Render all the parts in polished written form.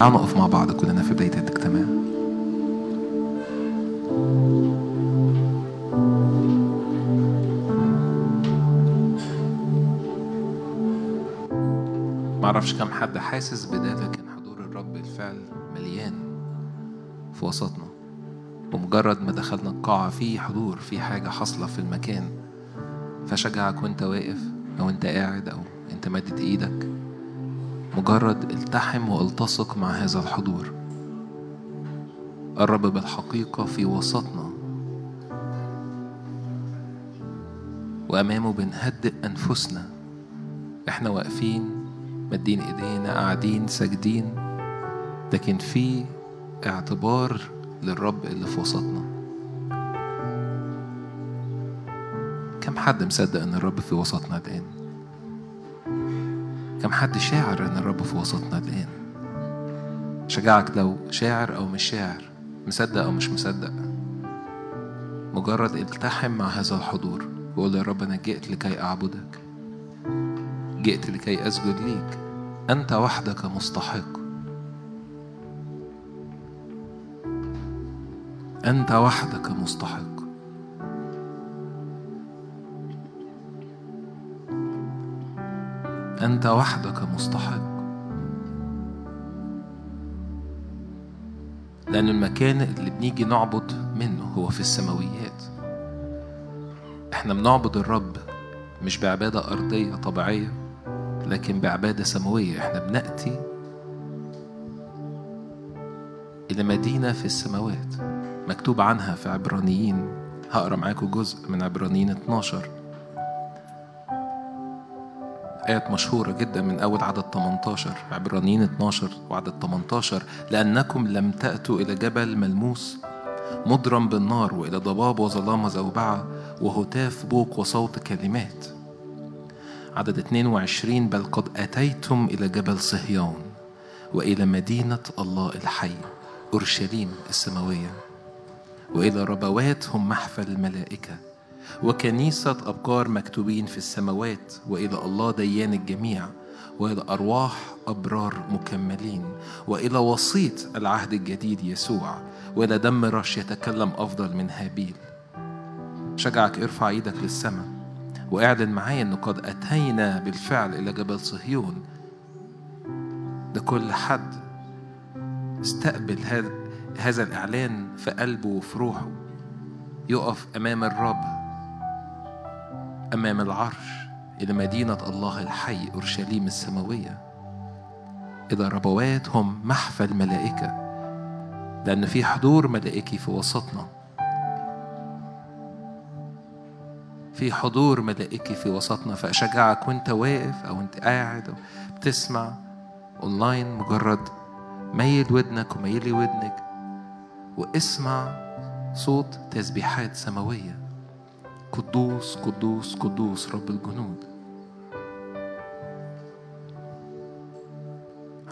تعالوا نقف مع بعض كلنا في بداية الاجتماع. معرفش كم حد حاسس بداية كان حضور الرب بالفعل مليان في وسطنا، ومجرد ما دخلنا القاعة في حضور، في حاجة حصلة في المكان. فشجعك وانت واقف او انت قاعد او انت مادت ايدك، مجرد التحم والتصق مع هذا الحضور. الرب بالحقيقة في وسطنا، وأمامه بنهدئ أنفسنا. إحنا واقفين مدين إيدينا، قاعدين ساجدين، لكن في اعتبار للرب اللي في وسطنا. كم حد مصدق أن الرب في وسطنا الآن؟ كم حد شاعر أن الرب في وسطنا الآن؟ شجعك لو شاعر أو مش شاعر، مصدق أو مش مصدق، مجرد التحم مع هذا الحضور وقول يا رب أنا جئت لكي أعبدك، جئت لكي أسجد ليك، أنت وحدك مستحق، أنت وحدك مستحق. أنت وحدك مستحق، لأن المكان اللي بنيجي نعبد منه هو في السماويات. احنا بنعبد الرب مش بعبادة أرضية طبيعية، لكن بعبادة سماوية. احنا بنأتي إلى مدينة في السماوات مكتوب عنها في عبرانيين. هقرأ معاكم جزء من عبرانيين 12، آيات مشهورة جدا من أول عدد 18. عبرانيين 12 وعدد 18: لأنكم لم تأتوا إلى جبل ملموس مضرم بالنار، وإلى ضباب وظلام زوبعة وهتاف بوق وصوت كلمات. عدد 22: بل قد أتيتم إلى جبل صهيون وإلى مدينة الله الحي أورشليم السماوية، وإلى ربواتهم محفل الملائكة، وكنيسة أبكار مكتوبين في السماوات، وإلى الله ديان الجميع، وإلى أرواح أبرار مكملين، وإلى وسيط العهد الجديد يسوع، وإلى دم رش يتكلم أفضل من هابيل. شجعك ارفع ايدك للسماء واعلن معايا أنه قد أتينا بالفعل إلى جبل صهيون. لكل حد استقبل هذا الإعلان في قلبه وفي روحه، يقف أمام الرب، أمام العرش، إلى مدينة الله الحي أورشليم السماوية، إلى ربواتهم محفل ملائكة، لأن في حضور ملائكي في وسطنا، في حضور ملائكي في وسطنا. فأشجعك وانت واقف أو انت قاعد أو بتسمع أونلاين، مجرد ميل ودنك وميلي ودنك واسمع صوت تسبيحات سماوية: قدوس قدوس قدوس رب الجنود.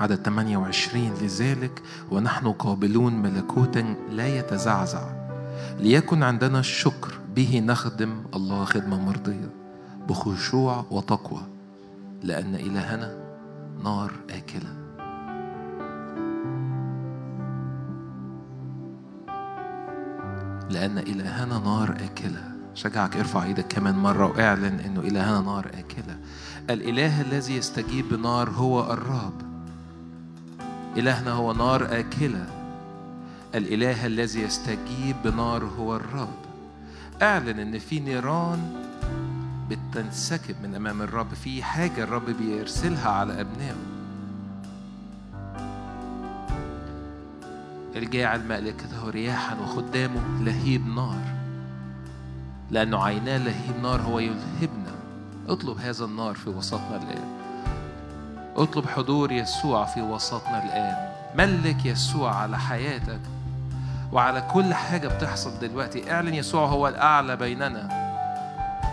عدد 28: لذلك ونحن قابلون ملكوتا لا يتزعزع، ليكن عندنا الشكر، به نخدم الله خدمة مرضية بخشوع وتقوى، لأن إلهنا نار آكلة. لأن إلهنا نار آكلة. شجعك ارفع ايدك كمان مرة واعلن إنه إلهنا نار آكلة. الإله الذي يستجيب بنار هو الرب. إلهنا هو نار آكلة. الإله الذي يستجيب بنار هو الرب. اعلن إن في نيران بتنسكب من أمام الرب، في حاجة الرب بيرسلها على أبنائه. الجاعل مألكته رياحا وخدامه لهيب نار، لأنه عيناه لهيب نار هو يلهبنا. اطلب هذا النار في وسطنا الآن، اطلب حضور يسوع في وسطنا الآن. ملك يسوع على حياتك وعلى كل حاجة بتحصل دلوقتي. اعلن يسوع هو الأعلى بيننا،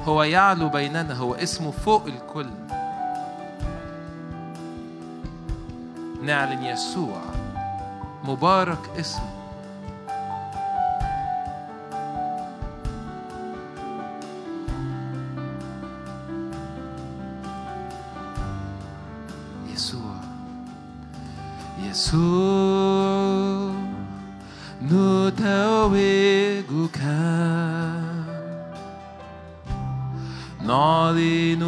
هو يعلو بيننا، هو اسمه فوق الكل. نعلن يسوع، مبارك اسمه. يسوع يسوع يسوع نتوجك، نعلن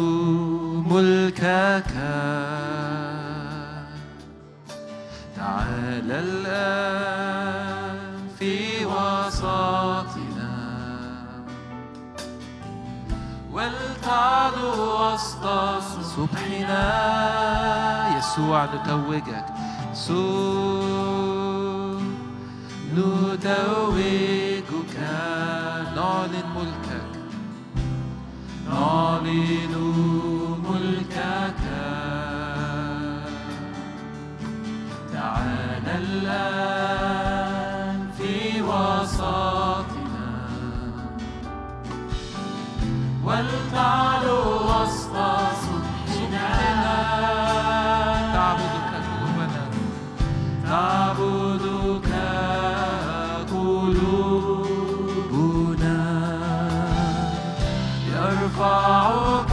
ملكك، تعالى الآن في وسطنا ولتعد وسط صبحنا. يسوع نتوجك، يسوع نتوجك، نعلن ملكك، نعلن ملكك، تعالى الآن في وسطنا والتعال وسط صدقنا. تعبدك قلوبنا، تعبدك قلوبنا، يرفعك على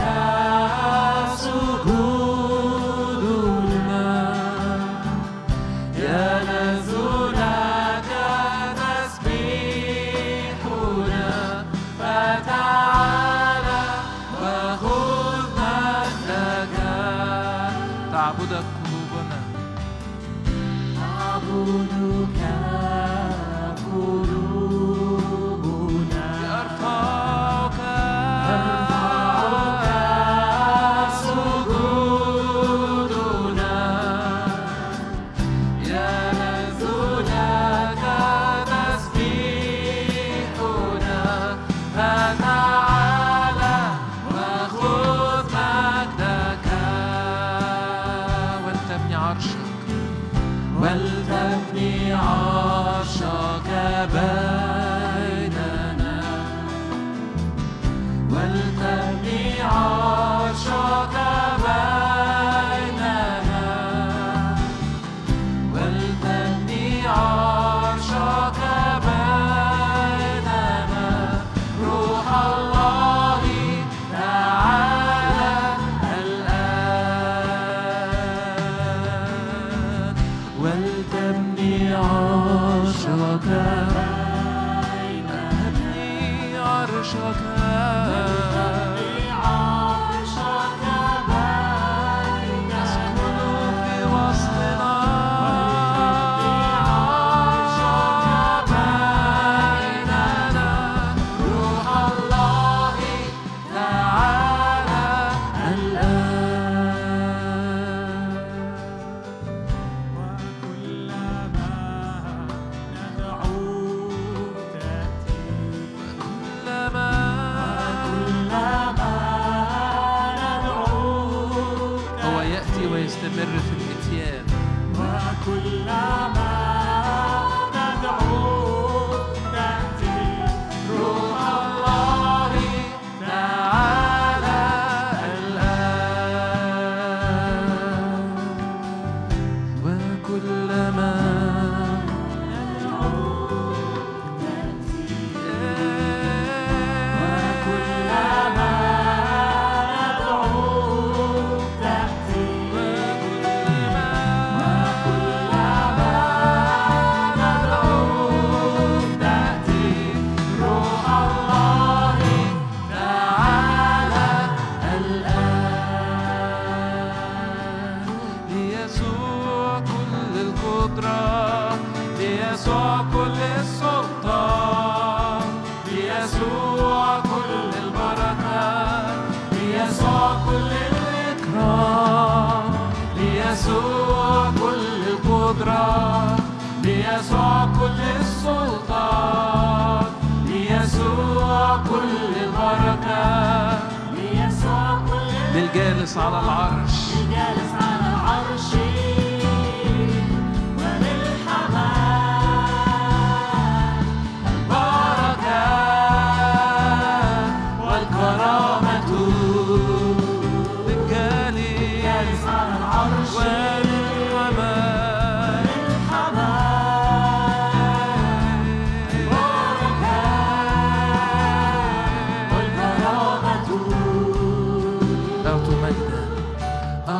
العرش، الجالس على العرش وللحمام البركة والكرامة، الجالس على العرش وللحمام البركة والكرامة.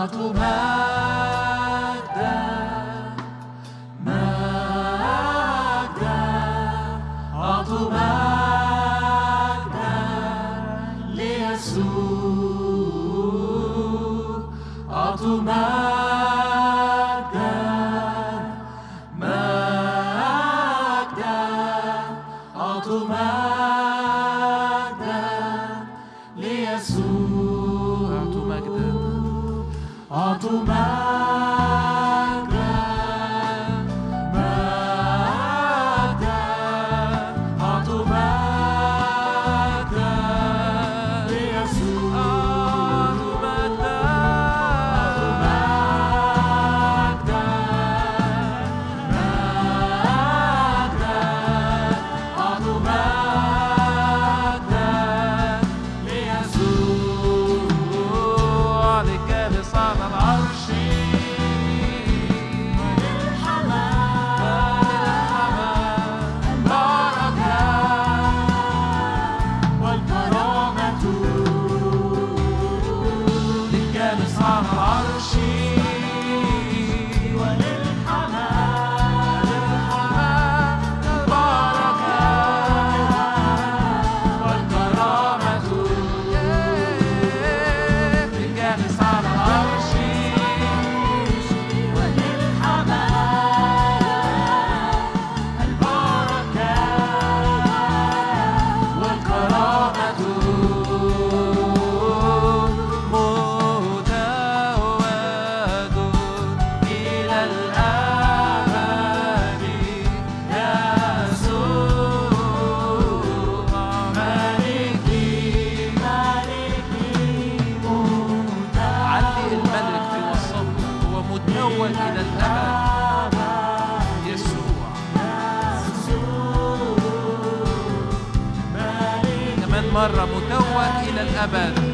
مرة، متوج إلى الأبد.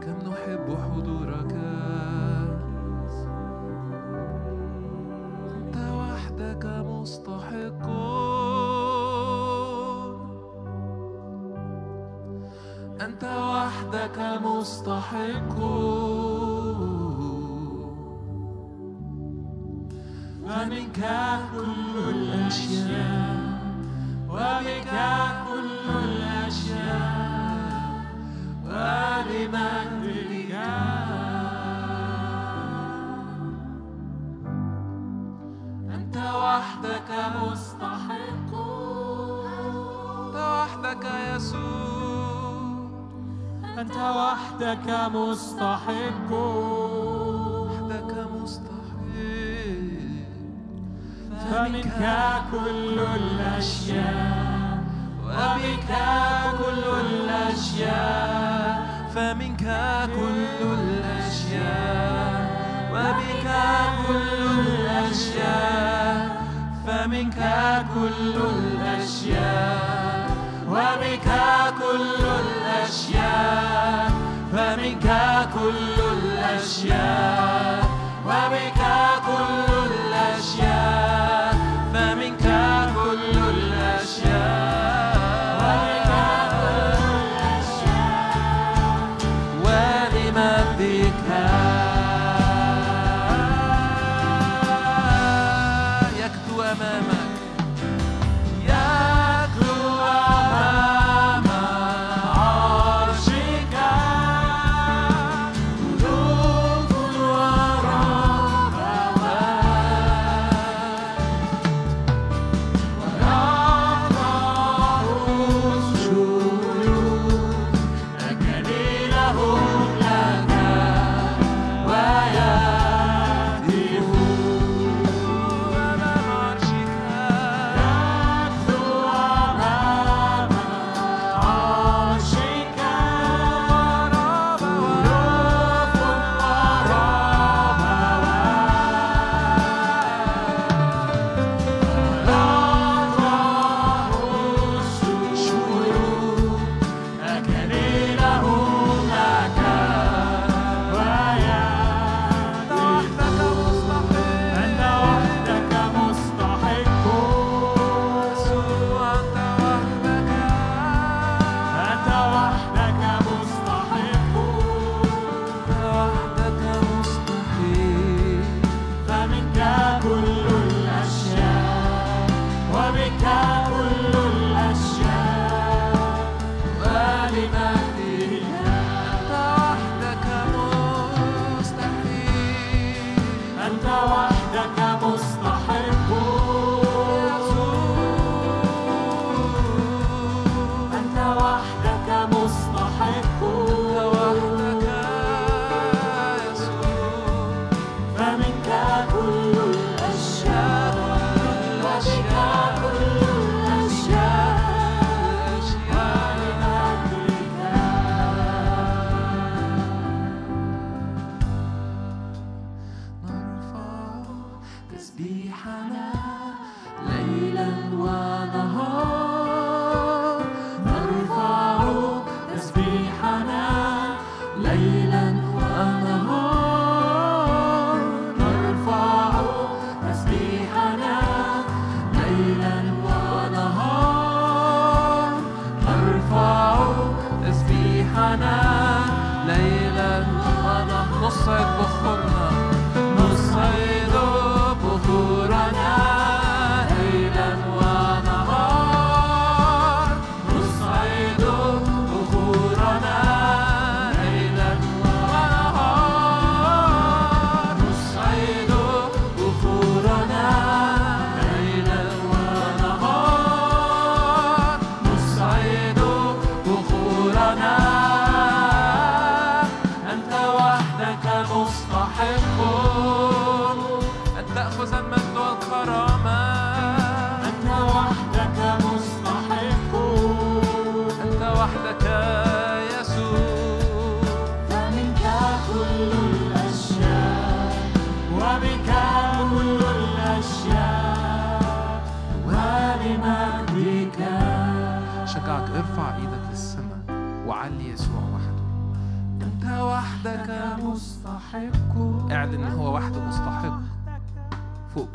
كم نحب حضورك. أنت وحدك مستحق ومنك كل الأشياء وبك كل الأشياء ولمجدك أنت وحدك مستحق أنت وحدك يا يسوع أنت وحدك مستحق وحدك مستحق فمنك كل الأشياء وبك كل الأشياء فمنك كل الأشياء وبك كل الأشياء فمنك كل الأشياء وبك كل الأشياء فمنك كل الأشياء وبك كل الأشياء فمنك كل الأشياء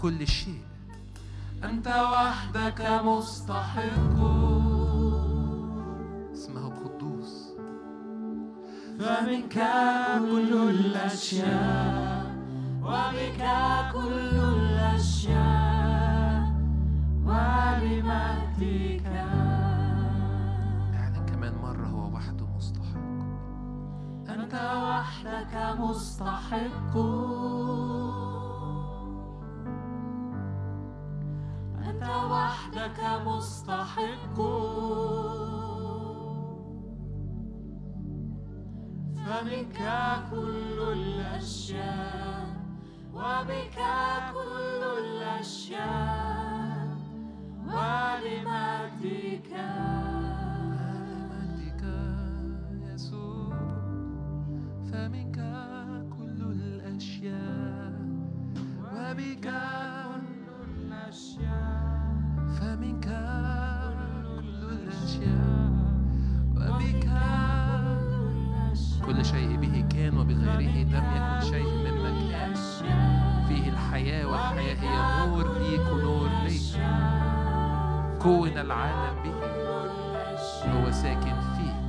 كل شيء. أنت وحدك مستحق. اسمه قدوس. فمنك كل الأشياء وبك كل الأشياء ولمجدك. يعني كمان مرة هو وحده مستحق، أنت وحدك مستحق، أنت وحدك مستحق، فمنك كل الأشياء وبك كل الأشياء ولمجدك. ولمجدك يسوع، فمنك كل الأشياء وبك كل الأشياء، فمنك كل الأشياء وبك كل شيء. به كان وبغيره لم يكن شيء مما كان. فيه الحياة والحياة هي نور ليك ونور ليك. كون العالم به، هو ساكن فيك،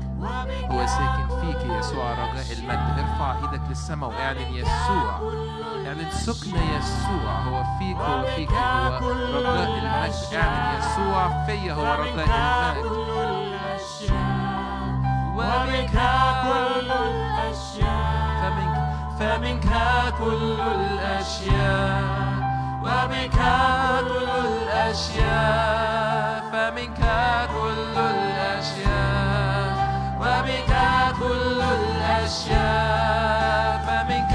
هو ساكن فيك يسوع. رجاء المجد، ارفع ايدك للسماء واعلن يسوع، اعلن سكن يسوع. هو فيك، هو فيك، هو رجاء المجد. اعلن يسوع فيا، هو رجاء المجد. وبك كل الأشياء، فمنك كل الأشياء وبك كل الأشياء، فمنك كل الأشياء وبك كل الأشياء، فمنك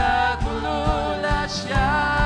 كل الأشياء.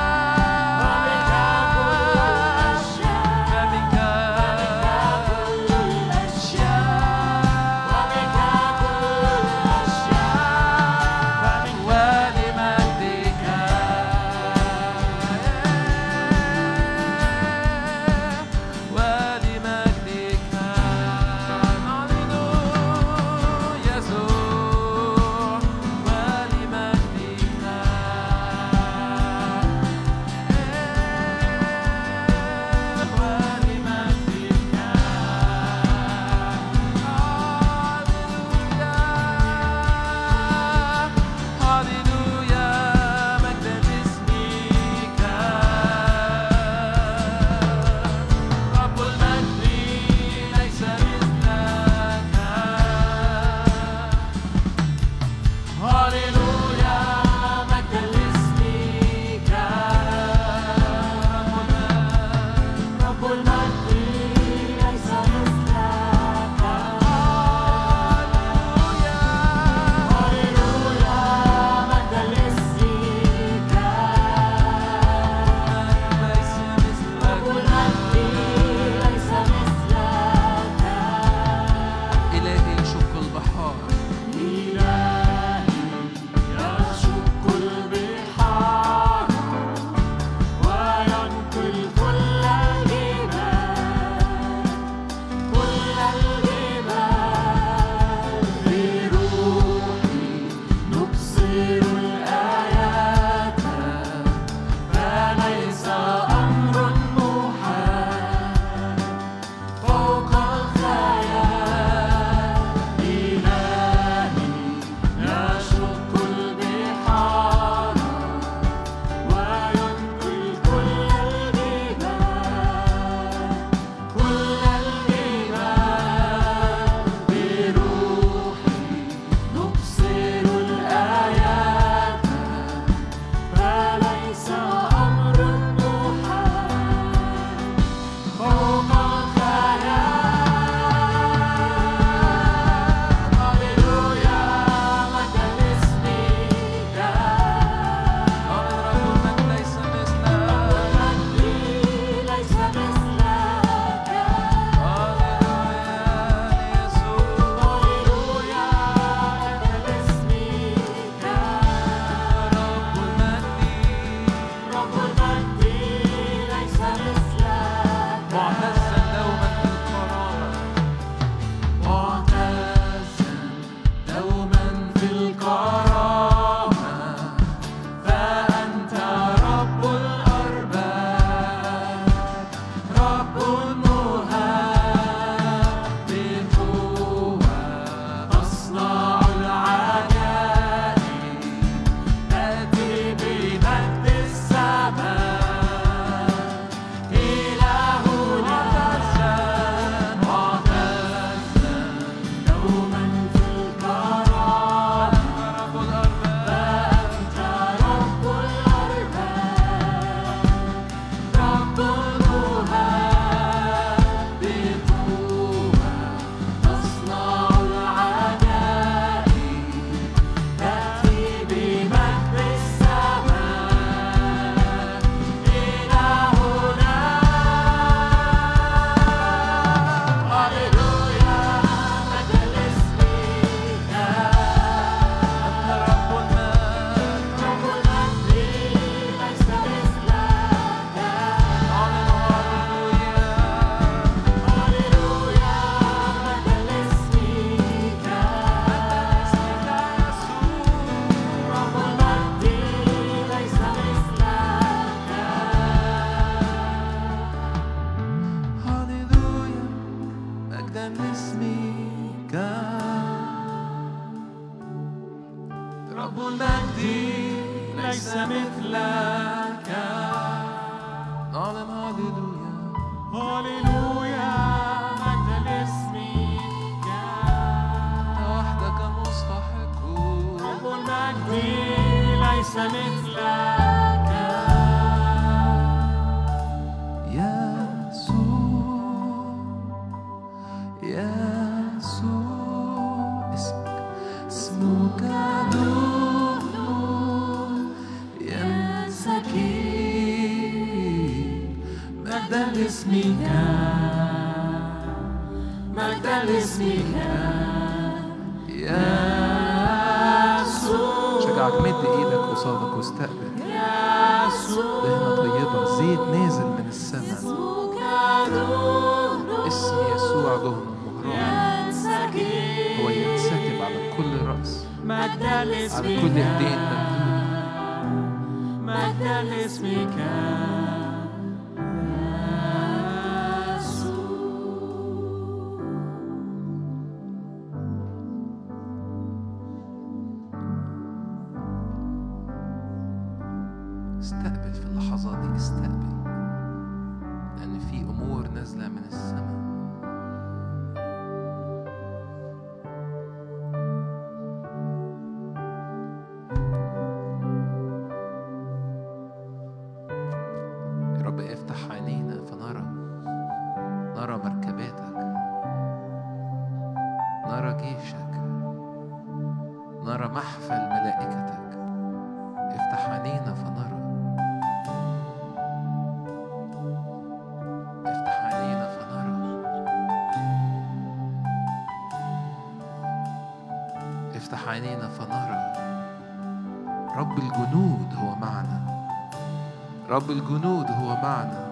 رب الجنود هو معنا،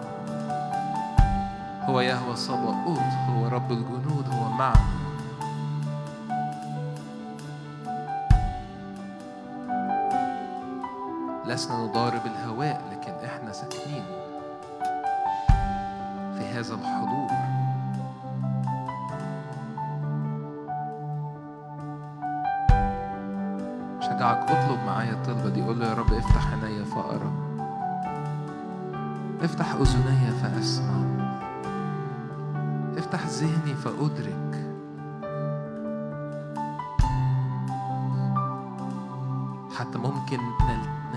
هو يهوه صباؤوت، هو رب الجنود هو معنا. لسنا نضارب الهواء لكن احنا ساكنين في هذا الحضور. شجعك اطلب معايا الطلبة دي، قول له يا رب افتح عينيا فأرى، افتح أذني فأسمع، افتح ذهني فأدرك. حتى ممكن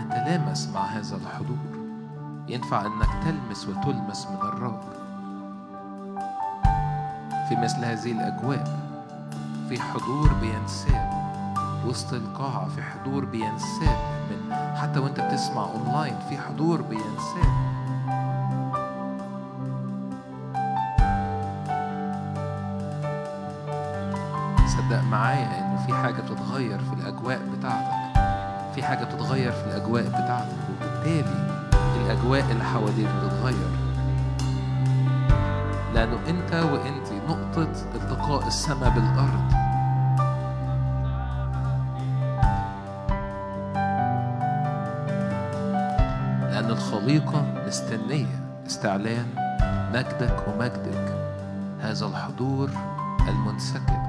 نتلامس مع هذا الحضور، ينفع أنك تلمس وتلمس من الرب في مثل هذه الأجواء، في حضور بينساب وسط القاعة، في حضور بينساب من حتى وانت بتسمع أونلاين، في حضور بينساب. صدق معايا انه في حاجه بتتغير في الاجواء بتاعتك، في حاجه بتتغير في الاجواء بتاعتك، وبالتالي الاجواء اللي حواليك بتتغير، لانه انت وانت نقطه التقاء السماء بالارض. لان الخليقه مستنيه استعلان مجدك ومجدك، هذا الحضور المنسكب،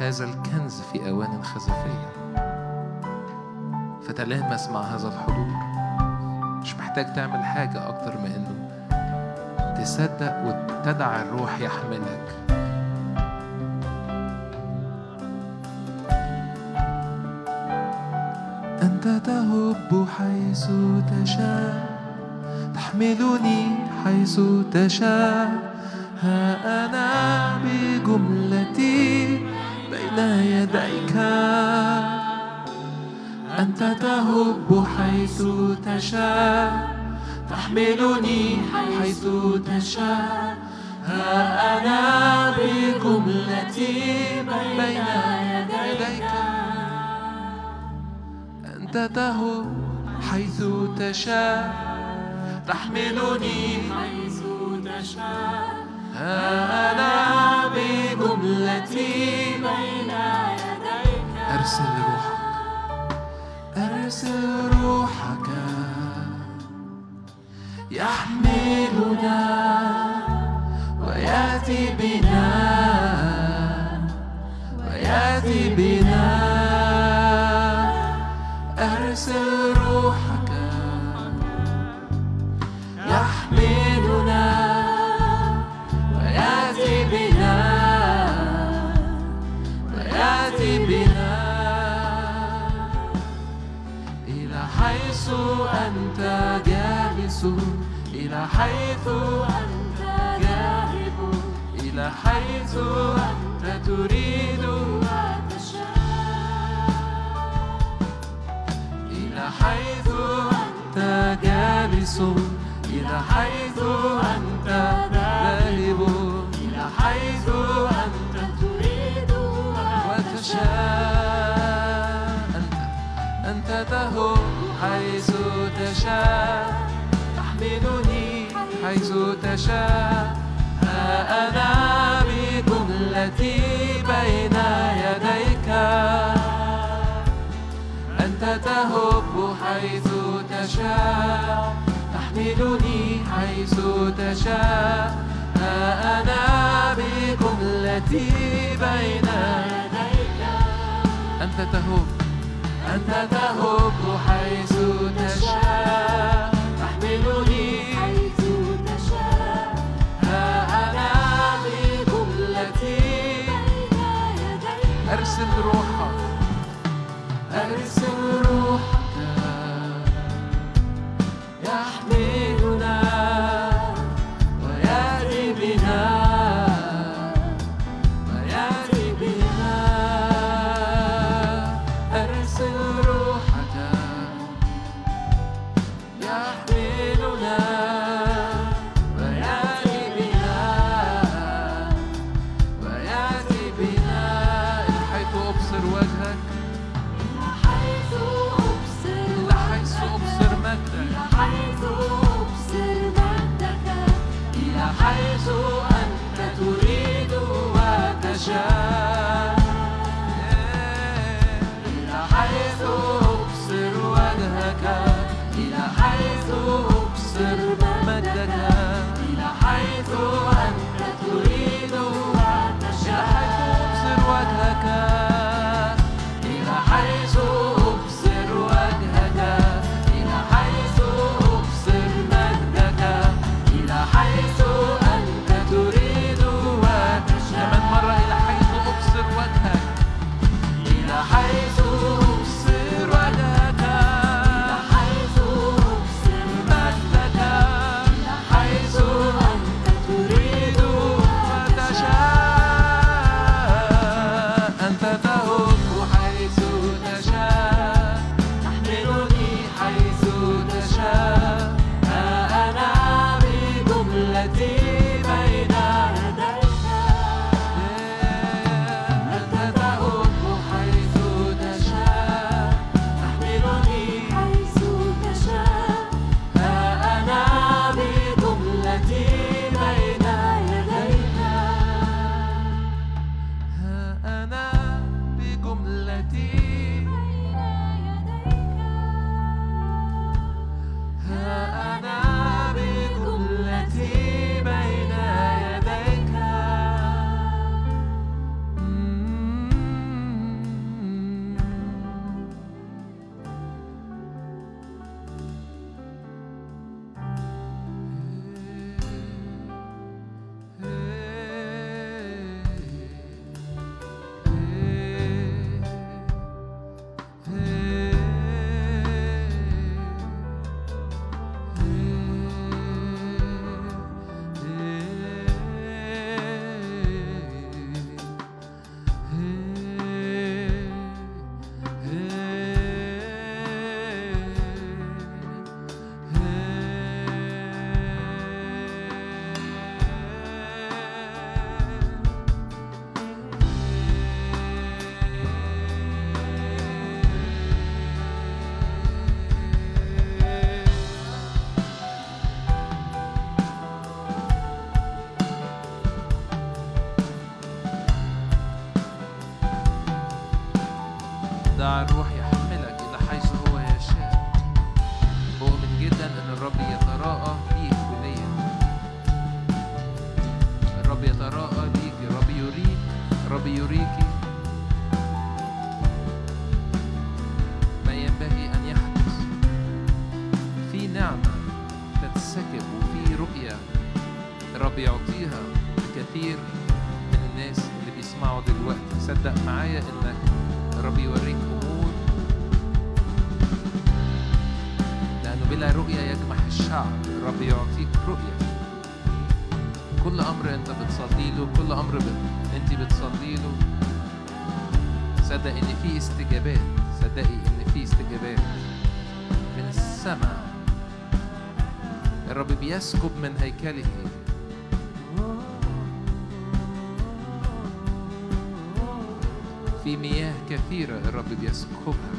هذا الكنز في أوان خزفية. فتلامس مع هذا الحضور، مش محتاج تعمل حاجة أكتر من أنه تصدق وتدعي الروح يحملك. أنت تهب حيث تشاء، تحملني حيث تشاء. ها أنا بجملتي بين يديك، أنت تهب حيث تشاء، تحملني حيث تشاء. ها أنا بجملتي بين يديك، أنت تهب حيث تشاء، تحملني حيث تشاء. ها أنا بجملتي بين يديك، أرسل روحك، أرسل روحك يحملنا ويأتي بنا، ويأتي بنا. أرسل روحك يحملنا ويأتي بنا، ويأتي بنا إلى حيث أنت جالس، إلى حيث أنت ذاهب، إلى حيث أنت تريد وتشاء، إلى حيث أنت جالس، إلى حيث أنت ذاهب، إلى حيث أنت تريد وتشاء. أنت تهب حيث تشاء، تحملني حيث تشاء. ها أنا بجملتي بين يديك، أنت تهب حيث تشاء، تحملني حيث تشاء. ها أنا بجملتي بين يديك، أنت تهب، أنت تهب حيث تشاء، تحملني حيث تشاء. ها أنا بجملتي بين يديك، أرسل روحك، أرسل روحك يحملنا ويأتي بنا، ويأتي بنا. أرسل روحك يحملنا ويأتي بنا، ويأتي بنا إلى حيث أبصر وجهك، إلى حيث أبصر، إلى حيث أبصر مجدك، حيث أنت تريد وتشاء، إلى حيث أبصر وجهك، إلى حيث أبصر مجدك، إلى حيث أنت تريد وتشاء، إلى حيث أبصر وجهك، إلى حيث أبصر وجهك، إلى حيث أبصر مجدك، إلى حيث أنت تريد وتشاء. من مرة إلى حيث أبصر دع الروح يحملك إلى حيث هو يشاء. مؤمن جدا أن الرب يتراءى ليك وليا. الرب يتراءى ليك، الرب يريك، الرب يريكي. ما ينبغي أن يحدث في نعمة تتسكب وفي رؤية الرب يعطيها لكثير من الناس اللي بيسمعوا دلوقتي. صدق معايا إنك الرب يوريك أمور، لأنه بلا رؤية يجمح الشعب. الرب يعطيك رؤية. كل أمر أنت بتصلي له، كل أمر أنت بتصلي له، صدق إن في استجابات. صدقي إن في استجابات من السماء. الرب بيسكب من هيكله. في مياه كثيرة الرب بيسكبها.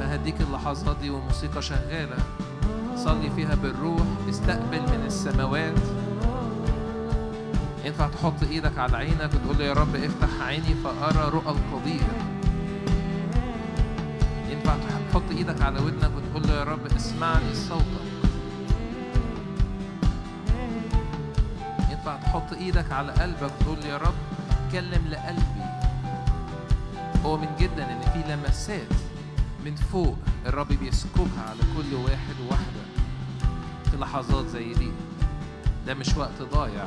فهديك اللحظات دي وموسيقى شغالة، صلي فيها بالروح، استقبل من السماوات. ينفع تحط ايدك على عينك وتقول يا رب افتح عيني فأرى رؤى القدير. ينفع تحط ايدك على ودنك وتقول يا رب اسمعني صوتك. تحط ايدك على قلبك وتقول يا رب اتكلم لقلبي. أؤمن جدا ان في لمسات من فوق الرب بيسكبها على كل واحد وواحده في لحظات زي دي. ده مش وقت ضايع.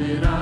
ملكك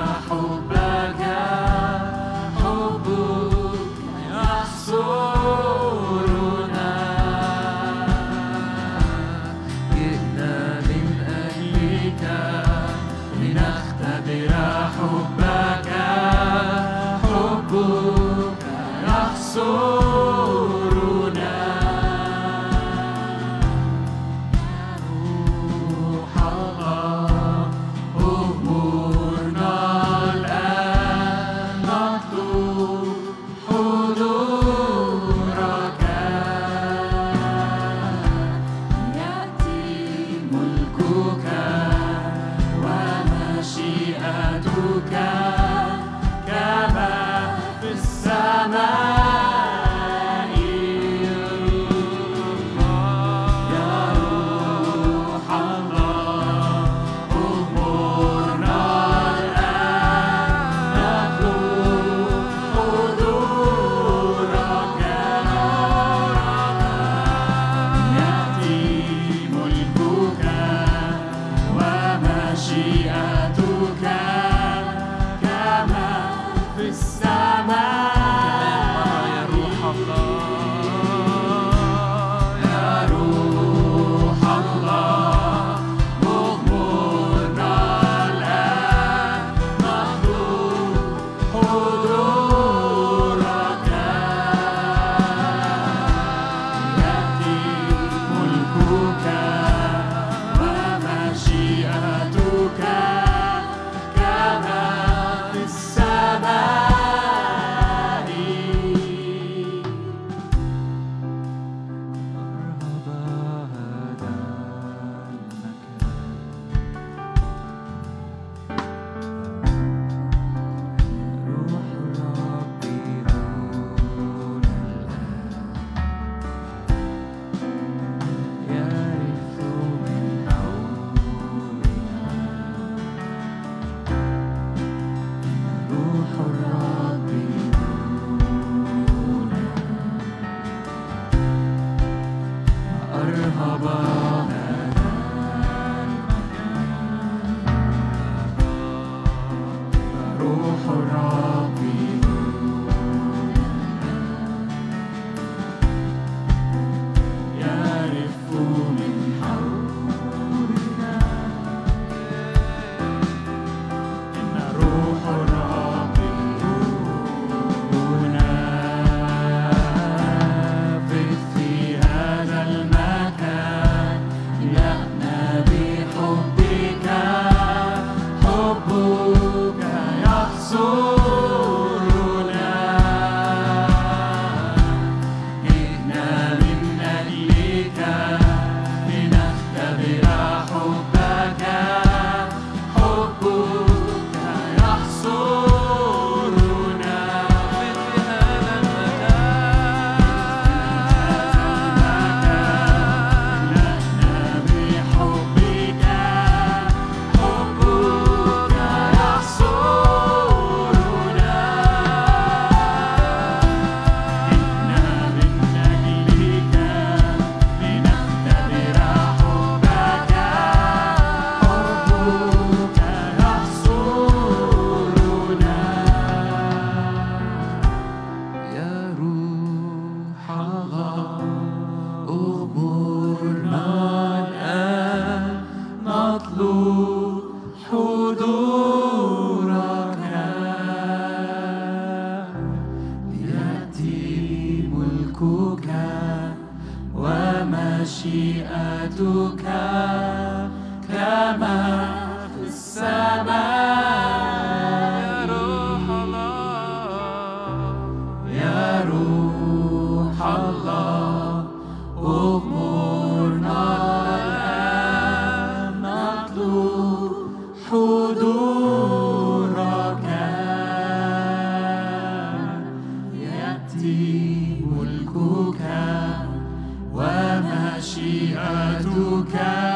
ومشيئتك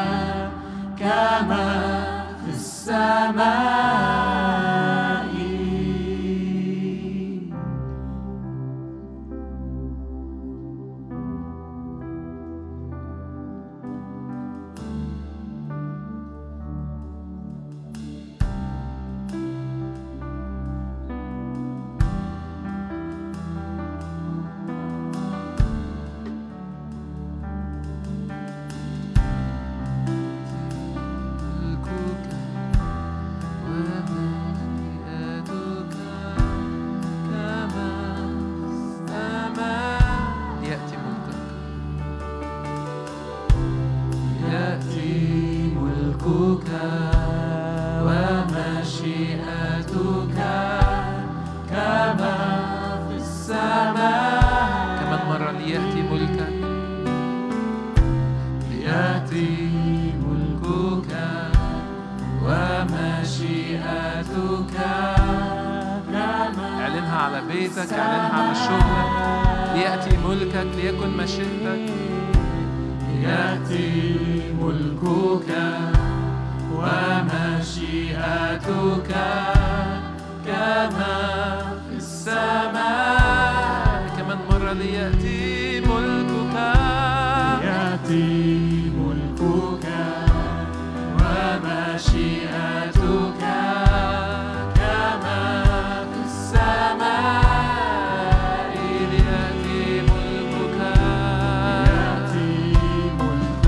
شفتك كما في السماء. كمان مرة ليأتي ملكك، ليأتي ملكك ومشيئتك كما. اعلنها على بيتك، اعلنها على شغلك. ليأتي ملكك، ليكن مشيئتك. ليأتي ملكك ومشيئتك كما في السماء. كمان مرة، ليأتي ملكك، ليأتي ملكك ومشيئتك كما في السماء. ليأتي ملكك، ليأتي ملكك ومشيئتك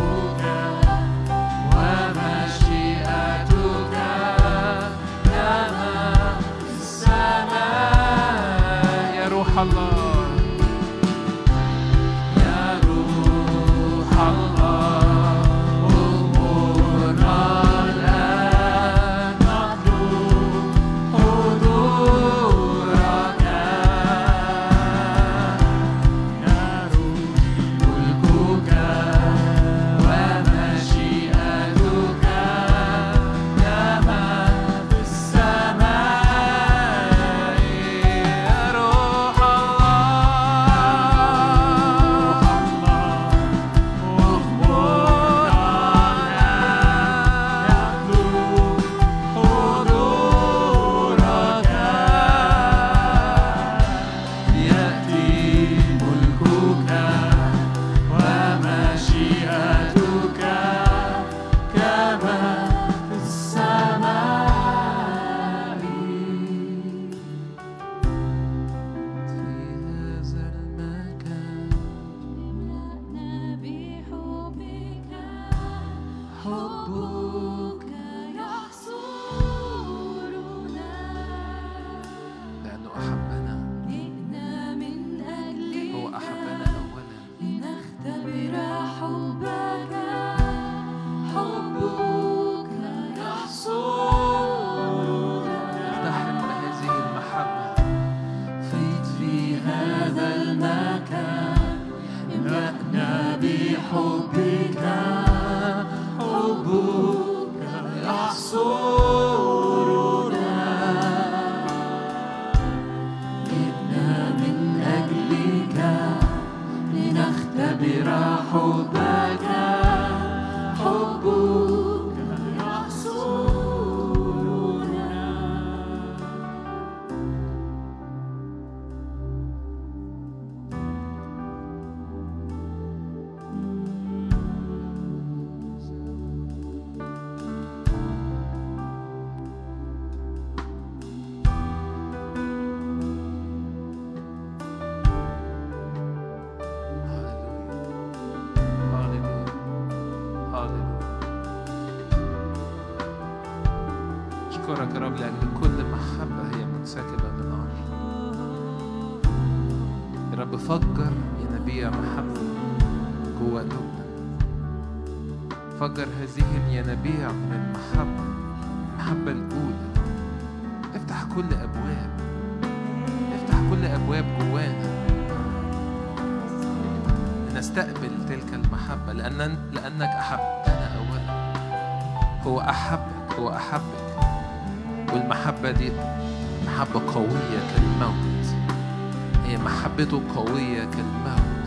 قوية كالموت،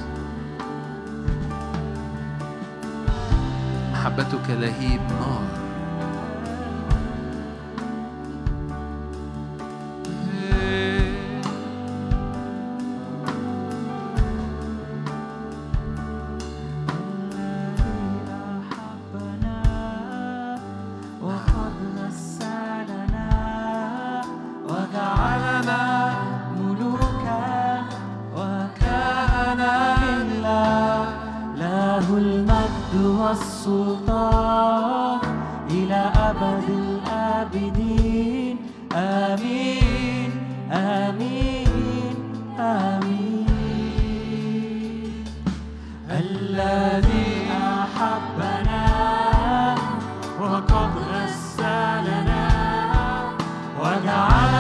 محبتك لهيب نار. وقد أرسلنا وجعلنا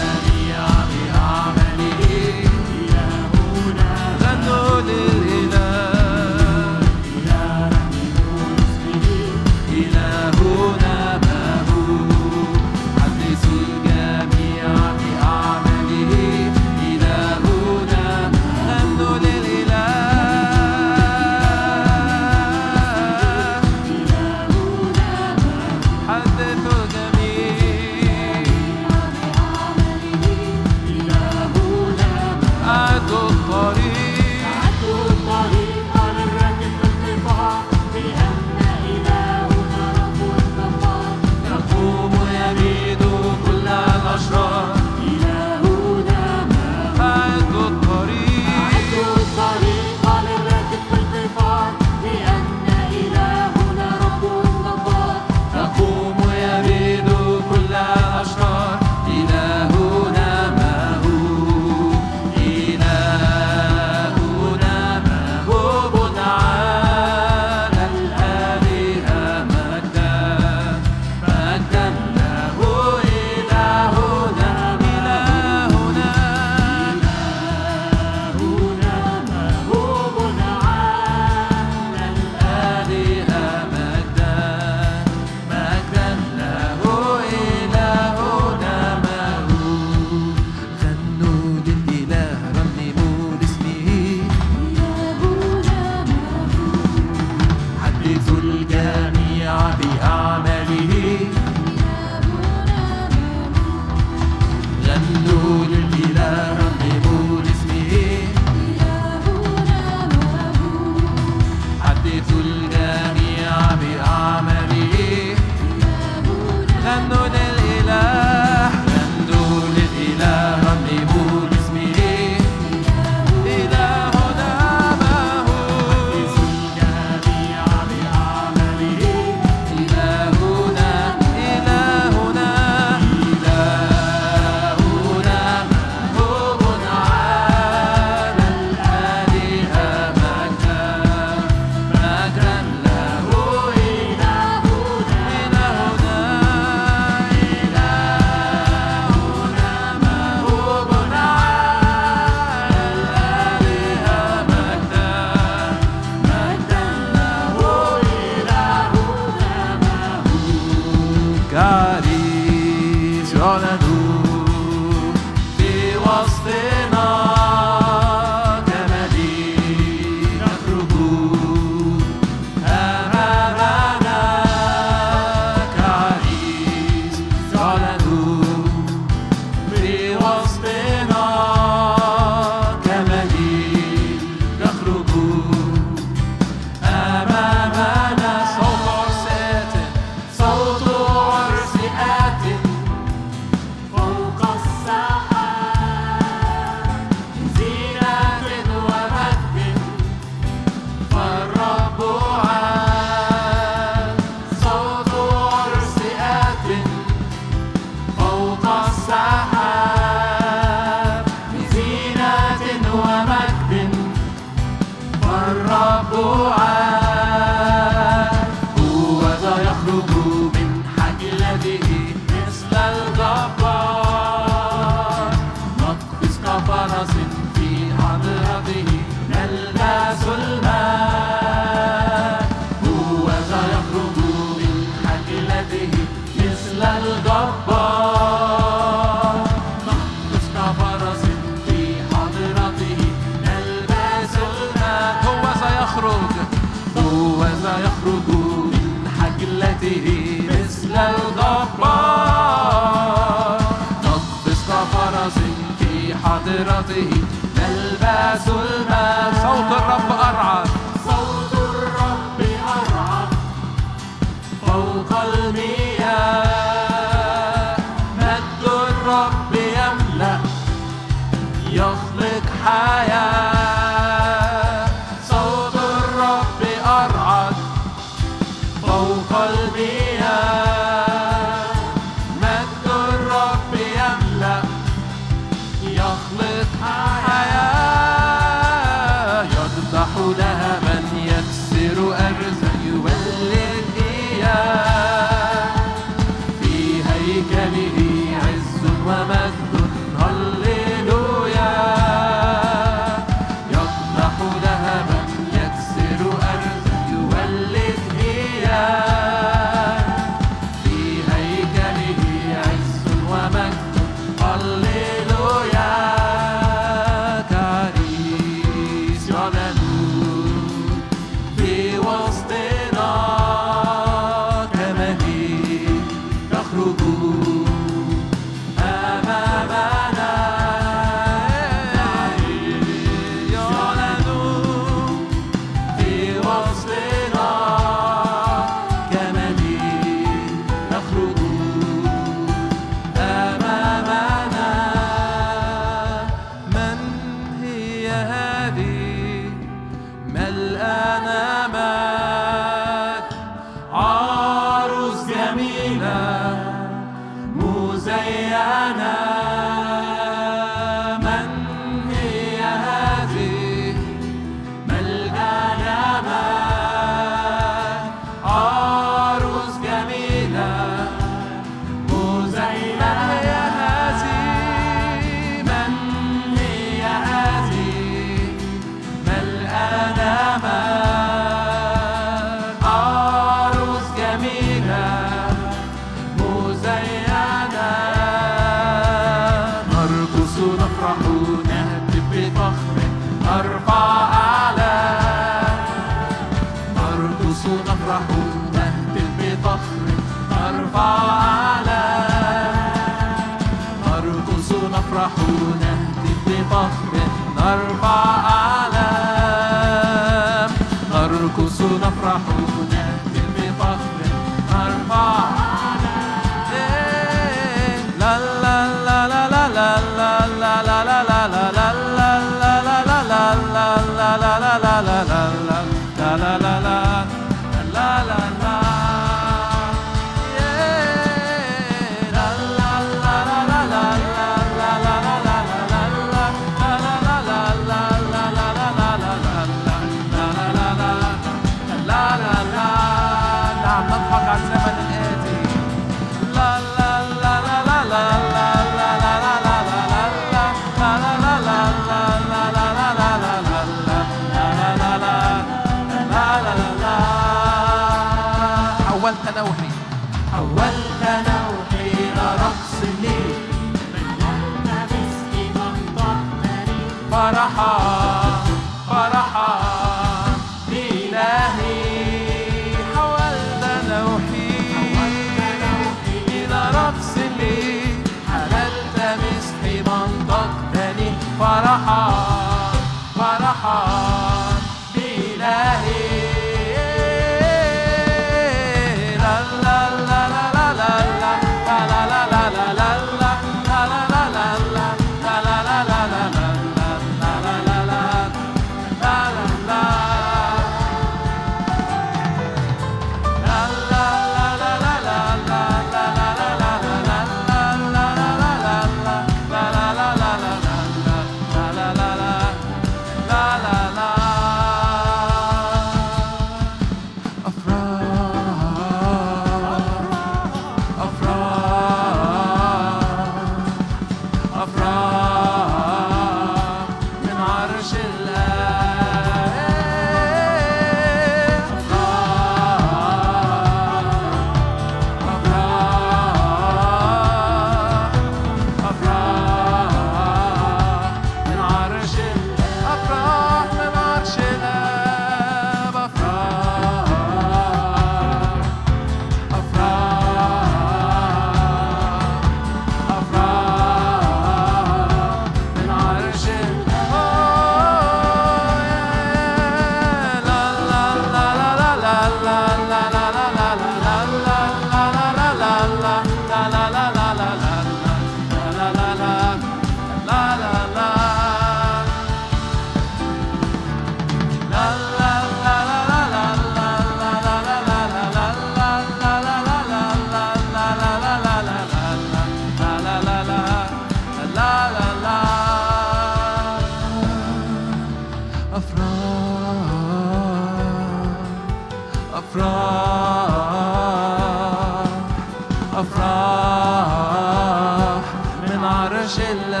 عرش الله.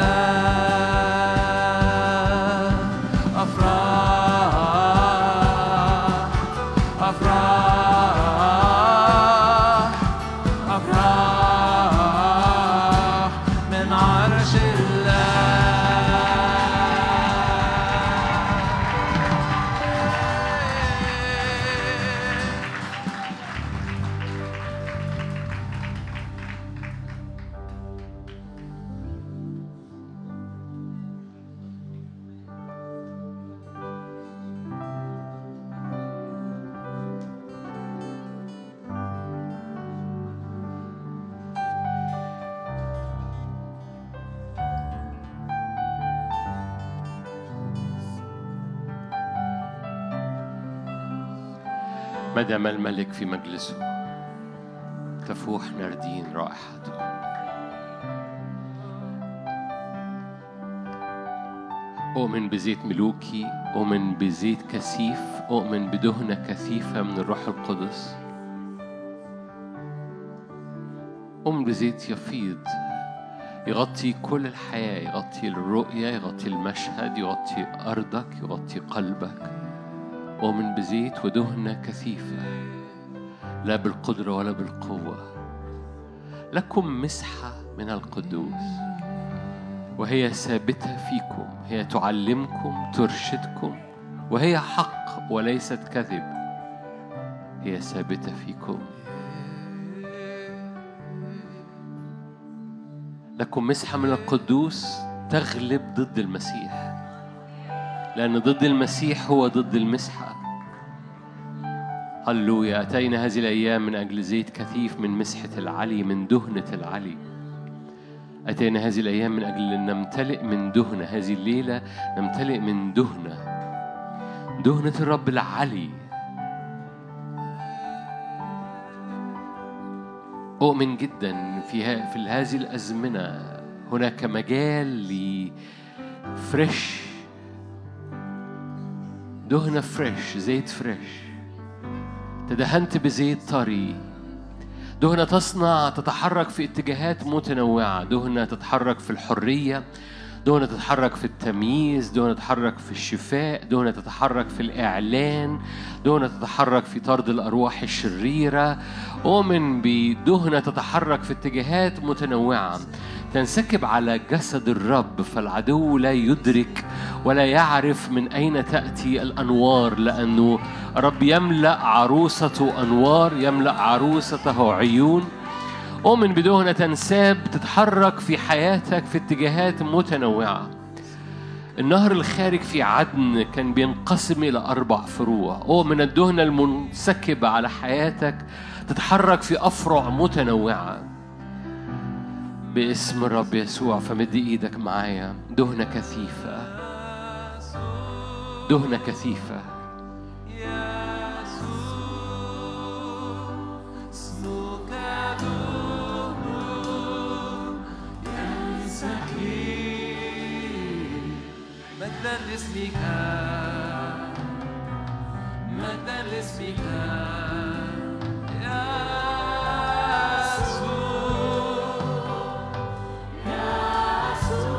أفراح أفراح أفراح من عرش مدام الملك في مجلسه تفوح ناردين رائحته. أؤمن بزيت ملوكي، أؤمن بزيت كثيف، أؤمن بدهنة كثيفة من الروح القدس، أؤمن بزيت يفيض يغطي كل الحياة، يغطي الرؤية، يغطي المشهد، يغطي أرضك، يغطي قلبك. أؤمن بزيت ودهنة كثيفة، لا بالقدرة ولا بالقوة، لكم مسحة من القدوس وهي ثابتة فيكم، هي تعلمكم ترشدكم، وهي حق وليست كذب، هي ثابتة فيكم. لكم مسحة من القدوس تغلب ضد المسيح، لأن ضد المسيح هو ضد المسحة. هللويا. أتينا هذه الأيام من أجل زيت كثيف من مسحة العلي، من دهنة العلي. أتينا هذه الأيام من أجل أن نمتلئ من دهنة. هذه الليلة نمتلئ من دهنة، دهنة الرب العلي. أؤمن جدا في هذه الأزمنة هناك مجال لفريش، دهنة فريش، زيت فريش. تدهنت بزيت طري، دهنة تصنع تتحرك في اتجاهات متنوعة، دهنة تتحرك في الحرية، دهنة تتحرك في التمييز، دهنة تتحرك في الشفاء، دهنة تتحرك في الإعلان، دهنة تتحرك في طرد الأرواح الشريرة. أؤمن بدهنة تتحرك في اتجاهات متنوعة تنسكب على جسد الرب، فالعدو لا يدرك ولا يعرف من أين تأتي الأنوار، لأنه الرب يملأ عروسته أنوار، يملأ عروسته عيون. أؤمن بدهنة تنساب تتحرك في حياتك في اتجاهات متنوعة. النهر الخارج في عدن كان بينقسم إلى 4 فروع. أؤمن الدهنة المنسكبة على حياتك تتحرك في أفرع متنوعة باسم الرب يسوع. فمد ايدك معايا. دهنة كثيفة، دهنة كثيفة، مجدا لاسمك، مجدا لاسمك. مجدا لاسمك يا يسوع.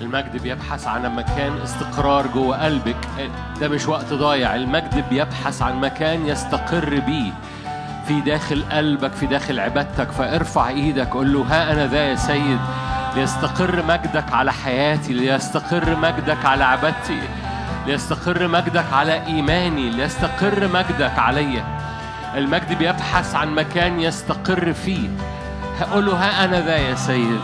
المجد بيبحث عن مكان استقرار جوه قلبك. ده مش وقت ضايع. المجد بيبحث عن مكان يستقر بيه في داخل قلبك، في داخل عبادتك. فارفع ايدك قول له ها انا ذا يا سيد، ليستقر مجدك على حياتي، ليستقر مجدك على عبادتي، ليستقر مجدك على ايماني، ليستقر مجدك عليا. المجد بيبحث عن مكان يستقر فيه. هقول له ها انا ذا يا سيد.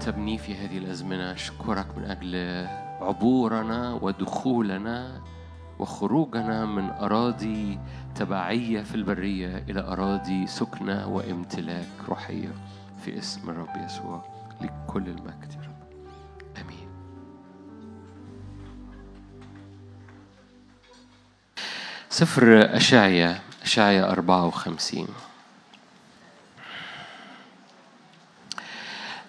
تبني في هذه الأزمنة. أشكرك من أجل عبورنا ودخولنا وخروجنا من أراضي تبعية في البرية إلى أراضي سكنة وامتلاك روحية في اسم الرب يسوع. لكل المجد يا رب، آمين. سفر إشعياء، إشعياء 54.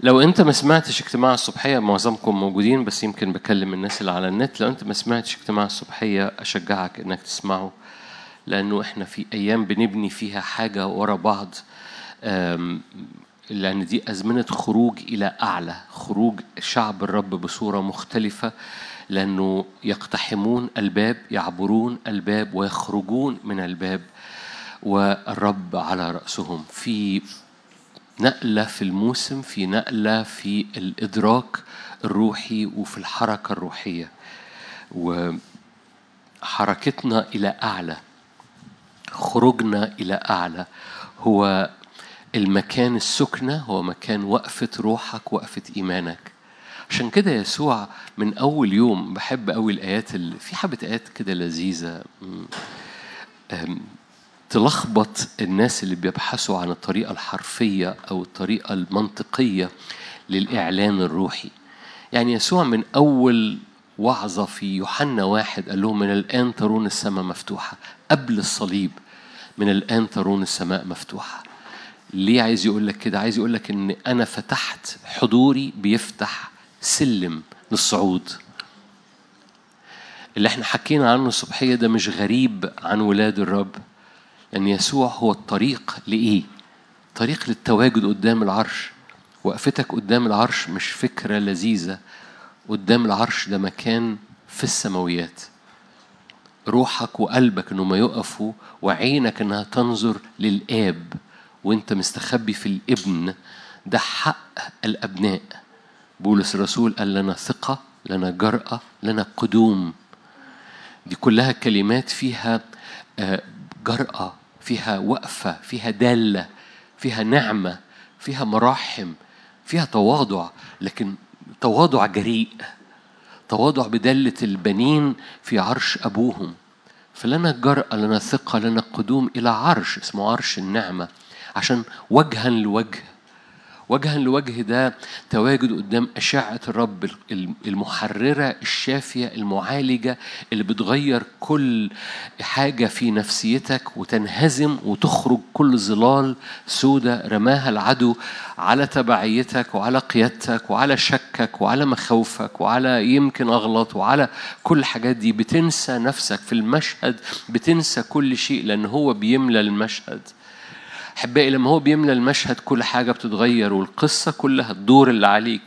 لو انت ما سمعتش اجتماع الصبحيه، معظمكم موجودين بس يمكن بكلم الناس اللي على النت، لو انت ما سمعتش اجتماع الصبحيه اشجعك انك تسمعه، لانه احنا في ايام بنبني فيها حاجه ورا بعض لأن دي أزمنة خروج إلى أعلى، خروج شعب الرب بصورة مختلفة، لأنه يقتحمون الباب، يعبرون الباب ويخرجون من الباب والرب على رأسهم. في نقلة في الموسم، في نقلة في الإدراك الروحي وفي الحركة الروحية، وحركتنا إلى أعلى، خروجنا إلى أعلى هو المكان السكنة، هو مكان وقفة روحك، وقفة إيمانك. عشان كده يسوع من أول يوم، بحب أول آيات في حبة آيات كده لذيذة تلخبط الناس اللي بيبحثوا عن الطريقة الحرفية أو الطريقة المنطقية للإعلان الروحي. يعني يسوع من أول وعظة في يوحنا 1 قال لهم من الآن ترون السماء مفتوحة، قبل الصليب من الآن ترون السماء مفتوحة. ليه عايز يقول لك كده؟ عايز يقول لك إن أنا فتحت حضوري، بيفتح سلم للصعود اللي احنا حكينا عنه الصبحية. ده مش غريب عن ولاد الرب، لأن يسوع هو الطريق لإيه؟ طريق للتواجد قدام العرش. وقفتك قدام العرش مش فكرة لذيذة، قدام العرش ده مكان في السماويات، روحك وقلبك إنه ما يقفوا، وعينك إنها تنظر للآب وإنت مستخبي في الابن. ده حق الأبناء. بولس الرسول قال لنا ثقة، لنا جرأة، لنا قدوم. دي كلها كلمات فيها جرأة، فيها وقفة، فيها دالة، فيها نعمة، فيها مراحم، فيها تواضع، لكن تواضع جريء، تواضع بدالة البنين في عرش أبوهم. فلنا جرأة، لنا ثقة، لنا قدوم إلى عرش اسمه عرش النعمة، عشان وجها لوجه. وجها لوجه ده تواجد قدام أشعة الرب المحررة الشافية المعالجة، اللي بتغير كل حاجة في نفسيتك وتنهزم وتخرج كل ظلال سودة رماها العدو على تبعيتك وعلى قيادتك وعلى شكك وعلى مخاوفك وعلى يمكن أغلط وعلى كل الحاجات دي. بتنسى نفسك في المشهد، بتنسى كل شيء، لأن هو بيملى المشهد. أحبائي لما هو بيملى المشهد كل حاجة بتتغير، والقصة كلها الدور اللي عليك.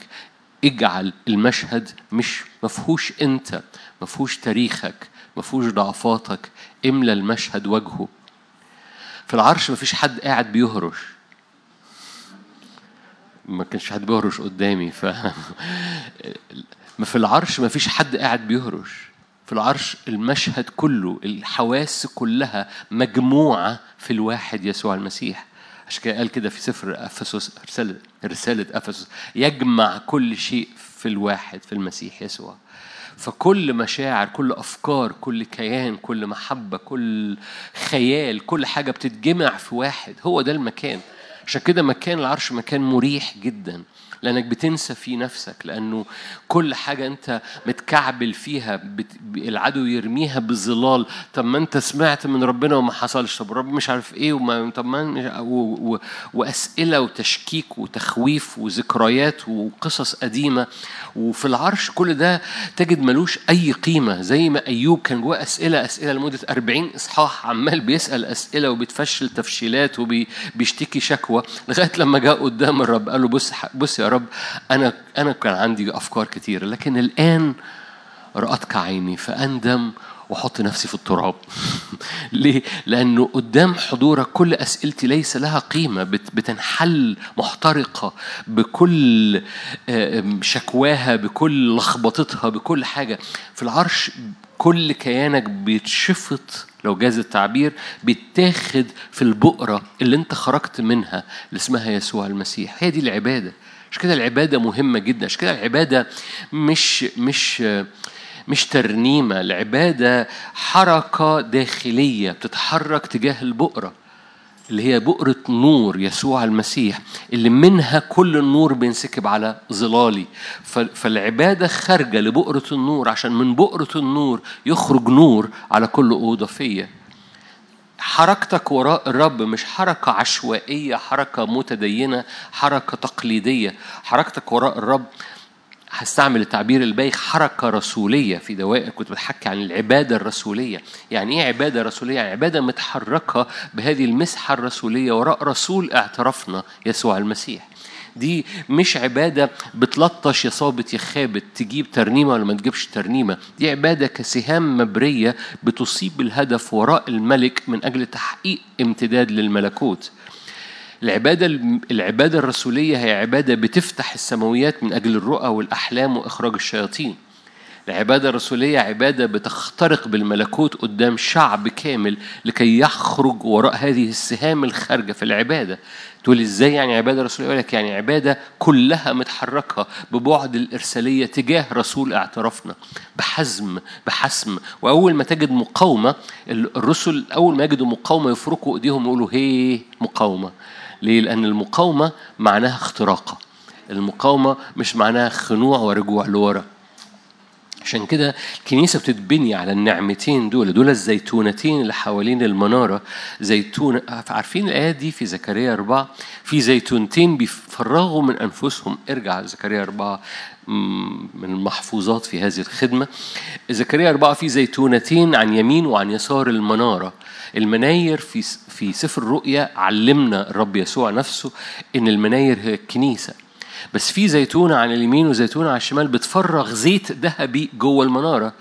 اجعل المشهد مش مفهوش انت، مفهوش تاريخك، مفهوش ضعفاتك. املى المشهد وجهه. في العرش مفيش حد قاعد بيهرش، ما كانش حد بيهرش قدامي في العرش مفيش حد قاعد بيهرش. في العرش المشهد كله، الحواس كلها مجموعة في الواحد يسوع المسيح. عشان كده قال كده في سفر أفسس، رسالة أفسس، يجمع كل شيء في الواحد في المسيح يسوع. فكل مشاعر، كل أفكار، كل كيان، كل محبة، كل خيال، كل حاجة بتتجمع في واحد. هو ده المكان. عشان كده مكان العرش مكان مريح جداً، لأنك بتنسى في نفسك، لأنه كل حاجة أنت متكعبل فيها العدو يرميها بظلال. طب ما أنت سمعت من ربنا وما حصلش، طب رب مش عارف إيه، وما طب ما وأسئلة وتشكيك وتخويف وذكريات وقصص قديمة. وفي العرش كل ده تجد ملوش أي قيمة. زي ما أيوب كان جواه أسئلة لمدة 40 إصحاح، عمال بيسأل أسئلة وبيتفشل تفشيلات وبيشتكي شكوى، لغاية لما جاء قدام الرب قال له بص يا رب، أنا كان عندي أفكار كتير، لكن الآن رأتك عيني فأندم وحط نفسي في التراب. ليه؟ لأنه قدام حضورك كل أسئلتي ليس لها قيمة، بتنحل محترقة بكل شكواها، بكل لخبطتها، بكل حاجة. في العرش كل كيانك بيتشفط، لو جاز التعبير، بيتاخد في البؤرة اللي انت خرجت منها اللي اسمها يسوع المسيح. هي دي العبادة. مش كده العبادة مهمة جدا. مش كده العبادة مش ترنيمة. العبادة حركة داخلية بتتحرك تجاه البؤرة اللي هي بؤرة نور يسوع المسيح، اللي منها كل النور بينسكب على ظلالي. فالعبادة خارجة لبؤرة النور، عشان من بؤرة النور يخرج نور على كل أوضة فيا. حركتك وراء الرب مش حركة عشوائية، حركة متدينة، حركة تقليدية. حركتك وراء الرب هستعمل التعبير البايخ، حركة رسولية في دوائر. كنت بتحكي عن العبادة الرسولية. يعني إيه عبادة رسولية؟ يعني عبادة متحركة بهذه المسحة الرسولية وراء رسول اعترفنا يسوع المسيح. دي مش عبادة بتلطش يا صابت يا خابت، تجيب ترنيمة ولا ما تجيبش ترنيمة. دي عبادة كسهام مبرية بتصيب الهدف وراء الملك من أجل تحقيق امتداد للملكوت. العبادة الرسولية هي عبادة بتفتح السماويات من أجل الرؤى والأحلام وإخراج الشياطين. العبادة الرسولية عبادة بتخترق بالملكوت قدام شعب كامل لكي يخرج وراء هذه السهام الخارجة في العبادة. تقول إزاي يعني عبادة رسولية؟ يقول لك يعني عبادة كلها متحركة ببعد الإرسالية تجاه رسول اعترفنا بحسم. وأول ما تجد مقاومة، الرسل أول ما يجدوا مقاومة يفركوا إيديهم ويقولوا هي مقاومة. ليه؟ لأن المقاومة معناها اختراقة. المقاومة مش معناها خنوع ورجوع لورا. عشان كده الكنيسة بتتبني على النعمتين دول الزيتونتين اللي حوالين المنارة. زيتون، عارفين الآية دي في زكريا 4، في زيتونتين بيفرغوا من أنفسهم. ارجع زكريا 4 من المحفوظات في هذه الخدمة. زكريا 4 في زيتونتين عن يمين وعن يسار المنارة. المناير في سفر الرؤيا علمنا الرب يسوع نفسه إن المناير هي الكنيسة، بس في زيتونة عن اليمين وزيتونة عن الشمال بتفرغ زيت ذهبي جوه المنارة.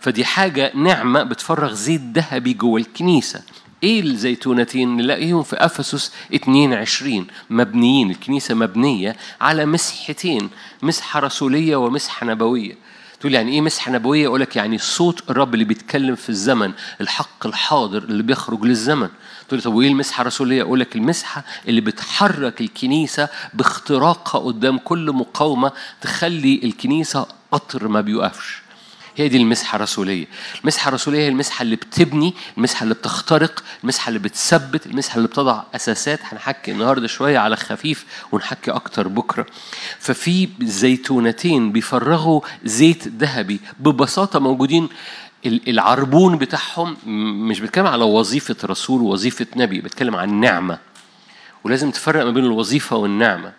فدي حاجة نعمة بتفرغ زيت ذهبي جوه الكنيسة. ايه الزيتونتين؟ نلاقيهم في أفسس 22 مبنيين. الكنيسة مبنية على مسحتين، مسحة رسولية ومسحة نبوية. تقول يعني ايه مسحة نبوية؟ يقولك يعني صوت الرب اللي بيتكلم في الزمن، الحق الحاضر اللي بيخرج للزمن. تقول طب وايه المسحة الرسولية؟ يقولك المسحة اللي بتحرك الكنيسة باختراقها قدام كل مقاومة، تخلي الكنيسة قطر ما بيوقفش. هي دي المسحة الرسولية. المسحة الرسولية هي المسحة اللي بتبني، المسحة اللي بتخترق، المسحة اللي بتثبت، المسحة اللي بتضع أساسات. هنحكي النهاردة شوية على خفيف ونحكي أكتر بكرة. ففي زيتونتين بيفرغوا زيت ذهبي ببساطة موجودين. العربون بتاعهم مش بتكلم على وظيفة رسول ووظيفة نبي، بتكلم عن نعمة. ولازم تفرق ما بين الوظيفة والنعمة.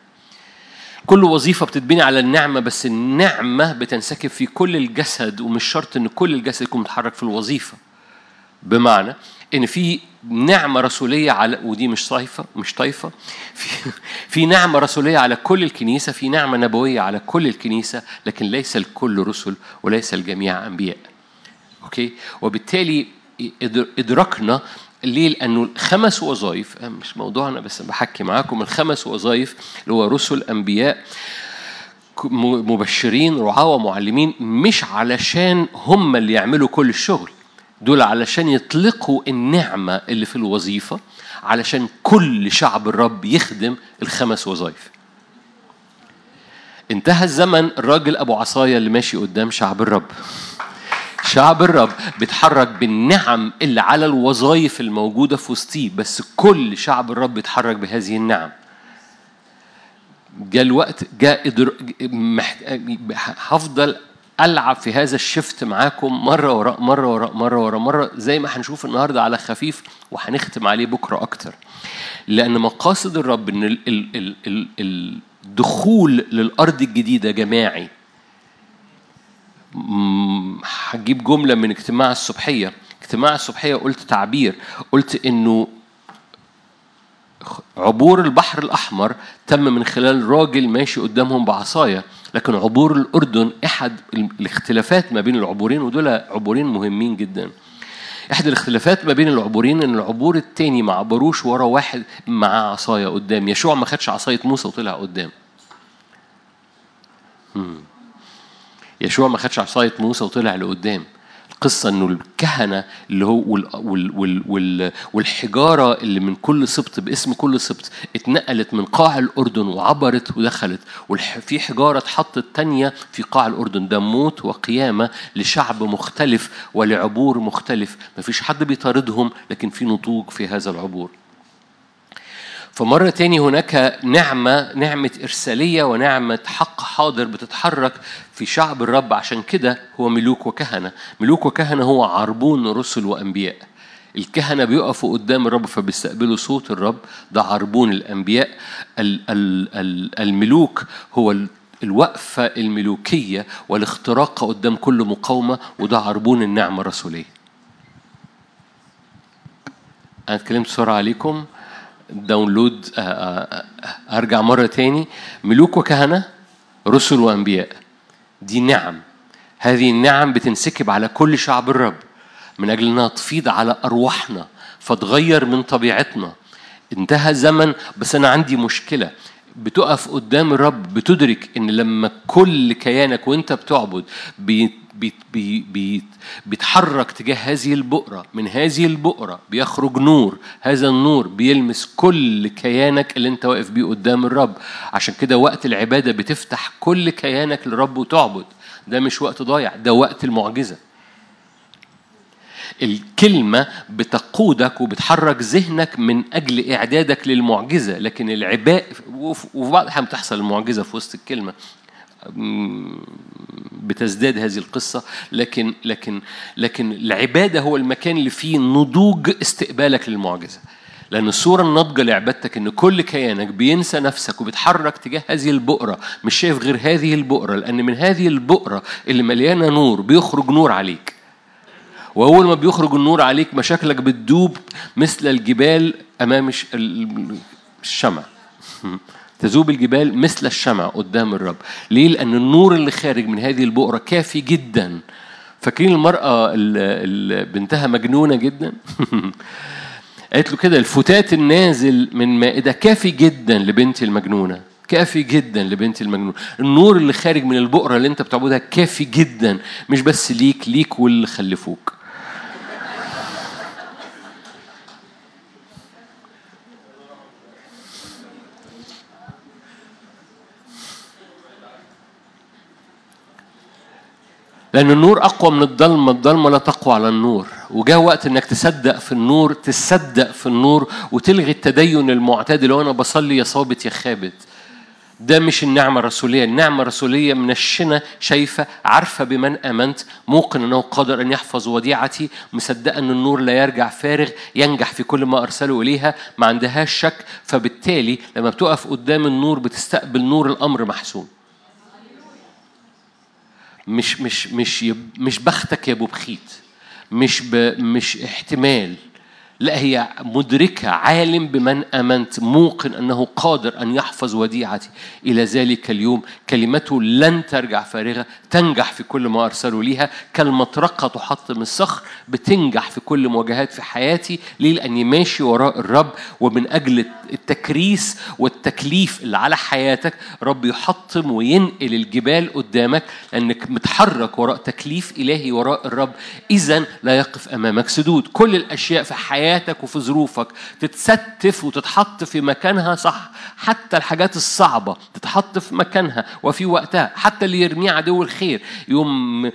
كل وظيفة بتتبني على النعمة، بس النعمة بتنسكب في كل الجسد، ومش شرط ان كل الجسد يكون متحرك في الوظيفة. بمعنى ان في نعمة رسولية على، ودي مش طايفة، في نعمة رسولية على كل الكنيسة، في نعمة نبوية على كل الكنيسة، لكن ليس الكل رسل وليس الجميع انبياء. اوكي؟ وبالتالي ادركنا ليه؟ لأنه الخمس وظائف، مش موضوعنا بس بحكي معاكم، الخمس وظائف اللي هو رسل، أنبياء، مبشرين، رعاة ومعلمين، مش علشان هم اللي يعملوا كل الشغل دول، علشان يطلقوا النعمة اللي في الوظيفة، علشان كل شعب الرب يخدم الخمس وظائف. انتهى الزمن الراجل أبو عصاية اللي ماشي قدام شعب الرب. شعب الرب بيتحرك بالنعم اللي على الوظائف الموجودة في وسطيه، بس كل شعب الرب بيتحرك بهذه النعم. جاء الوقت، هفضل ألعب في هذا الشفت معاكم مرة وراء مرة زي ما هنشوف النهاردة على خفيف، وهنختم عليه بكرة أكتر. لأن مقاصد الرب إن الدخول للأرض الجديدة جماعي. هجيب جملة من اجتماع الصبحية. قلت تعبير، قلت إنه عبور البحر الأحمر تم من خلال راجل ماشي قدامهم بعصاية، لكن عبور الأردن، أحد الاختلافات ما بين العبورين، ودول عبورين مهمين جدا، أحد الاختلافات ما بين العبورين إن العبور التاني ما عبروش ورا واحد مع عصاية قدام. يشوع ما خدش عصاية موسى وطلع قدام. يشوع ما خدش عصاية موسى وطلع لقدام. القصة إنه الكهنة اللي هو والحجارة اللي من كل سبط باسم كل سبط اتنقلت من قاع الأردن وعبرت ودخلت، وفي حجارة اتحطت تانية في قاع الأردن. ده موت وقيامة لشعب مختلف ولعبور مختلف. ما فيش حد بيطاردهم، لكن في نطوق في هذا العبور. فمرة تاني هناك نعمة إرسالية ونعمة حق حاضر بتتحرك في شعب الرب. عشان كده هو ملوك وكهنة هو عربون رسل وأنبياء. الكهنة بيقفوا قدام الرب فبيستقبلوا صوت الرب، ده عربون الأنبياء. الملوك هو الوقفة الملوكية والاختراق قدام كل مقاومة، وده عربون النعمة الرسولية. أنا اتكلمت بسرعة عليكم، داونلود أرجع مرة تاني. ملوك وكهنة، رسل وأنبياء، دي نعم. هذه النعم بتنسكب على كل شعب الرب من أجل أنها تفيض على أرواحنا فتغير من طبيعتنا. انتهى زمن بس أنا عندي مشكلة، بتقف قدام الرب بتدرك إن لما كل كيانك وإنت بتعبد بيتحرك تجاه هذه البؤرة، من هذه البؤرة بيخرج نور، هذا النور بيلمس كل كيانك اللي انت واقف بيه قدام الرب. عشان كده وقت العبادة بتفتح كل كيانك للرب وتعبد. ده مش وقت ضايع، ده وقت المعجزة. الكلمة بتقودك وبتحرك ذهنك من أجل إعدادك للمعجزة، لكن العباء وفي بعض الأحيان بتحصل المعجزة في وسط الكلمة، بتزداد هذه القصة. لكن العبادة هو المكان اللي فيه نضوج استقبالك للمعجزة، لأن الصورة الناضجة لعبادتك إن كل كيانك بينسى نفسك وبتحرك تجاه هذه البؤرة، مش شايف غير هذه البؤرة، لأن من هذه البؤرة اللي مليانة نور بيخرج نور عليك. وأول ما بيخرج النور عليك مشاكلك بتدوب مثل الجبال أمام الشمع، تذوب الجبال مثل الشمع قدام الرب. ليه؟ لأن النور اللي خارج من هذه البؤرة كافي جدا. فاكرين المرأة اللي بنتها مجنونة جدا قالت له كده الفتات النازل من مائدة، كافي جدا لبنتي المجنونة، كافي جدا لبنتي المجنون. النور اللي خارج من البؤرة اللي انت بتعبدها كافي جدا، مش بس ليك واللي خلفوك. لأن النور أقوى من الظلمة، الظلمة لا تقوى على النور. وجاء وقت إنك تصدق في النور، تصدق في النور وتلغي التدين المعتاد اللي أنا بصلي يا صابت يا خابت. ده مش النعمة الرسولية. النعمة الرسولية منشنة، شايفة، عارفة بمن آمنت، موقن أنه قادر أن يحفظ وديعتي، مصدقة أن النور لا يرجع فارغ، ينجح في كل ما أرسله إليها، ما عندهاش شك. فبالتالي لما بتقف قدام النور بتستقبل نور. الأمر محسون. مش بختك يا ابو بخيت، مش احتمال، لا، هي مدركة، عالم بمن آمنت، موقن أنه قادر أن يحفظ وديعتي إلى ذلك اليوم. كلمته لن ترجع فارغة، تنجح في كل ما أرسلوا ليها، كالمطرقة تحطم الصخر، بتنجح في كل مواجهات في حياتي. ليه؟ لأني ماشي وراء الرب. ومن أجل التكريس والتكليف اللي على حياتك، رب يحطم وينقل الجبال قدامك، لأنك متحرك وراء تكليف إلهي، وراء الرب. إذن لا يقف أمامك سدود. كل الأشياء في حياتك وفي ظروفك تتستف وتتحط في مكانها، صح. حتى الحاجات الصعبة تتحط في مكانها وفي وقتها. حتى اللي يرميه عدو الخير، يوم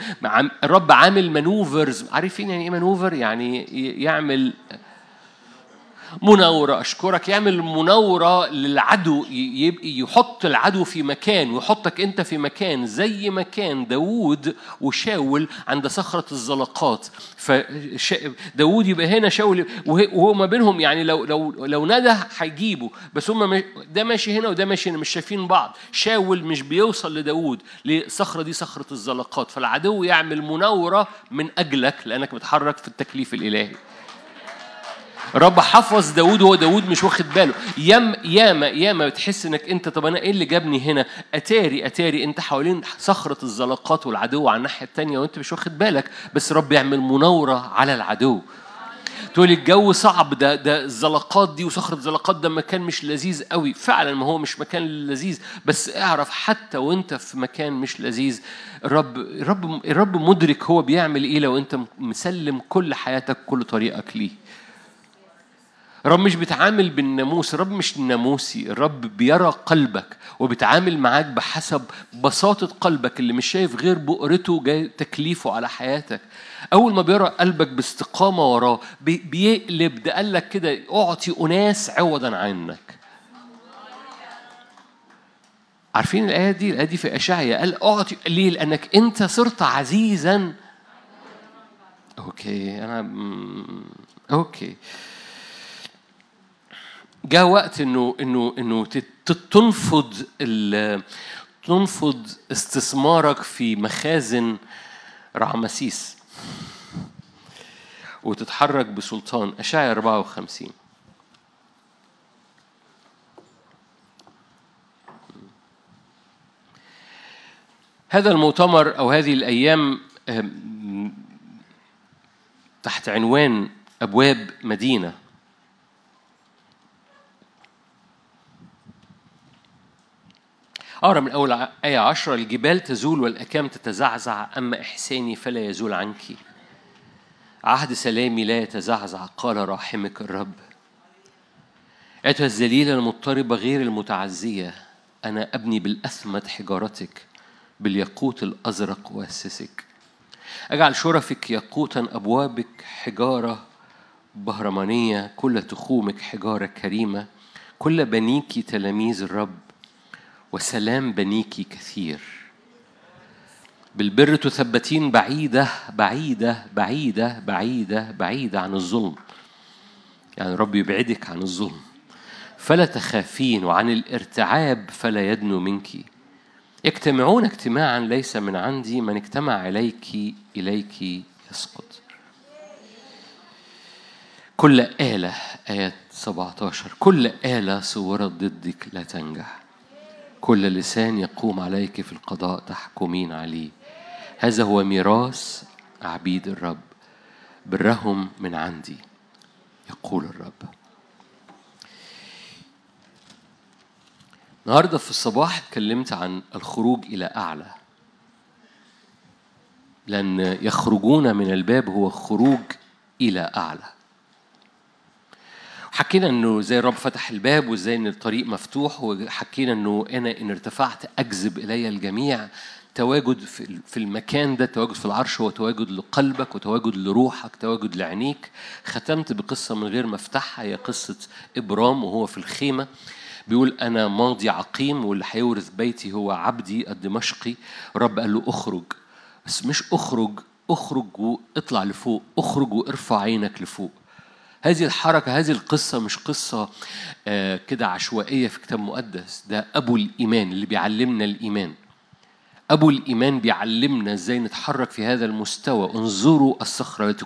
الرب عامل مانوفرز. عارفين يعني ايه مانوفر؟ يعني يعمل مناورة، أشكرك، يعمل مناورة للعدو، يحط العدو في مكان ويحطك أنت في مكان، زي مكان داود وشاول عند صخرة الزلقات. فداود يبقى هنا، شاول، وهو ما بينهم يعني لو نده هيجيبه، بس هم ده ماشي هنا وده ماشي هنا، مش شايفين بعض. شاول مش بيوصل لداود، لصخرة دي صخرة الزلقات. فالعدو يعمل مناورة من أجلك لأنك متحرك في التكليف الإلهي. رب حفظ داود، هو داود مش واخد باله. ياما بتحس انك انت، طب انا ايه اللي جابني هنا؟ اتاري انت حوالين صخرة الزلقات والعدو على الناحية التانية وانت مش واخد بالك، بس رب يعمل مناورة على العدو. تقولي الجو صعب، ده الزلقات دي وصخرة الزلقات، ده مكان مش لذيذ قوي. فعلا ما هو مش مكان لذيذ، بس اعرف حتى وانت في مكان مش لذيذ، الرب مدرك هو بيعمل ايه لو انت مسلم كل حياتك كل طريقك ليه. رب مش بيتعامل بالناموس، رب مش ناموسي، رب بيرى قلبك وبيتعامل معاك بحسب بساطة قلبك اللي مش شايف غير بؤرته جاي تكليفه على حياتك. أول ما بيرى قلبك باستقامة وراه بيقلب. ده قال لك كده أعطي أناس عوضا عنك. عارفين الآية دي؟ الآية دي في إشعياء، قال أعطي. ليه؟ لأنك أنت صرت عزيزا. أوكي. جاء وقت إنه تنفض تنفض استثمارك في مخازن رعمسيس وتتحرك بسلطان. إشعياء 54. هذا المؤتمر أو هذه الأيام تحت عنوان أبواب مدينة. أقرأ من أول آية 10: الجبال تزول والأكام تتزعزع، أما إحساني فلا يزول عنك، عهد سلامي لا يتزعزع، قال راحمك الرب. أتى الذليلة المضطربة غير المتعزية، أنا أبني بالأثمد حجارتك، بالياقوت الأزرق وأسسك. أجعل شرفك ياقوتا، أبوابك حجارة بهرمانية، كل تخومك حجارة كريمة، كل بنيكي تلاميذ الرب، وسلام بنيكي كثير. بالبر تثبتين بعيدة بعيدة بعيدة بعيدة بعيدة عن الظلم، يعني رب يبعدك عن الظلم، فلا تخافين، وعن الارتعاب فلا يدنو منك. يجتمعون اجتماعا ليس من عندي، من اجتمع عليك إليك يسقط. كل آلة، آيات 17، كل آلة صورت ضدك لا تنجح، كل لسان يقوم عليك في القضاء تحكمين عليه. هذا هو ميراث عبيد الرب، برهم من عندي يقول الرب. النهارده في الصباح اتكلمت عن الخروج إلى أعلى، لأن يخرجون من الباب هو خروج إلى أعلى. حكينا أنه زي الرب فتح الباب وزي أن الطريق مفتوح، وحكينا أنه أنا إن ارتفعت أجذب إلي الجميع. تواجد في المكان ده، تواجد في العرش، هو تواجد لقلبك وتواجد لروحك، تواجد لعينيك. ختمت بقصة من غير مفتاحها، هي قصة إبرام وهو في الخيمة، بيقول أنا ماضي عقيم واللي هيورث بيتي هو عبدي الدمشقي. رب قال له أخرج، بس مش أخرج واطلع لفوق، أخرج وارفع عينك لفوق. هذه الحركة، هذه القصة مش قصة كده عشوائية في كتاب مقدس. ده أبو الإيمان اللي بيعلمنا الإيمان، أبو الإيمان بيعلمنا إزاي نتحرك في هذا المستوى. انظروا الصخرة التي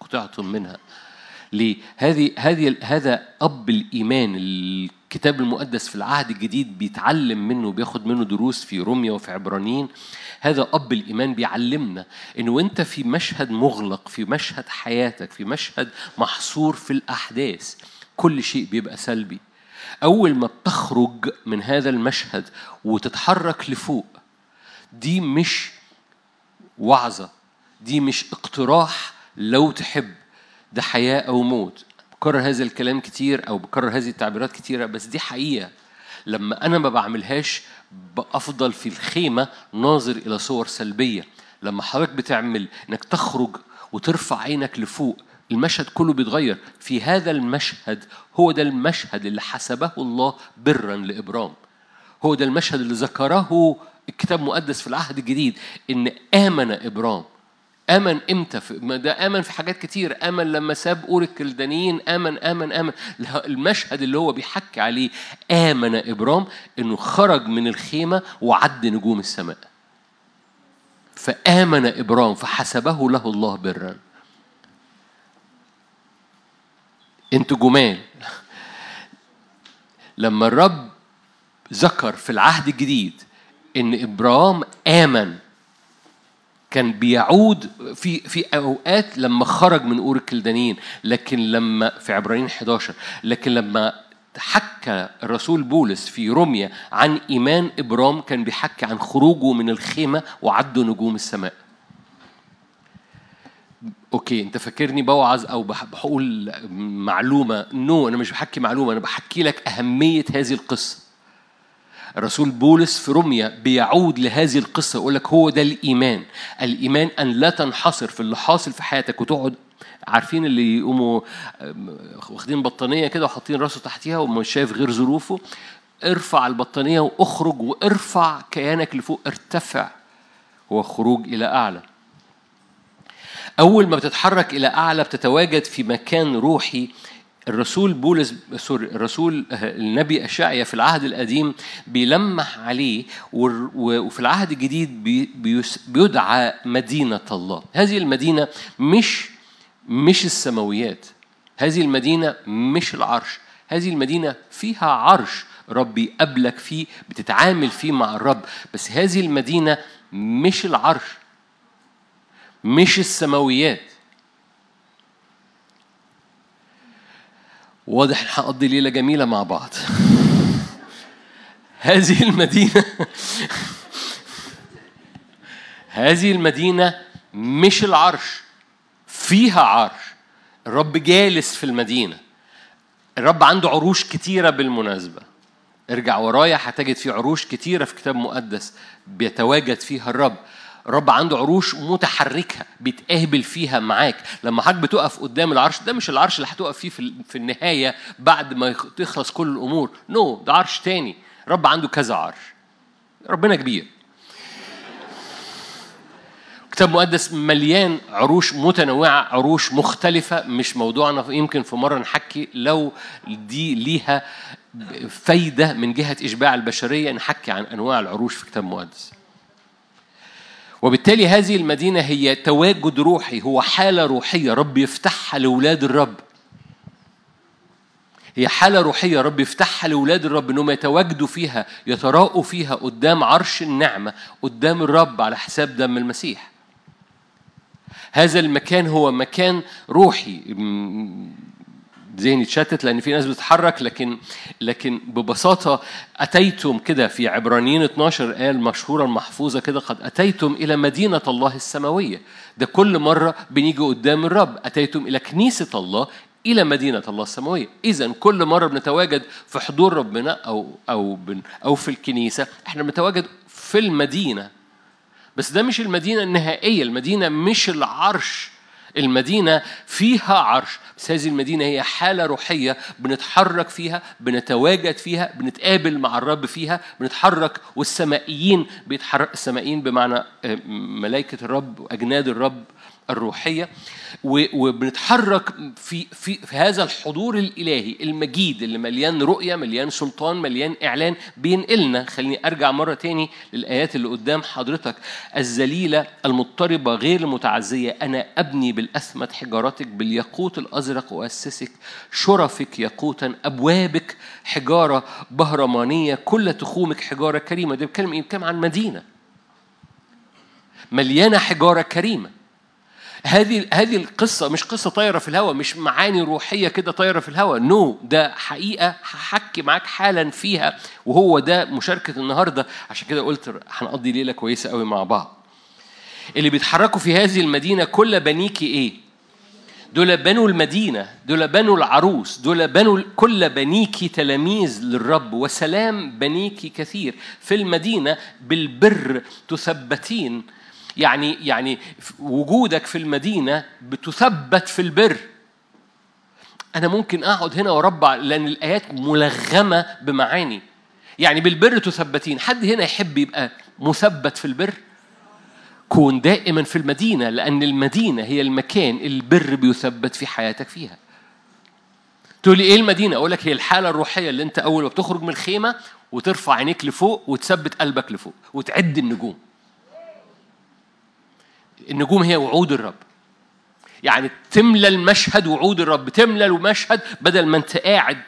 قطعتم منها. هذا أب الإيمان. الكتاب المقدس في العهد الجديد بيتعلم منه وبياخد منه دروس في رومية وفي عبرانيين. هذا أب الإيمان بيعلمنا إنه وإنت في مشهد مغلق، في مشهد حياتك، في مشهد محصور في الأحداث، كل شيء بيبقى سلبي. أول ما بتخرج من هذا المشهد وتتحرك لفوق، دي مش وعظة، دي مش اقتراح لو تحب، ده حياة أو موت. بكرر هذا الكلام كتير أو بكرر هذه التعبيرات كتيرة، بس دي حقيقة. لما أنا ما بعملهاش بأفضل في الخيمة ناظر إلى صور سلبية. لما حضرتك بتعمل إنك تخرج وترفع عينك لفوق، المشهد كله بيتغير. في هذا المشهد، هو ده المشهد اللي حسبه الله برا لإبرام، هو ده المشهد اللي ذكره الكتاب المقدس في العهد الجديد، إن آمن إبرام. آمن إمتى؟ ده آمن في حاجات كتير. آمن لما ساب أور الكلدانيين، آمن. المشهد اللي هو بيحكي عليه آمن إبرام، إنه خرج من الخيمة وعد نجوم السماء. فآمن إبرام فحسبه له الله برا. أنتوا جمال. لما الرب ذكر في العهد الجديد إن إبرام آمن، كان بيعود في أوقات لما خرج من أور الكلدانيين. لكن لما في عبرانيين 11، لكن لما حكى الرسول بولس في رومية عن إيمان إبرام، كان بيحكي عن خروجه من الخيمة وعدوا نجوم السماء. أوكي، أنت فاكرني بوعظ أو بقول معلومة؟ نو، أنا مش بحكي معلومة، أنا بحكي لك أهمية هذه القصة. الرسول بولس في رومية بيعود لهذه القصة، يقول لك هو ده الإيمان. الإيمان أن لا تنحصر في اللي حاصل في حياتك وتقعد. عارفين اللي يقوموا واخدين بطانية كده وحاطين راسه تحتها ومش شايف غير ظروفه؟ ارفع البطانية واخرج وارفع كيانك لفوق. ارتفع، هو خروج إلى أعلى. أول ما بتتحرك إلى أعلى بتتواجد في مكان روحي الرسول بولس النبي إشعياء في العهد القديم بيلمح عليه، وفي العهد الجديد بيدعى مدينة الله. هذه المدينة مش السماويات، هذه المدينة مش العرش، هذه المدينة فيها عرش ربي قبلك فيه، بتتعامل فيه مع الرب، بس هذه المدينة مش العرش، مش السماويات. واضح ان هقضي ليله جميله مع بعض. هذه المدينه هذه المدينه مش العرش، فيها عرش، الرب جالس في المدينه، الرب عنده عروش كتيره. بالمناسبه ارجع ورايا هتجد في عروش كتيره في كتاب مقدس بيتواجد فيها الرب. الرب عنده عروش متحركة بيتقابل فيها معاك. لما حضرتك بتقف قدام العرش ده مش العرش اللي هتقف فيه في النهاية بعد ما تخلص كل الأمور، ده عرش تاني. رب عنده كذا عرش، ربنا كبير. كتاب مقدس مليان عروش متنوعة، عروش مختلفة، مش موضوعنا، يمكن في مرة نحكي لو دي ليها فايدة من جهة إشباع البشرية نحكي عن أنواع العروش في كتاب مقدس. وبالتالي هذه المدينة هي تواجد روحي، هو حالة روحية رب يفتحها لأولاد الرب. هي حالة روحية رب يفتحها لأولاد الرب إنهم يتواجدوا فيها، يتراءوا فيها قدام عرش النعمة، قدام الرب على حساب دم المسيح. هذا المكان هو مكان روحي. ذهني اتشتت لأن في ناس بتتحرك، لكن ببساطة أتيتم كده في عبرانيين 12 آية مشهورة المحفوظة كده، قد أتيتم إلى مدينة الله السماوية. ده كل مرة بنيجي قدام الرب، أتيتم إلى كنيسة الله، إلى مدينة الله السماوية. إذن كل مرة بنتواجد في حضور ربنا أو في الكنيسة، إحنا بنتواجد في المدينة. بس ده مش المدينة النهائية، المدينة مش العرش، المدينة فيها عرش، بس هذه المدينة هي حالة روحية بنتحرك فيها، بنتواجد فيها، بنتقابل مع الرب فيها، بنتحرك. والسمائيين بيتحرك، السمائيين بمعنى ملائكة الرب وأجناد الرب الروحية، وبنتحرك في هذا الحضور الإلهي المجيد اللي مليان رؤية، مليان سلطان، مليان إعلان بينقلنا. خليني أرجع مرة تاني للآيات اللي قدام حضرتك. الذليلة المضطربة غير المتعزية أنا أبني بالأثمد حجارتك، بالياقوت الأزرق وأسسك، شرفك ياقوتا، أبوابك حجارة بهرمانية، كل تخومك حجارة كريمة. ده بيتكلم عن مدينة مليانة حجارة كريمة. هذه القصة مش قصة طايرة في الهواء، مش معاني روحية كده طايرة في الهواء، ده حقيقة هحكي معاك حالا فيها، وهو ده مشاركة النهاردة. عشان كده قلت هنقضي ليلة كويسة قوي مع بعض. اللي بيتحركوا في هذه المدينة كل بنيكي ايه؟ دول بنوا المدينة، دول بنوا العروس، دول بنوا. كل بنيكي تلاميذ للرب، وسلام بنيكي كثير في المدينة، بالبر تثبتين. يعني وجودك في المدينة بتثبت في البر. أنا ممكن أقعد هنا وأربع لأن الآيات ملغمة بمعاني. يعني بالبر تثبتين، حد هنا يحب يبقى مثبت في البر؟ كون دائما في المدينة، لأن المدينة هي المكان البر بيثبت في حياتك فيها. تقول لي إيه المدينة؟ أقول لك هي الحالة الروحية اللي أنت أول ما بتخرج من الخيمة وترفع عينيك لفوق وتثبت قلبك لفوق وتعد النجوم. النجوم هي وعود الرب، يعني تملى المشهد وعود الرب، تملى المشهد بدل ما انت قاعد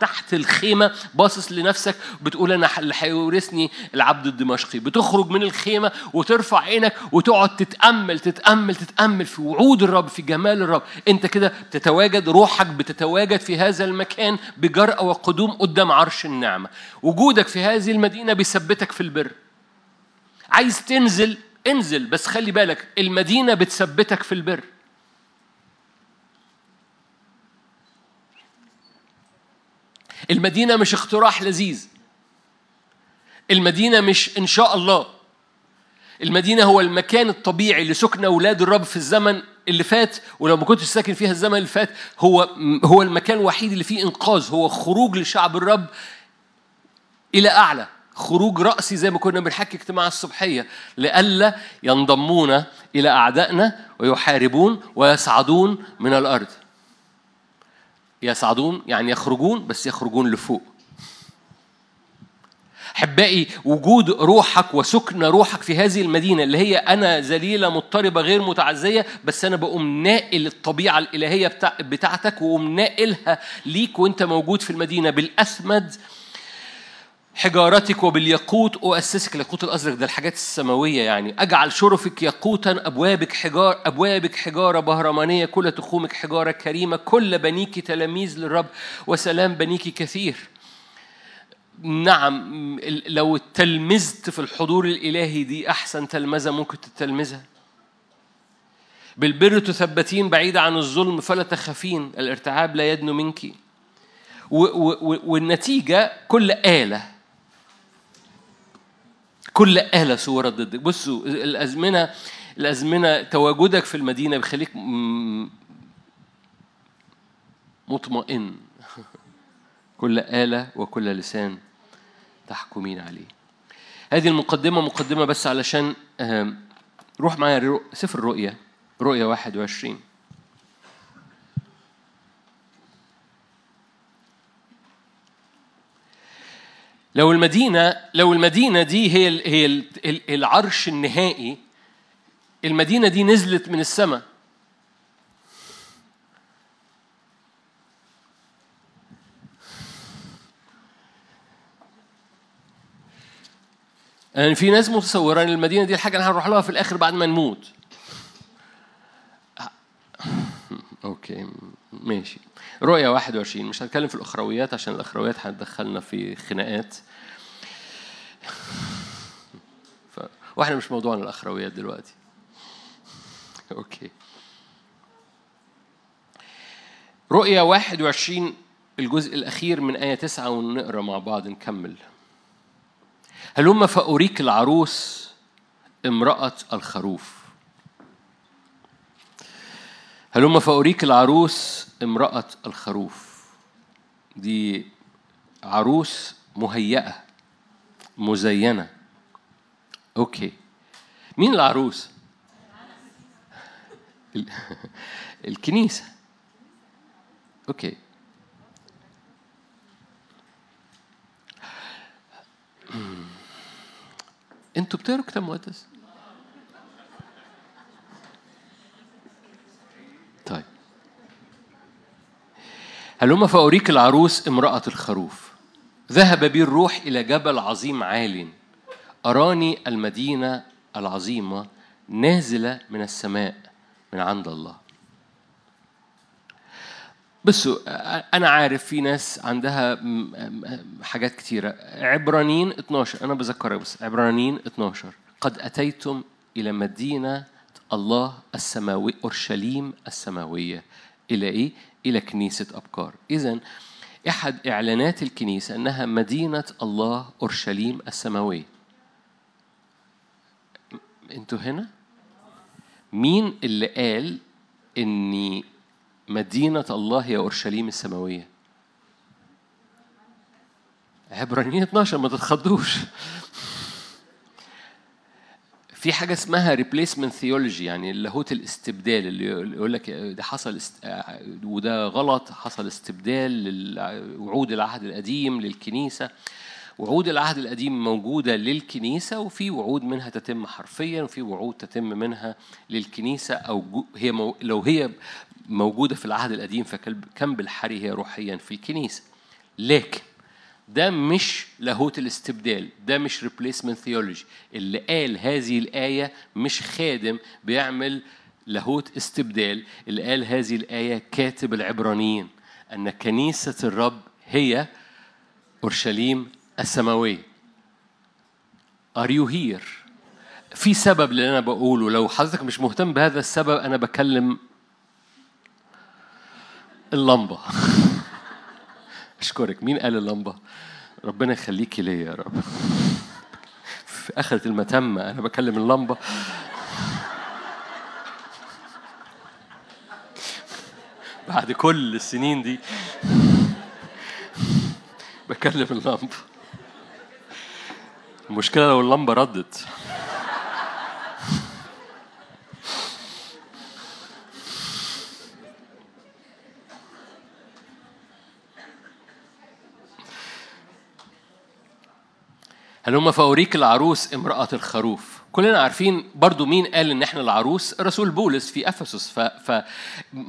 تحت الخيمة باصص لنفسك بتقول أنا اللي هيورثني العبد الدمشقي. بتخرج من الخيمة وترفع عينك وتقعد تتأمل في وعود الرب، في جمال الرب. انت كده بتتواجد، روحك بتتواجد في هذا المكان بجرأة وقدوم قدام عرش النعمة. وجودك في هذه المدينة بيثبتك في البر. عايز تنزل انزل، بس خلي بالك المدينة بتثبتك في البر. المدينة مش اقتراح لذيذ، المدينة مش إن شاء الله، المدينة هو المكان الطبيعي اللي سكن أولاد الرب في الزمن اللي فات. ولو ما كنتش ساكن فيها الزمن اللي فات، هو المكان الوحيد اللي فيه إنقاذ، هو خروج لشعب الرب إلى أعلى، خروج رأسي زي ما كنا بنحكي اجتماع الصبحية، لئلا ينضمون إلى أعدائنا ويحاربون ويصعدون من الأرض. يصعدون يعني يخرجون، بس يخرجون لفوق. حبائي، وجود روحك وسكن روحك في هذه المدينة اللي هي أنا ذليلة مضطربة غير متعزية، بس أنا بقوم ناقل الطبيعة الإلهية بتاعتك وقوم ناقلها ليك وانت موجود في المدينة. بالأسمد حجارتك وبالياقوت أؤسسك. الياقوت الأزرق ده الحاجات السماوية يعني. أجعل شرفك ياقوتا، أبوابك حجار، أبوابك حجارة بهرمانية، كل تخومك حجارة كريمة، كل بنيك تلاميذ للرب وسلام بنيك كثير. نعم، لو تلمزت في الحضور الإلهي دي أحسن تلمزة ممكن تتلمزها. بالبر تثبتين، بعيد عن الظلم فلا تخافين، الارتعاب لا يدنو منك. والنتيجة كل آلة صورة ضدك. بصوا، الأزمنة تواجدك في المدينة بيخليك مطمئن. كل آلة وكل لسان تحكمين عليه. هذه المقدمة مقدمة بس علشان روح معايا سفر الرؤيا، رؤيا 21. لو المدينة دي هي العرش النهائي، المدينة دي نزلت من السماء. يعني في ناس متصورة ان المدينة دي الحاجة اللي هنروح لها في الآخر بعد ما نموت. أوكي ماشي. رؤيا 21، مش هنتكلم في الأخرويات عشان الأخرويات هتدخلنا في خناقات، واحنا مش موضوعنا الأخرويات دلوقتي. أوكي، رؤيا 21 الجزء الأخير من آية 9، ونقرأ مع بعض نكمل. هلما فأريك العروس امرأة الخروف. هلما فأريك العروس امرأة الخروف. دي عروس مهيئة مزينة. أوكي، مين العروس؟ الكنيسة. أوكي، أنتوا بتقروا كتاب مقدس؟ طيب، هلما فأريك العروس امرأة الخروف. ذهب بي الروح إلى جبل عظيم عال، أراني المدينة العظيمة نازلة من السماء من عند الله. بس أنا عارف في ناس عندها حاجات كتيرة. عبرانيين 12، أنا بذكرها بس. عبرانيين 12، قد أتيتم إلى مدينة الله السماوي، أورشليم السماوية، إلى إيه؟ إلى كنيسة أبكار. إذن أحد إعلانات الكنيسة أنها مدينة الله أورشليم السماوية. أنتوا هنا؟ مين اللي قال أني مدينة الله هي أورشليم السماوية؟ عبرانيين 12، ما تتخضوش. في حاجة اسمها replacement theology، يعني لاهوت الاستبدال، اللي يقول لك ده حصل وده غلط. حصل استبدال لوعود العهد القديم للكنيسة. وعود العهد القديم موجودة للكنيسة، وفي وعود منها تتم حرفيا، وفي وعود تتم منها للكنيسة. أو هي لو هي موجودة في العهد القديم فكم بالحري هي روحيا في الكنيسة. لكن ده مش لاهوت الاستبدال، ده مش replacement theology. اللي قال هذه الآية مش خادم بيعمل لاهوت استبدال. اللي قال هذه الآية كاتب العبرانيين، أن كنيسة الرب هي أورشليم السماوية. Are you here؟ في سبب اللي أنا بقوله. لو حضرتك مش مهتم بهذا السبب، أنا بكلم اللمبة. أشكرك. مين قال اللمبة؟ ربنا يخليكي ليا يا رب. في آخرة المتمة أنا بكلم اللمبة. بعد كل السنين دي بكلم اللمبة. المشكلة لو اللمبة ردت. هل هم فوريك العروس امرأة الخروف؟ كلنا عارفين برضو مين قال إن إحنا العروس؟ رسول بولس في أفسس.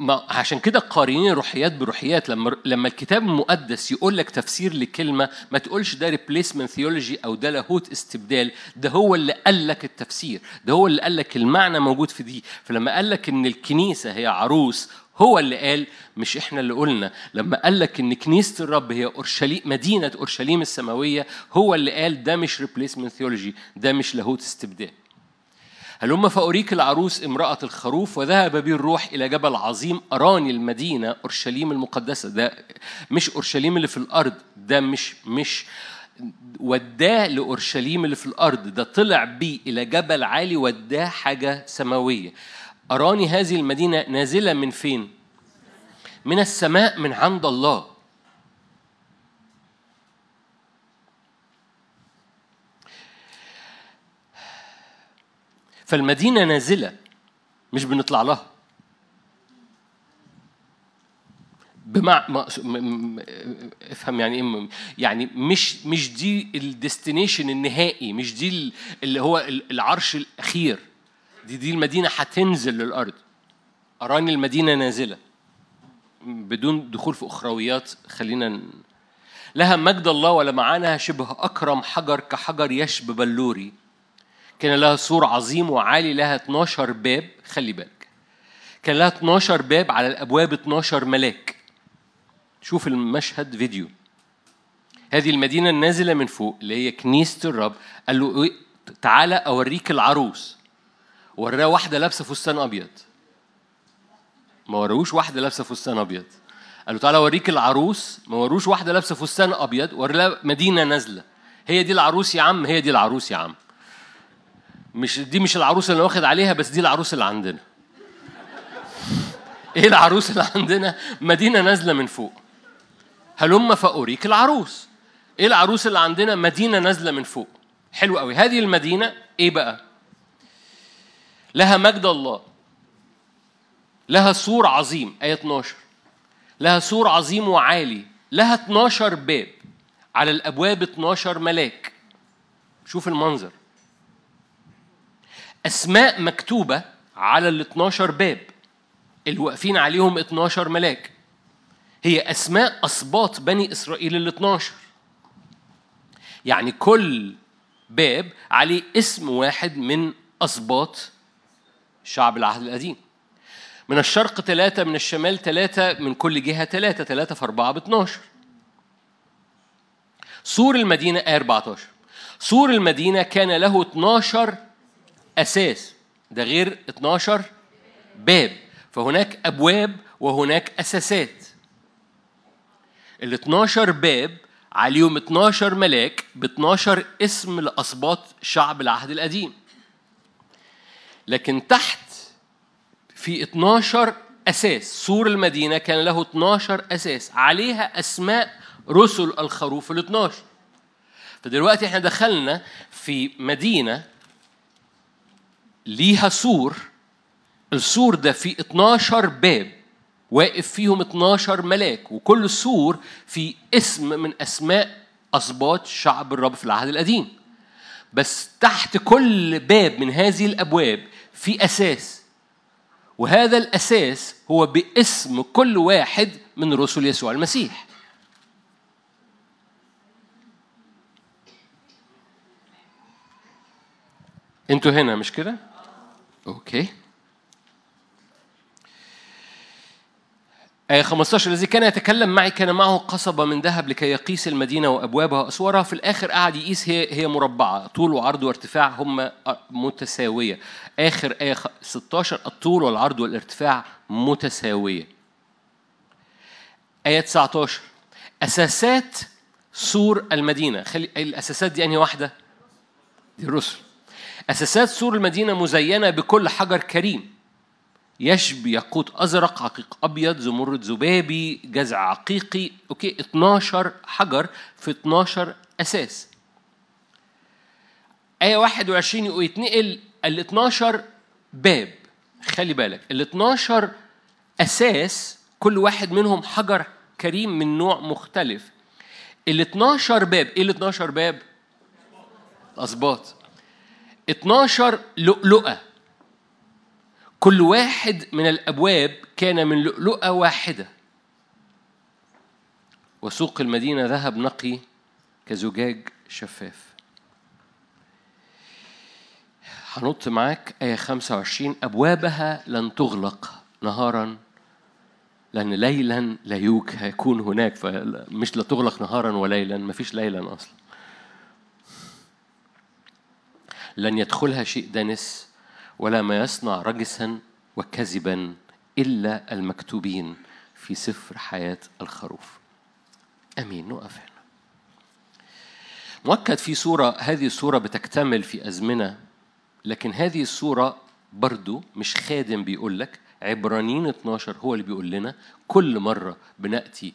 عشان كده قارنين روحيات بروحيات. لما الكتاب المقدس يقول لك تفسير لكلمة ما تقولش ده ريبليسمنت ثيولوجي أو ده لاهوت استبدال، ده هو اللي قال لك التفسير، ده هو اللي قال لك المعنى موجود في دي. فلما قال لك إن الكنيسة هي عروس، هو اللي قال، مش إحنا اللي قلنا. لما قال لك إن كنيسة الرب هي أورشليم، مدينة أورشليم السماوية، هو اللي قال ده مش ريبليسمنت ثيولوجي، ده مش لاهوت استبدال. هلما فأريك العروس امرأة الخروف، وذهب بي الروح إلى جبل عظيم أراني المدينة أورشليم المقدسة. ده مش أورشليم اللي في الأرض، ده مش وداه لأورشليم اللي في الأرض، ده طلع بي إلى جبل عالي وداه حاجة سماوية. أراني هذه المدينة نازلة من فين؟ من السماء، من عند الله. فالمدينة نازلة، مش بنطلع لها. افهم يعني ايه؟ يعني مش دي الديستنيشن النهائي، مش دي اللي هو العرش الأخير، دي المدينة هتنزل للأرض. أراني المدينة نازلة، بدون دخول في أخرويات. خلينا لها مجد الله، ولا معانها شبه أكرم حجر كحجر يشب بلوري. كان لها سور عظيم وعالي، لها 12 باب. خلي بالك، كان لها 12 باب، على الأبواب 12 ملاك. شوف المشهد فيديو. هذه المدينة النازلة من فوق اللي هي كنيسة الرب، قال له تعالى أوريك العروس. وراه واحدة لابسة فستان أبيض، ما وروش واحدة لابسة فستان أبيض. قال له تعالى أوريك العروس، ما وروش واحدة لابسة فستان أبيض، وراه مدينة نازلة. هي دي العروس يا عم، هي دي العروس يا عم. مش العروس اللي واخد عليها، بس دي العروس اللي عندنا. ايه العروس اللي عندنا؟ مدينة نازلة من فوق. هلما فأوريك العروس. ايه العروس اللي عندنا؟ مدينة نازلة من فوق. حلو قوي. هذه المدينة ايه بقى؟ لها مجد الله، لها سور عظيم، آية 12، لها سور عظيم وعالي، لها 12 باب، على الأبواب 12 ملاك. شوف المنظر، أسماء مكتوبة على ال 12 باب اللي واقفين عليهم 12 ملاك. هي أسماء أسباط بني إسرائيل ال 12. يعني كل باب عليه اسم واحد من أسباط شعب العهد القديم. من الشرق 3، من الشمال 3، من كل جهة 3، 3 في 4 ب 12. سور المدينة 14. سور المدينة كان له 12 أساس، ده غير 12 باب. فهناك أبواب وهناك أساسات. ال 12 باب عليهم 12 ملاك ب 12 اسم لأسباط شعب العهد القديم. لكن تحت في 12 أساس. سور المدينة كان له 12 أساس، عليها أسماء رسل الخروف ال 12. فدلوقتي احنا دخلنا في مدينة ليها سور، السور ده فيه 12 باب واقف فيهم 12 ملاك، وكل سور فيه اسم من أسماء أسباط شعب الرب في العهد القديم. بس تحت كل باب من هذه الأبواب في أساس، وهذا الأساس هو باسم كل واحد من رسل يسوع المسيح. انتوا هنا مش كده؟ أوكي. آية 15، الذي كان يتكلم معي كان معه قصبة من ذهب لكي يقيس المدينة وأبوابها وأسوارها. في الآخر قاعد يقيس. هي مربعة، طول وعرض وارتفاع هم متساوية. آخر آية 16، الطول والعرض والارتفاع متساوية. آية 19، أساسات سور المدينة. الأساسات دي أنهي واحدة؟ دي الرسل. أساسات سور المدينة مزينة بكل حجر كريم يشبه ياقوت أزرق، عقيق أبيض، زمرد زبابي، جزع عقيقي. أوكي، 12 حجر في 12 أساس. آية 21 ويتنقل ال 12 باب. خلي بالك، ال 12 أساس كل واحد منهم حجر كريم من نوع مختلف. ال 12 باب، إيه ال 12 باب؟ أصباط. 12 لؤلؤة، كل واحد من الأبواب كان من لؤلؤة واحدة، وسوق المدينة ذهب نقي كزجاج شفاف. هنط معاك آية 25، أبوابها لن تغلق نهارا، لأن ليلا لا يكون هناك، فمش لا تغلق نهارا وليلا، مفيش ليلا أصلا. لن يدخلها شيء دنس ولا ما يصنع رجسا وكذبا إلا المكتوبين في سفر حياة الخروف. أمين. نقف هنا. مؤكد في صورة، هذه الصورة بتكتمل في أزمنة، لكن هذه الصورة برضو مش خادم بيقولك، عبرانيين 12 هو اللي بيقول لنا كل مرة بنأتي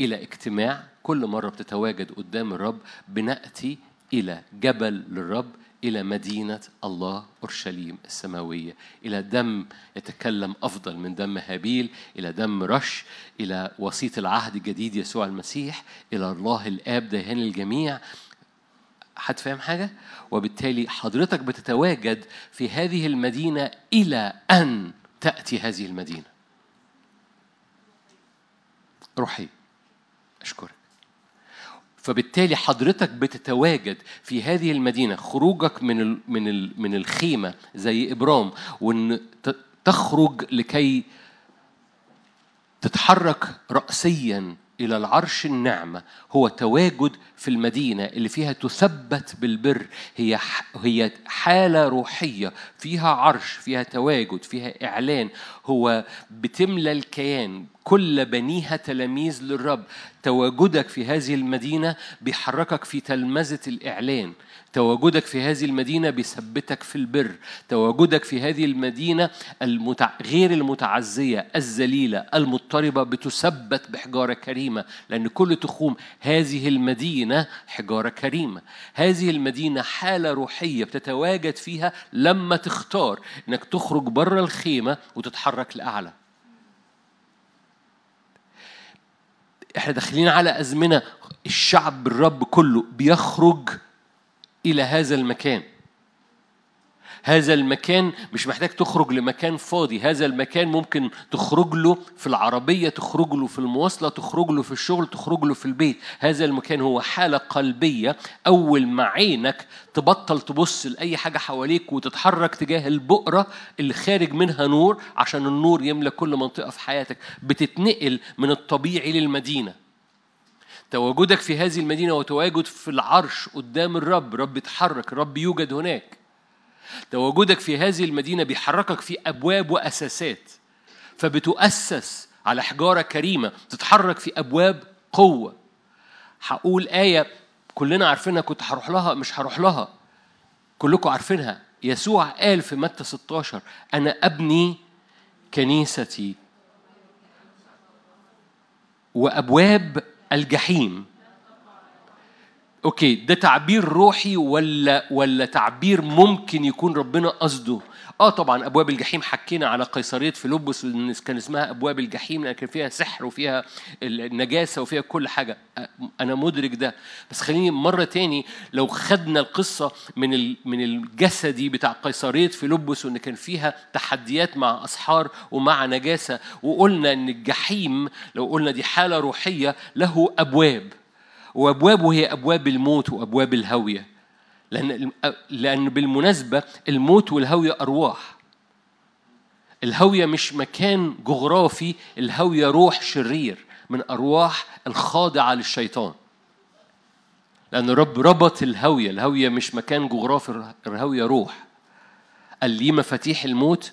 إلى اجتماع، كل مرة بتتواجد قدام الرب بنأتي إلى جبل للرب، إلى مدينة الله أورشليم السماوية، إلى دم يتكلم أفضل من دم هابيل، إلى دم رش، إلى وسيط العهد الجديد يسوع المسيح، إلى الله الآب دهان الجميع. حد فاهم حاجة؟ وبالتالي حضرتك بتتواجد في هذه المدينة إلى أن تأتي هذه المدينة. روحي أشكرك. فبالتالي حضرتك بتتواجد في هذه المدينة، خروجك من الخيمة زي إبرام، وإن تخرج لكي تتحرك رأسياً إلى العرش النعمة، هو تواجد في المدينة اللي فيها تثبت بالبر. هي حالة روحية فيها عرش، فيها تواجد، فيها إعلان. هو بتملى الكيان، كل بنيها تلاميذ للرب. تواجدك في هذه المدينة بيحركك في تلمذة الإعلان. تواجدك في هذه المدينة بيثبتك في البر. تواجدك في هذه المدينة غير المتعزية الذليلة المضطربة بتثبت بحجارة كريمة، لأن كل تخوم هذه المدينة حجارة كريمة. هذه المدينة حالة روحية بتتواجد فيها لما تختار إنك تخرج بره الخيمة وتتحرك لأعلى. احنا داخلين على أزمنة الشعب الرب كله بيخرج إلى هذا المكان. هذا المكان مش محتاج تخرج لمكان فاضي، هذا المكان ممكن تخرج له في العربية، تخرج له في المواصلة، تخرج له في الشغل، تخرج له في البيت. هذا المكان هو حالة قلبية. أول ما عينك تبطل تبص لأي حاجة حواليك وتتحرك تجاه البؤرة اللي خارج منها نور، عشان النور يملأ كل منطقة في حياتك، بتتنقل من الطبيعي للمدينة. تواجدك في هذه المدينة وتواجد في العرش قدام الرب، رب يتحرك، رب يوجد هناك. تواجدك في هذه المدينة بيحركك في أبواب وأساسات، فبتؤسس على حجارة كريمة، تتحرك في أبواب قوة. هقول آية كلنا عارفينها، كنت هروح لها مش هروح لها، كلكم عارفينها. يسوع قال في متى 16 أنا أبني كنيستي وأبواب الجحيم. أوكي، ده تعبير روحي ولا تعبير ممكن يكون ربنا قصده؟ طبعا أبواب الجحيم، حكينا على قيصرية فيلبس كان اسمها أبواب الجحيم لأن كان فيها سحر وفيها النجاسة وفيها كل حاجة. أنا مدرك ده، بس خليني مرة تاني، لو خدنا القصة من الجسدي بتاع قيصرية فيلبس، وأن كان فيها تحديات مع أسحار ومع نجاسة، وقلنا أن الجحيم لو قلنا دي حالة روحية له أبواب، وأبوابه هي أبواب الموت وأبواب الهوية، لأن بالمناسبة الموت والهوية أرواح. الهوية مش مكان جغرافي، الهوية روح شرير من أرواح الخاضعة للشيطان، لأن رب ربط الهوية. الهوية مش مكان جغرافي، الهوية روح. قال لي مفاتيح الموت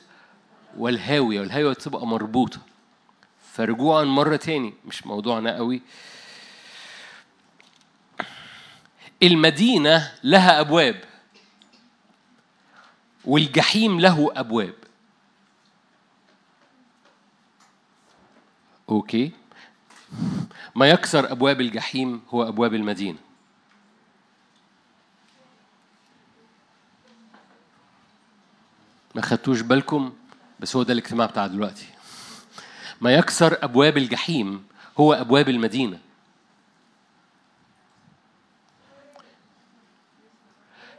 والهاوية، والهاوية تبقى مربوطة. فرجوعا مرة تاني، مش موضوعنا قوي، المدينة لها أبواب والجحيم له أبواب. أوكي، ما يكسر أبواب الجحيم هو أبواب المدينة. ما خدتوش بالكم، بس هو ده الاجتماع بتاع دلوقتي. ما يكسر أبواب الجحيم هو أبواب المدينة.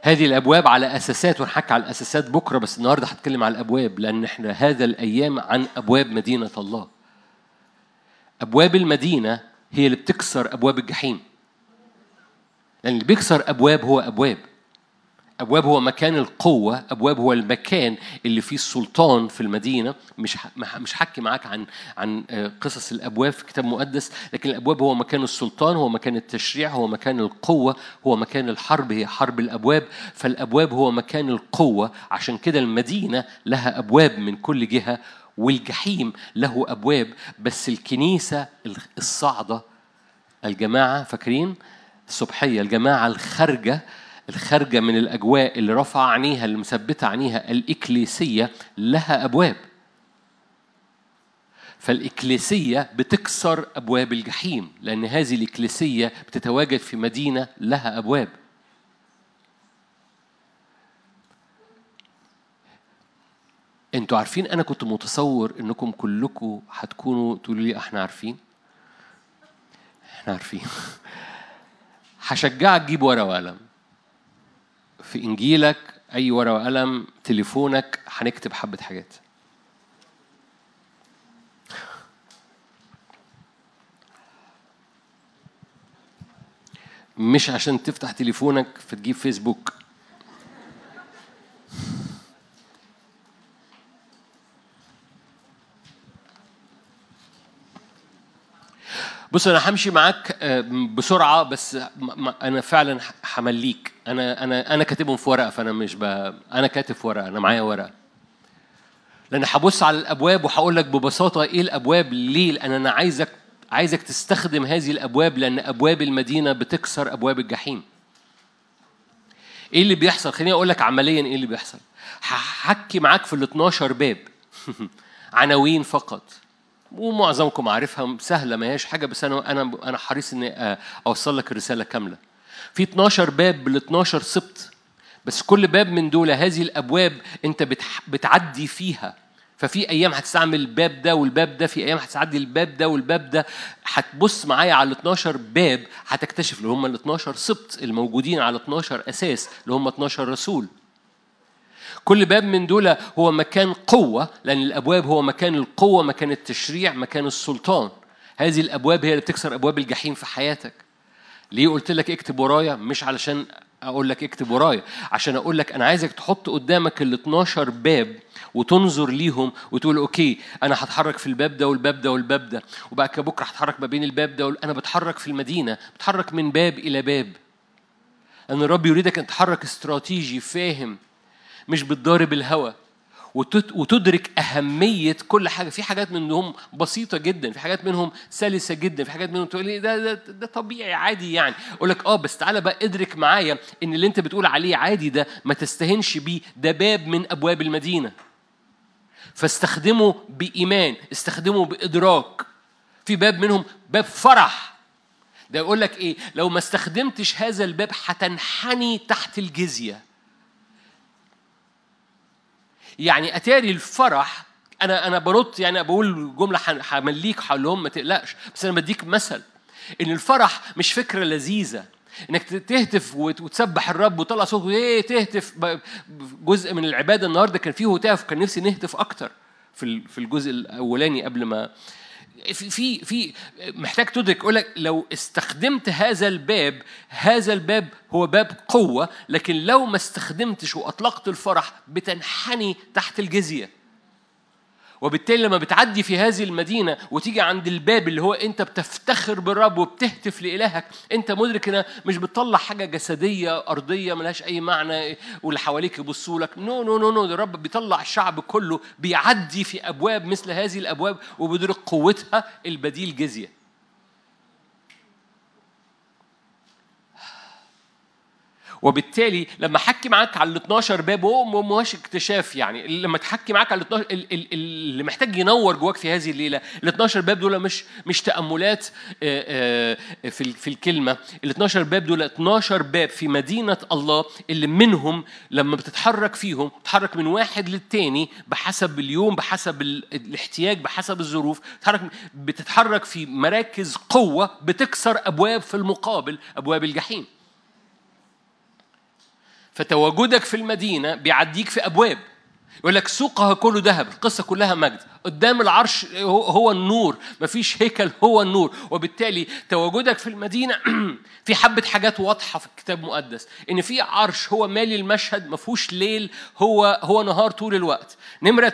هذه الأبواب على أساسات، ونحكي على الأساسات بكرة، بس النهاردة هتكلم على الأبواب، لأن إحنا هذا الأيام عن أبواب مدينة الله. أبواب المدينة هي اللي بتكسر أبواب الجحيم، لأن اللي بيكسر أبواب هو أبواب. أبواب هو مكان القوة، أبواب هو المكان اللي فيه السلطان في المدينة. مش حكي معاك عن قصص الأبواب في كتاب مقدس، لكن الأبواب هو مكان السلطان، هو مكان التشريع، هو مكان القوة، هو مكان الحرب، هي حرب الأبواب. فالأبواب هو مكان القوة، عشان كده المدينة لها أبواب من كل جهة، والجحيم له أبواب. بس الكنيسة الصاعدة، الجماعة فاكرين الصبحية، الجماعة الخارجة من الأجواء، اللي رفع عنيها، اللي مثبت عنيها، الإكليسية لها أبواب. فالإكليسية بتكسر أبواب الجحيم، لأن هذه الإكليسية بتتواجد في مدينة لها أبواب. أنتوا عارفين، أنا كنت متصور أنكم كلكم هتكونوا تقولوا لي إحنا عارفين. هشجعك تجيب ورقة وقلم، في إنجيلك أي ورقة وقلم، تليفونك، هنكتب حبة حاجات. مش عشان تفتح تليفونك فتجيب فيسبوك. بص، أنا همشي معاك بسرعة، بس أنا فعلا حمليك. أنا كاتبهم في ورقة، فأنا مش أنا كاتب في ورقة، أنا معايا ورقة، لأن هبص على الأبواب وهقول لك ببساطة إيه الأبواب. ليه؟ لأن أنا عايزك تستخدم هذه الأبواب، لأن أبواب المدينة بتكسر أبواب الجحيم. إيه اللي بيحصل؟ خليني أقول لك عمليا إيه اللي بيحصل. هحكي معاك في ال12 باب عناوين فقط، ومعظمكم عارفها، سهلة، ما هيش حاجة، بس أنا حريص إني أوصل لك الرسالة كاملة. في 12 باب، بال12 سبط، بس كل باب من دول، هذه الأبواب أنت بتعدي فيها. ففي أيام هتستعمل الباب ده والباب ده، في أيام هتعدي الباب ده والباب ده. هتبص معايا على 12 باب، هتكتشف اللي هم ال12 سبط الموجودين على 12 أساس، اللي هم 12 رسول. كل باب من دول هو مكان قوة، لأن الأبواب هو مكان القوة، مكان التشريع، مكان السلطان. هذه الأبواب هي اللي بتكسر أبواب الجحيم في حياتك. ليه قلت لك اكتب ورايا؟ مش علشان أقول لك اكتب ورايا، عشان أقول لك أنا عايزك تحط قدامك ال12 باب وتنظر ليهم وتقول أوكي، أنا هتحرك في الباب ده والباب ده والباب ده، وبعد كده بكرة هتحرك ما بين الباب ده أنا بتحرك في المدينة، بتحرك من باب إلى باب. أن الرب يريدك أن تتحرك استراتيجي، فاهم، مش بتضارب الهوى، وتدرك أهمية كل حاجة. في حاجات منهم بسيطة جدا، في حاجات منهم سلسة جدا، في حاجات منهم تقولي ده طبيعي عادي يعني. أقولك بس تعالى بقى ادرك معايا إن اللي أنت بتقول عليه عادي ده ما تستهنش بيه، ده باب من أبواب المدينة، فاستخدمه بإيمان، استخدمه بإدراك. في باب منهم باب فرح، ده يقولك إيه؟ لو ما استخدمتش هذا الباب هتنحني تحت الجزية. يعني أتاري الفرح، أنا بنط، يعني بقول جملة حمليك حولهم، ما تقلقش، بس أنا بديك مثل إن الفرح مش فكرة لذيذة إنك تهتف وتسبح الرب وطلع صوته تهتف. جزء من العبادة النهاردة كان فيه هتاف، كان نفسي نهتف أكتر في الجزء الأولاني قبل ما في محتاج تدرك. أقولك لو استخدمت هذا الباب هو باب قوة، لكن لو ما استخدمتش وأطلقت الفرح بتنحني تحت الجزية. وبالتالي لما بتعدي في هذه المدينة وتيجي عند الباب اللي هو أنت بتفتخر بالرب وبتهتف لإلهك، أنت مدرك أنه مش بتطلع حاجة جسدية أرضية ملهاش أي معنى واللي حواليك يبصولك. نو نو نو نو، الرب بيطلع الشعب كله بيعدي في أبواب مثل هذه الأبواب وبيدرك قوتها، البديل جزية. وبالتالي لما حكي معاك على 12 باب، ومواش اكتشاف، يعني لما تحكي معاك على 12 اللي محتاج ينور جواك في هذه الليلة. ال12 باب دول مش تأملات في الكلمة. ال12 باب دول 12 باب في مدينة الله، اللي منهم لما بتتحرك فيهم تتحرك من واحد للتاني بحسب اليوم، بحسب الاحتياج، بحسب الظروف. بتتحرك في مراكز قوة بتكسر أبواب في المقابل، أبواب الجحيم. فتواجدك في المدينة بيعديك في أبواب. يقول لك سوقها كله ذهب، القصة كلها مجد، قدام العرش هو النور، مفيش هيكل، هو النور. وبالتالي تواجدك في المدينة في حبة حاجات واضحة في الكتاب المقدس، إن في عرش هو مالي المشهد، مفيهوش ليل، هو نهار طول الوقت. نمرة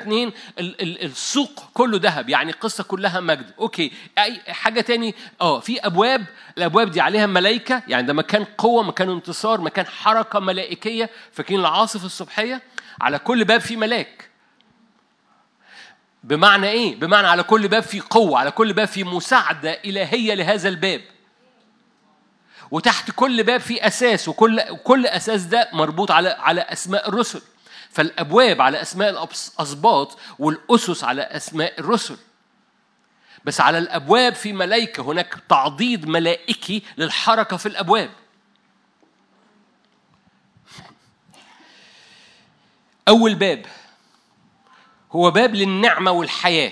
2، السوق كله ذهب، يعني القصة كلها مجد. أوكي، أي حاجة تاني؟ في أبواب، الأبواب دي عليها ملائكة، يعني ده مكان قوة، مكان انتصار، مكان حركة ملائكية. فاكرين العاصفة الصبحية؟ على كل باب في ملاك. بمعنى إيه؟ بمعنى على كل باب في قوة، على كل باب في مساعدة إلهية لهذا الباب، وتحت كل باب في أساس، وكل أساس ده مربوط على أسماء الرسل. فالأبواب على أسماء الأسباط، والأسس على أسماء الرسل. بس على الأبواب في ملائكة، هناك تعضيد ملائكي للحركة في الأبواب. أول باب هو باب للنعمة والحياة،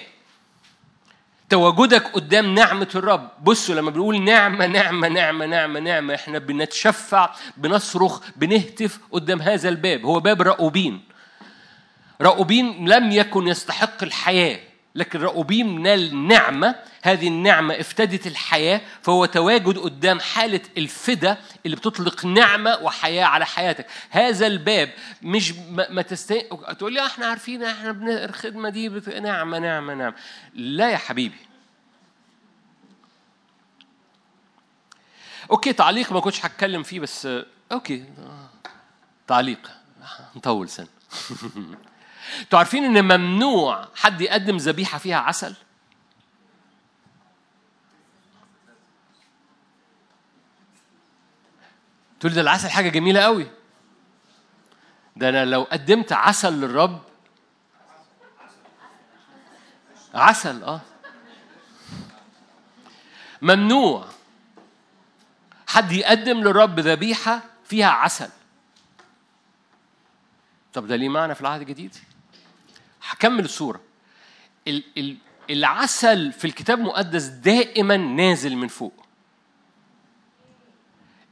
تواجدك قدام نعمة الرب. بصوا لما بنقول نعمة نعمة نعمة نعمة نعمة، احنا بنتشفع، بنصرخ، بنهتف قدام هذا الباب. هو باب رؤوبين. رؤوبين لم يكن يستحق الحياة، لكن رؤوبين نال نعمة، هذه النعمة افتدت الحياة. فهو تواجد قدام حالة الفدا اللي بتطلق نعمة وحياة على حياتك. هذا الباب مش ما تقول لي احنا عارفين احنا الخدمة دي نعمة نعمة نعمة. لا يا حبيبي. اوكي، تعليق ما كنتش هتكلم فيه، بس اوكي تعليق، نطول سنة. تعرفين إن ممنوع حد يقدم ذبيحة فيها عسل؟ تقول ده العسل حاجة جميلة قوي، ده أنا لو قدمت عسل للرب، عسل ممنوع حد يقدم للرب ذبيحة فيها عسل. طب ده ليه معنى في العهد الجديد؟ هكمل الصورة. العسل في الكتاب المقدس دائما نازل من فوق.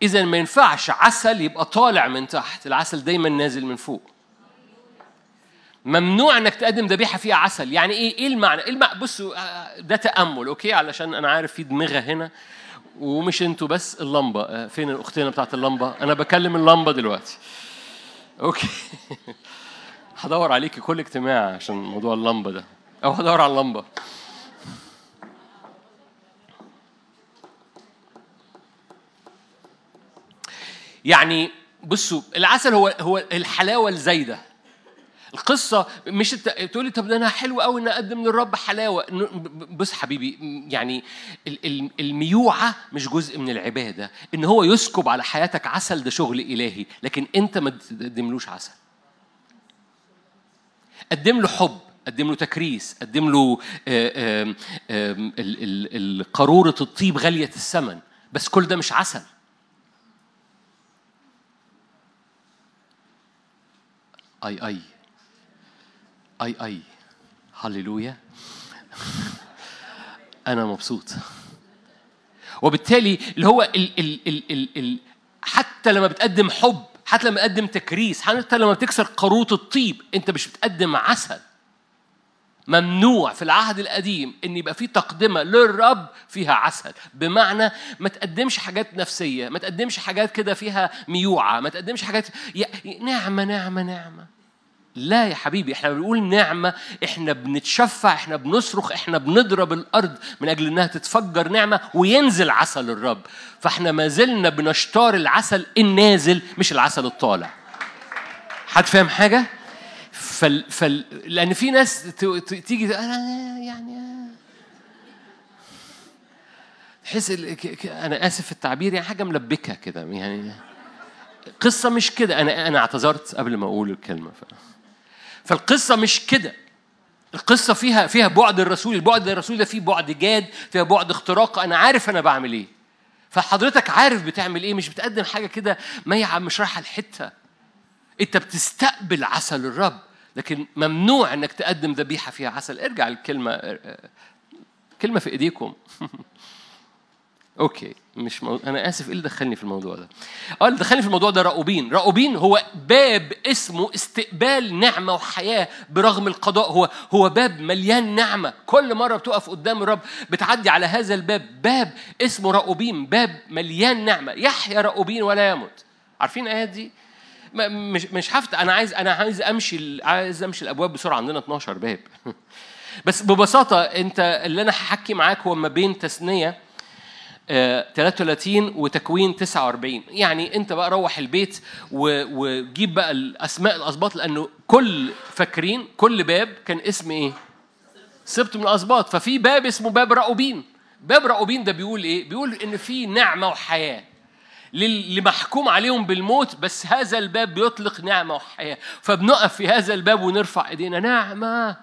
إذا ما ينفعش عسل يبقى طالع من تحت، العسل دائما نازل من فوق. ممنوع انك تقدم ذبيحة فيها عسل. يعني ايه المعنى؟ بصوا ده تأمل، اوكي، علشان انا عارف في دماغة هنا، ومش انتوا بس، اللمبة. فين الاختينا بتاعت اللمبة؟ انا بكلم اللمبة دلوقتي. اوكي، هدور عليكي كل اجتماع عشان موضوع اللمبه ده، او هدور على اللمبه. يعني بصوا، العسل هو الحلاوه الزايده. القصه مش تقولي طب ده انا حلو قوي ان اقدم للرب حلاوه. بص حبيبي، يعني الميوعه مش جزء من العباده. ان هو يسكب على حياتك عسل ده شغل الهي، لكن انت ما تقدملوش عسل. قدم له حب، قدم له تكريس، قدم له قارورة الطيب غالية الثمن، بس كل ده مش عسل. اي اي اي اي، هللويا. انا مبسوط. وبالتالي اللي هو حتى لما بتقدم حب، حتى لما تقدم تكريس، حتى لما بتكسر قاروره الطيب، انت مش بتقدم عسل. ممنوع في العهد القديم ان يبقى في تقدمه للرب فيها عسل. بمعنى ما تقدمش حاجات نفسيه، ما تقدمش حاجات كده فيها ميوعه، ما تقدمش حاجات نعمه نعمه نعمه. لا يا حبيبي، احنا بنقول نعمه، احنا بنتشفع، احنا بنصرخ، احنا بنضرب الارض من اجل انها تتفجر نعمه وينزل عسل الرب. فاحنا ما زلنا بنشتار العسل النازل مش العسل الطالع. حد فاهم حاجه؟ لان في ناس تيجي يعني تحس، انا اسف في التعبير، يعني حاجه ملبكه كده. يعني قصة مش كده. انا اعتذرت قبل ما اقول الكلمه. فالقصه مش كده. القصه فيها بعد الرسول. البعد الرسول ده فيه بعد جاد، فيها بعد اختراق. انا عارف انا بعمل ايه، فحضرتك عارف بتعمل ايه. مش بتقدم حاجه كده ميعه مش رايحه الحته. انت بتستقبل عسل الرب، لكن ممنوع انك تقدم ذبيحه فيها عسل. ارجع الكلمه، كلمه في ايديكم. اوكي مش موضوع. انا اسف، ايه اللي دخلني في الموضوع ده؟ اللي دخلني في الموضوع ده راؤوبين هو باب اسمه استقبال نعمه وحياه برغم القضاء. هو باب مليان نعمه، كل مره بتقف قدام الرب بتعدي على هذا الباب، باب اسمه راؤوبين، باب مليان نعمه. يحيى راؤوبين ولا يموت، عارفين الايه دي؟ مش هفتح، انا عايز امشي الابواب بسرعه، عندنا 12 باب. بس ببساطه انت اللي انا هحكي معاك هو ما بين تثنية 33 وتكوين 49. يعني انت بقى روح البيت وجيب بقى الاسماء الاسباط، لانه كل فاكرين كل باب كان اسم ايه؟ سبت من الاسباط. ففي باب اسمه باب راؤوبين. باب راؤوبين ده بيقول ايه؟ بيقول ان في نعمه وحياه اللي محكوم عليهم بالموت، بس هذا الباب بيطلق نعمه وحياه. فبنقف في هذا الباب ونرفع ايدينا نعمه.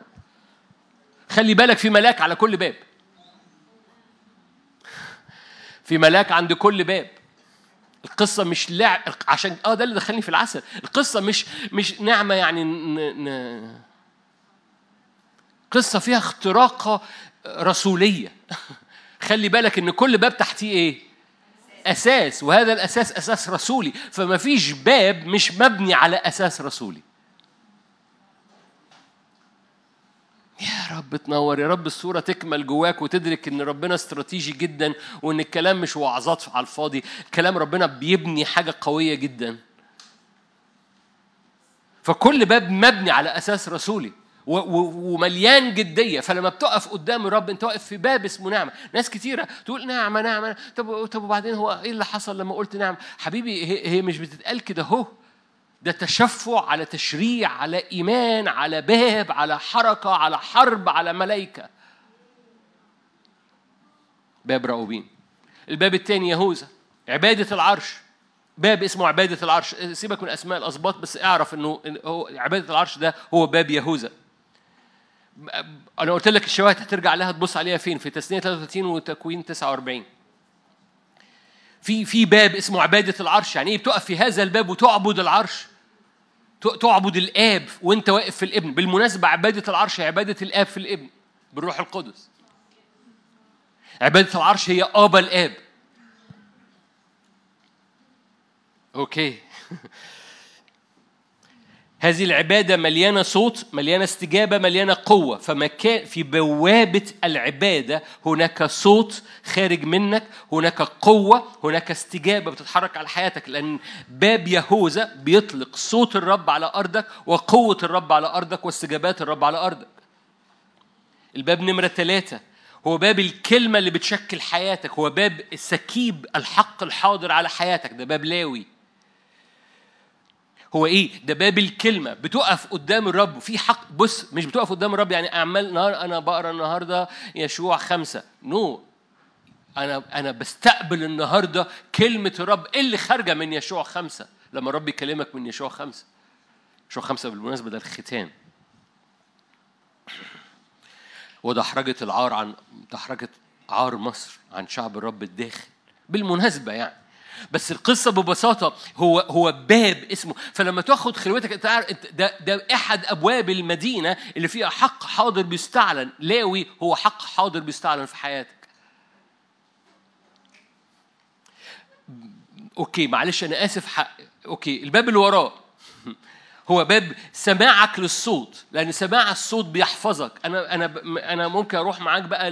خلي بالك في ملاك على كل باب، في ملاك عند كل باب. القصة مش لعب، عشان ده اللي دخلني في العسل. القصة مش نعمة يعني قصة فيها اختراقة رسولية. خلي بالك ان كل باب تحتيه ايه؟ اساس، وهذا الاساس اساس رسولي. فما فيش باب مش مبني على اساس رسولي. يا رب تنور، يا رب الصورة تكمل جواك وتدرك إن ربنا استراتيجي جدا، وإن الكلام مش وعظات على الفاضي. كلام ربنا بيبني حاجة قوية جدا. فكل باب مبني على أساس رسولي ومليان جدية. فلما بتقف قدام الرب أنت واقف في باب اسمه نعمة. ناس كتيرة تقول نعمة نعمة، طب وبعدين هو إيه اللي حصل لما قلت نعمة؟ حبيبي هي مش بتتقال كده. هو ده تشفع على تشريع، على إيمان، على باب، على حركة، على حرب، على ملائكة. باب راؤوبين. الباب الثاني يهوذا، عبادة العرش. باب اسمه عبادة العرش. سيبك من أسماء الأسباط، بس اعرف إنه عبادة العرش ده هو باب يهوذا. أنا قلت لك الشواهد هترجع لها، تبص عليها فين؟ في تثنية 33 وتكوين 49. في باب اسمه عبادة العرش. يعني إيه؟ بتقف في هذا الباب وتعبد العرش، تعبد الآب وانت واقف في الابن. بالمناسبة عبادة العرش هي عبادة الآب في الابن بالروح القدس. عبادة العرش هي آبا الآب. أوكي. هذه العبادة مليانة صوت، مليانة استجابة، مليانة قوة. فمكان في بوابة العبادة هناك صوت خارج منك، هناك قوة، هناك استجابة بتتحرك على حياتك. لأن باب يهوذا بيطلق صوت الرب على أرضك، وقوة الرب على أرضك، واستجابات الرب على أرضك. الباب نمرة 3 هو باب الكلمة اللي بتشكل حياتك، هو باب سكيب الحق الحاضر على حياتك. ده باب لاوي. هو ايه ده؟ باب الكلمه. بتقف قدام الرب وفي حق. بص، مش بتقف قدام الرب يعني اعمال نهار انا بقرا النهارده يشوع 5. نو، انا بستقبل النهارده كلمه الرب اللي خارجه من يشوع 5. لما الرب يكلمك من يشوع 5، يشوع 5 بالمناسبه ده الختان. وده حرجت العار عن تحرجت عار مصر عن شعب الرب الداخل بالمناسبه يعني. بس القصة ببساطة هو باب اسمه. فلما تأخذ خلوتك انت عارف ده أحد أبواب المدينة اللي فيها حق حاضر بيستعلن. لاوي هو حق حاضر بيستعلن في حياتك. أوكي معلش أنا آسف. أوكي الباب اللي وراه هو باب سماعك للصوت، لأن سماع الصوت بيحفظك. أنا ممكن أروح معاك بقى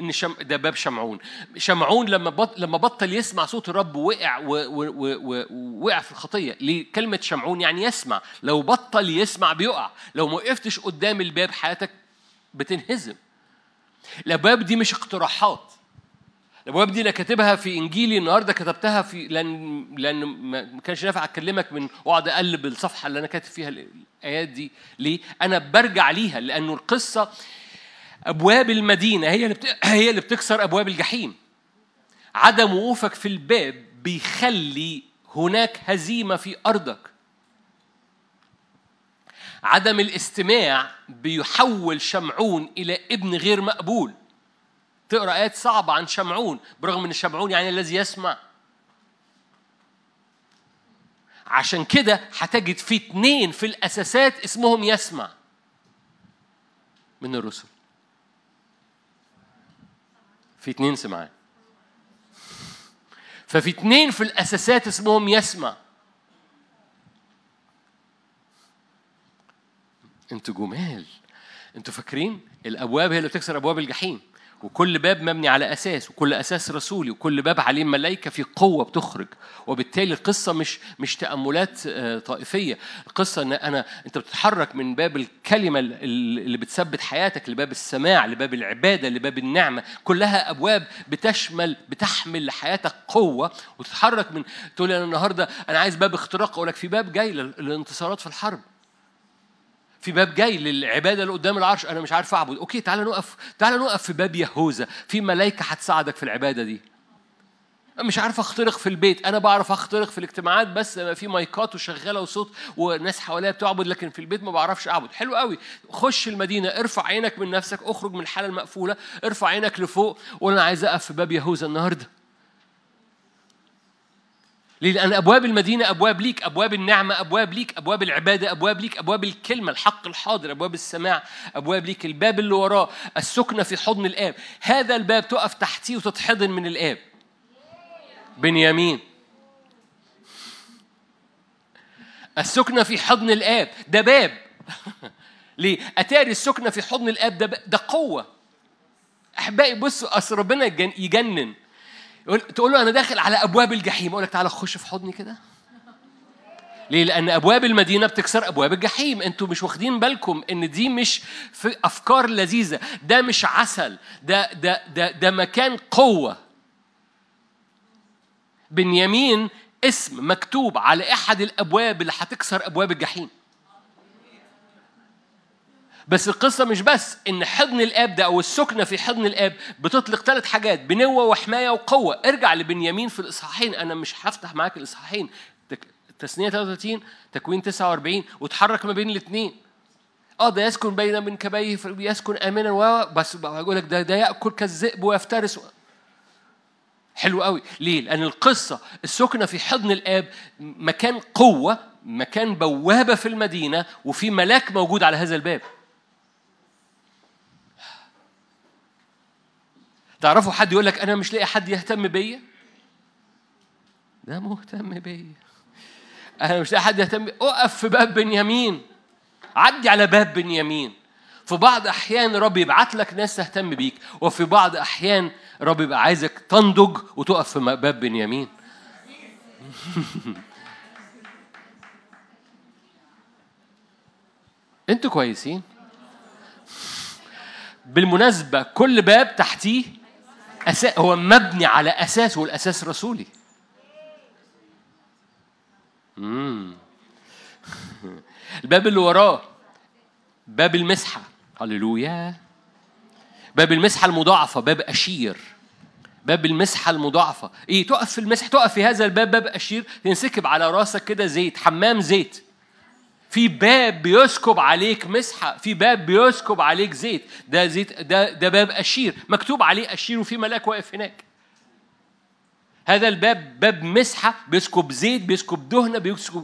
إن ده باب شمعون لما بطل يسمع صوت الرب وقع في الخطية. لكلمة شمعون يعني يسمع. لو بطل يسمع بيقع. لو ما وقفتش قدام الباب حياتك بتنهزم. الأبواب دي مش اقتراحات. الأبواب دي أنا كاتبها في إنجيلي النهاردة، كتبتها في لأن ما كانش نافع أكلمك من وقعد أقلب الصفحة اللي أنا كاتب فيها الآيات دي. ليه؟ أنا برجع ليها لأنه القصة أبواب المدينة هي اللي بتكسر أبواب الجحيم. عدم وقوفك في الباب بيخلي هناك هزيمة في أرضك. عدم الاستماع بيحول شمعون إلى ابن غير مقبول. تقرأ آيات صعبة عن شمعون برغم أن شمعون يعني الذي يسمع. عشان كده هتجد في 2 في الأساسات اسمهم يسمع من الرسل. في 2 سمعان. ففي اتنين في الأساسات اسمهم يسمع. انتوا جمال، انتوا فاكرين الأبواب هي اللي بتكسر أبواب الجحيم، وكل باب مبني على أساس، وكل أساس رسولي، وكل باب عليه ملائكة في قوة بتخرج. وبالتالي القصة مش تأملات طائفية، القصة إن أنت بتتحرك من باب الكلمة اللي بتثبت حياتك لباب السماع، لباب العبادة، لباب النعمة. كلها أبواب بتحمل لحياتك قوة، وتتحرك من تقول لي أنا النهاردة أنا عايز باب اختراق، أقولك في باب جاي للانتصارات في الحرب، في باب جاي للعبادة اللي قدام العرش. أنا مش عارف أعبد، أوكي تعال نقف في باب يهوذا، في ملائكة هتساعدك في العبادة دي. أنا مش عارف أخترق في البيت، أنا بعرف أخترق في الاجتماعات بس في مايكات وشغالة وصوت وناس حواليا بتعبد، لكن في البيت ما بعرفش أعبد. حلو قوي، خش المدينة، ارفع عينك من نفسك، اخرج من الحالة المقفولة، ارفع عينك لفوق، وأنا عايز أقف في باب يهوذا النهاردة. لأن أبواب المدينة أبواب ليك، أبواب النعمة أبواب ليك، أبواب العبادة أبواب ليك، أبواب الكلمة الحق الحاضر، أبواب السماع أبواب ليك، الباب اللي وراه السكنة في حضن الآب، هذا الباب تقف تحتيه وتتحضن من الآب. بنيامين السكنة في حضن الآب، ده باب. ليه؟ أتاري السكنة في حضن الآب، ده قوة. أحبائي بصوا، أصل ربنا يجنن، تقول له أنا داخل على أبواب الجحيم، أقول لك تعالى خش في حضني كده. ليه؟ لأن أبواب المدينة بتكسر أبواب الجحيم. أنتوا مش واخدين بالكم إن دي مش في أفكار لذيذة، ده مش عسل، ده مكان قوة. بنيامين اسم مكتوب على أحد الأبواب اللي هتكسر أبواب الجحيم. بس القصة مش بس إن حضن الآب ده أو السكنة في حضن الآب بتطلق 3 حاجات، بنوة وحماية وقوة. ارجع لبنيامين في الإصحاحين، أنا مش هفتح معاك الإصحاحين، تثنية 33 تكوين 49، وتحرك ما بين الاثنين. ده يسكن بين من كبيه يسكن آمنا، بس بقول لك ده يأكل كالذئب ويفترس. حلو قوي، ليه؟ لأن القصة السكنة في حضن الآب مكان قوة، مكان بوابة في المدينة، وفي ملاك موجود على هذا الباب. تعرفوا حد يقول لك أنا مش لاقي حد يهتم بيا؟ ده مهتم بيا. أنا مش لاقي حد يهتم بيا، أقف في باب بنيامين، عدي على باب بنيامين. في بعض أحيان رب يبعت لك ناس تهتم بيك، وفي بعض أحيان رب يبقى عايزك تنضج وتقف في باب بنيامين. أنتوا كويسين؟ بالمناسبة كل باب تحتيه هو مبني على أساس، والأساس رسولي. الباب اللي وراه باب المسحة، هللويا، باب المسحة المضاعفة، باب أشير، باب المسحة المضاعفة. إيه؟ تقف في المسحة، تقف في هذا الباب، باب أشير، تنسكب على رأسك كده زيت، حمام زيت. في باب بيسكب عليك مسحة، في باب بيسكب عليك زيت، ده زيت ده باب أشير، مكتوب عليه أشير، وفي ملاك واقف هناك. هذا الباب باب مسحة، بيسكب زيت، بيسكب دهنة،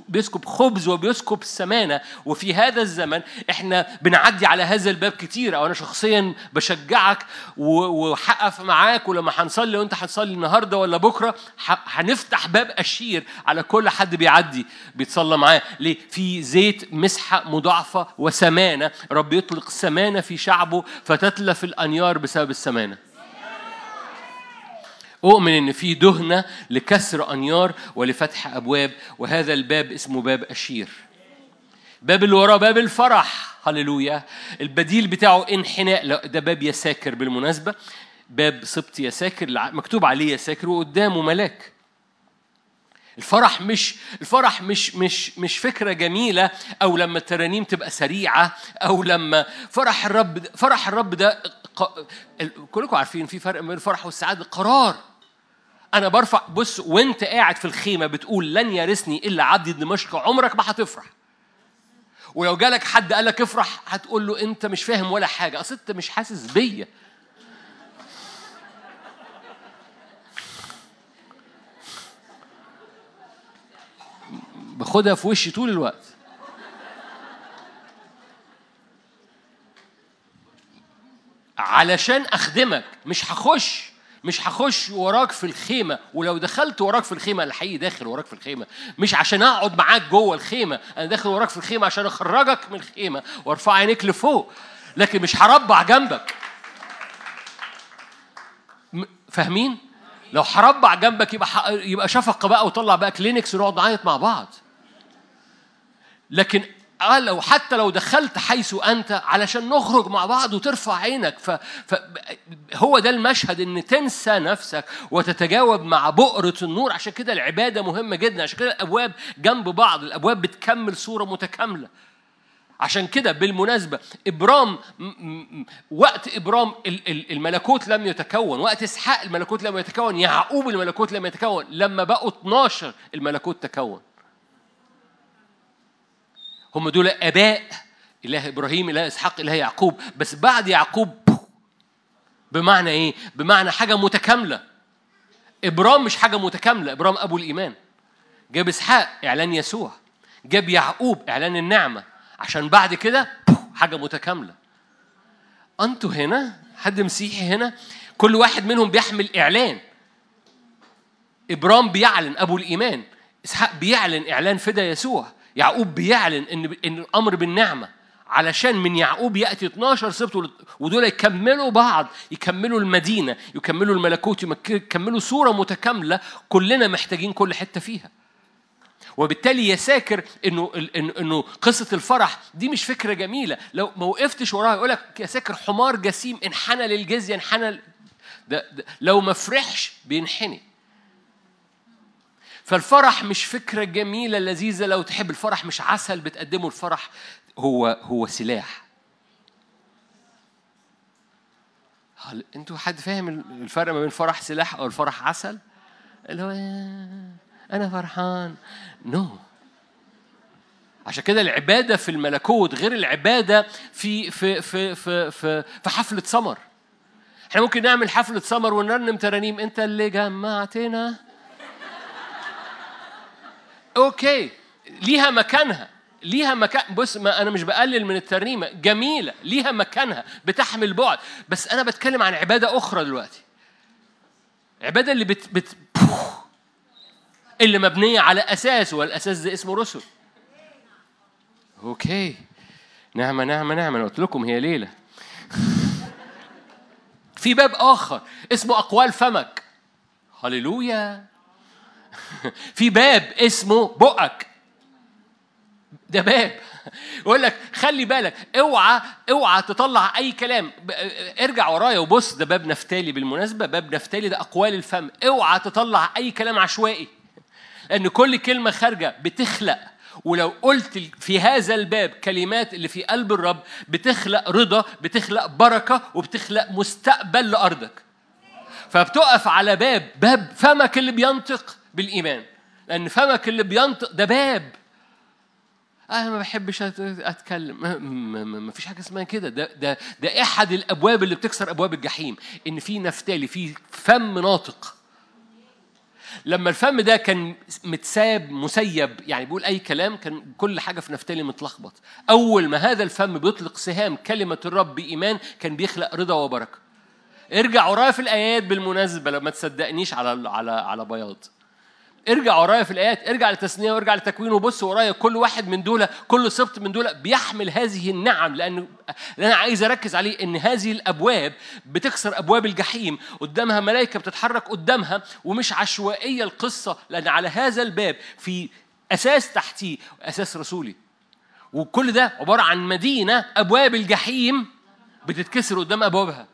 بيسكب خبز، وبيسكب سمانة. وفي هذا الزمن احنا بنعدي على هذا الباب كتير، او انا شخصيا بشجعك وحقف معاك، ولما هنصلي وانت هتصلي النهارده ولا بكره هنفتح باب أشير على كل حد بيعدي بيتصلى معاه. ليه؟ في زيت مسحة مضاعفة وسمانة، رب يطلق سمانة في شعبه فتتلف الأنيار بسبب السمانة. أؤمن إن في دهنة لكسر أنيار ولفتح أبواب، وهذا الباب اسمه باب أشير. باب اللي وراه باب الفرح، هللويا، البديل بتاعه انحناء، ده باب يساكر. بالمناسبة باب سبط يساكر، مكتوب عليه يساكر، وقدامه ملاك. الفرح مش فكرة جميلة، أو لما الترانيم تبقى سريعة، أو لما فرح الرب ده كلكم عارفين في فرق بين الفرح والسعادة. قرار أنا برفع. بص، وانت قاعد في الخيمة بتقول لن يرثني إلا عبدي دمشق، عمرك ما هتفرح. ولو جالك حد قال لك افرح هتقول له أنت مش فاهم ولا حاجة، أصل أنت مش حاسس بيا. باخدها في وشي طول الوقت. علشان أخدمك مش هخش، مش هخش وراك في الخيمة، ولو دخلت وراك في الخيمة أنا حقيقي داخل وراك في الخيمة، مش عشان أقعد معاك جوه الخيمة، أنا داخل وراك في الخيمة عشان أخرجك من الخيمة وارفع عينيك لفوق، لكن مش هربع جنبك. فاهمين؟ لو هربع جنبك يبقى شفقة بقى، وطلع بقى كلينكس ونقعد نعيط مع بعض. لكن لو حتى لو دخلت حيث أنت علشان نخرج مع بعض وترفع عينك. فهو ده المشهد، أن تنسى نفسك وتتجاوب مع بؤرة النور. عشان كده العبادة مهمة جدا، عشان كده الأبواب جنب بعض، الأبواب بتكمل صورة متكاملة. عشان كده بالمناسبة إبرام، وقت إبرام الملكوت لم يتكون، وقت إسحاق الملكوت لم يتكون، يعقوب الملكوت لم يتكون، لما بقوا 12 الملكوت تكون. هم دول أباء، إله إبراهيم، إله إسحاق، إله يعقوب. بس بعد يعقوب بمعنى إيه؟ بمعنى حاجة متكاملة. إبرام مش حاجة متكاملة، إبرام أبو الإيمان، جاب إسحاق إعلان يسوع، جاب يعقوب إعلان النعمة، عشان بعد كده حاجة متكاملة. أنتوا هنا حد مسيحي هنا، كل واحد منهم بيحمل إعلان. إبرام بيعلن أبو الإيمان، إسحاق بيعلن إعلان فدا يسوع، يعقوب بيعلن إن الأمر بالنعمة، علشان من يعقوب يأتي 12 سبط، ودول يكملوا بعض، يكملوا المدينة، يكملوا الملكوت، يكملوا صورة متكاملة كلنا محتاجين كل حتة فيها. وبالتالي يساكر إنه قصة الفرح دي مش فكرة جميلة. لو ما وقفتش وراها يقولك يساكر حمار جسيم انحنى للجزية، انحنى ده لو ما فرحش بينحني. فالفرح مش فكرة جميلة لذيذة، لو تحب الفرح مش عسل بتقدمه. الفرح هو سلاح. هل انتوا حد فاهم الفرق ما بين فرح سلاح او الفرح عسل؟ اللي هو انا فرحان نو. عشان كده العبادة في الملكوت غير العبادة في في في في في, في حفلة سمر. احنا ممكن نعمل حفلة سمر ونرنم ترانيم، انت اللي جمعتنا، أوكي، ليها مكانها، ليها مكان. بص، ما أنا مش بقلل من الترنيمة، جميلة، ليها مكانها، بتحمل بعد. بس أنا بتكلم عن عبادة أخرى دلوقتي، عبادة اللي اللي مبنية على أساس، والأساس ده اسمه رسل. أوكي، نعمة نعمة نعمة، قلت لكم هي ليلة. في باب آخر اسمه أقوال فمك، هللويا. في باب اسمه بقك، ده باب يقول لك خلي بالك، اوعى تطلع اي كلام. ارجع ورايا وبص، ده باب نفتالي بالمناسبه، باب نفتالي ده اقوال الفم. اوعى تطلع اي كلام عشوائي، لان كل كلمه خارجه بتخلق. ولو قلت في هذا الباب كلمات اللي في قلب الرب بتخلق رضا، بتخلق بركه، وبتخلق مستقبل لارضك. فبتقف على باب فمك اللي بينطق بالإيمان، لأن فمك اللي بينطق ده باب. أنا ما بحبش أتكلم، ما فيش حاجة اسمها كده. ده أحد الأبواب اللي بتكسر أبواب الجحيم، إن في نفتالي، في فم ناطق. لما الفم ده كان متساب مسيب، يعني بيقول أي كلام، كان كل حاجة في نفتالي متلخبط. أول ما هذا الفم بيطلق سهام كلمة الرب بإيمان، كان بيخلق رضا وبركة. ارجع ورايا في الآيات بالمناسبة، لما تصدقنيش على بياض، ارجع ورايا في الآيات، ارجع لتثنية وارجع لتكوين وبص ورايا. كل واحد من دول، كل سبط من دول بيحمل هذه النعم، لأن أنا عايز أركز عليه إن هذه الأبواب بتكسر أبواب الجحيم، قدامها ملائكة بتتحرك قدامها، ومش عشوائية القصة، لأن على هذا الباب في أساس تحتيه أساس رسولي. وكل ده عبارة عن مدينة أبواب الجحيم بتتكسر قدام أبوابها،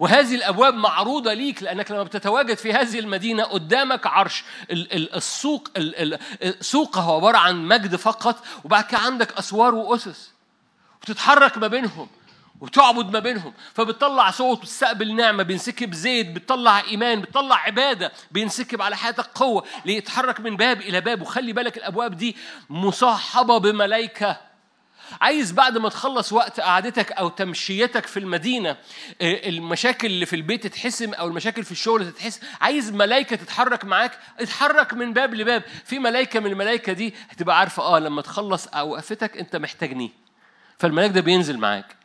وهذه الأبواب معروضة ليك، لأنك لما بتتواجد في هذه المدينة قدامك عرش. السوق، السوق هو عبارة عن مجد فقط، وبعد كده عندك أسوار وأسس، وتتحرك ما بينهم وتعبد ما بينهم. فبتطلع صوت، بتستقبل نعمة، بينسكب زيت، بتطلع إيمان، بتطلع عبادة، بينسكب على حياتك قوة ليتحرك من باب إلى باب. وخلي بالك الأبواب دي مصاحبة بملائكة. عايز بعد ما تخلص وقت قعدتك أو تمشيتك في المدينة، المشاكل اللي في البيت تتحسم أو المشاكل في الشغل تتحسم، عايز ملايكة تتحرك معاك، اتحرك من باب لباب. في ملايكة من الملايكة دي هتبقى عارفة لما تخلص وقفتك أنت محتاجني، فالملاك ده بينزل معاك.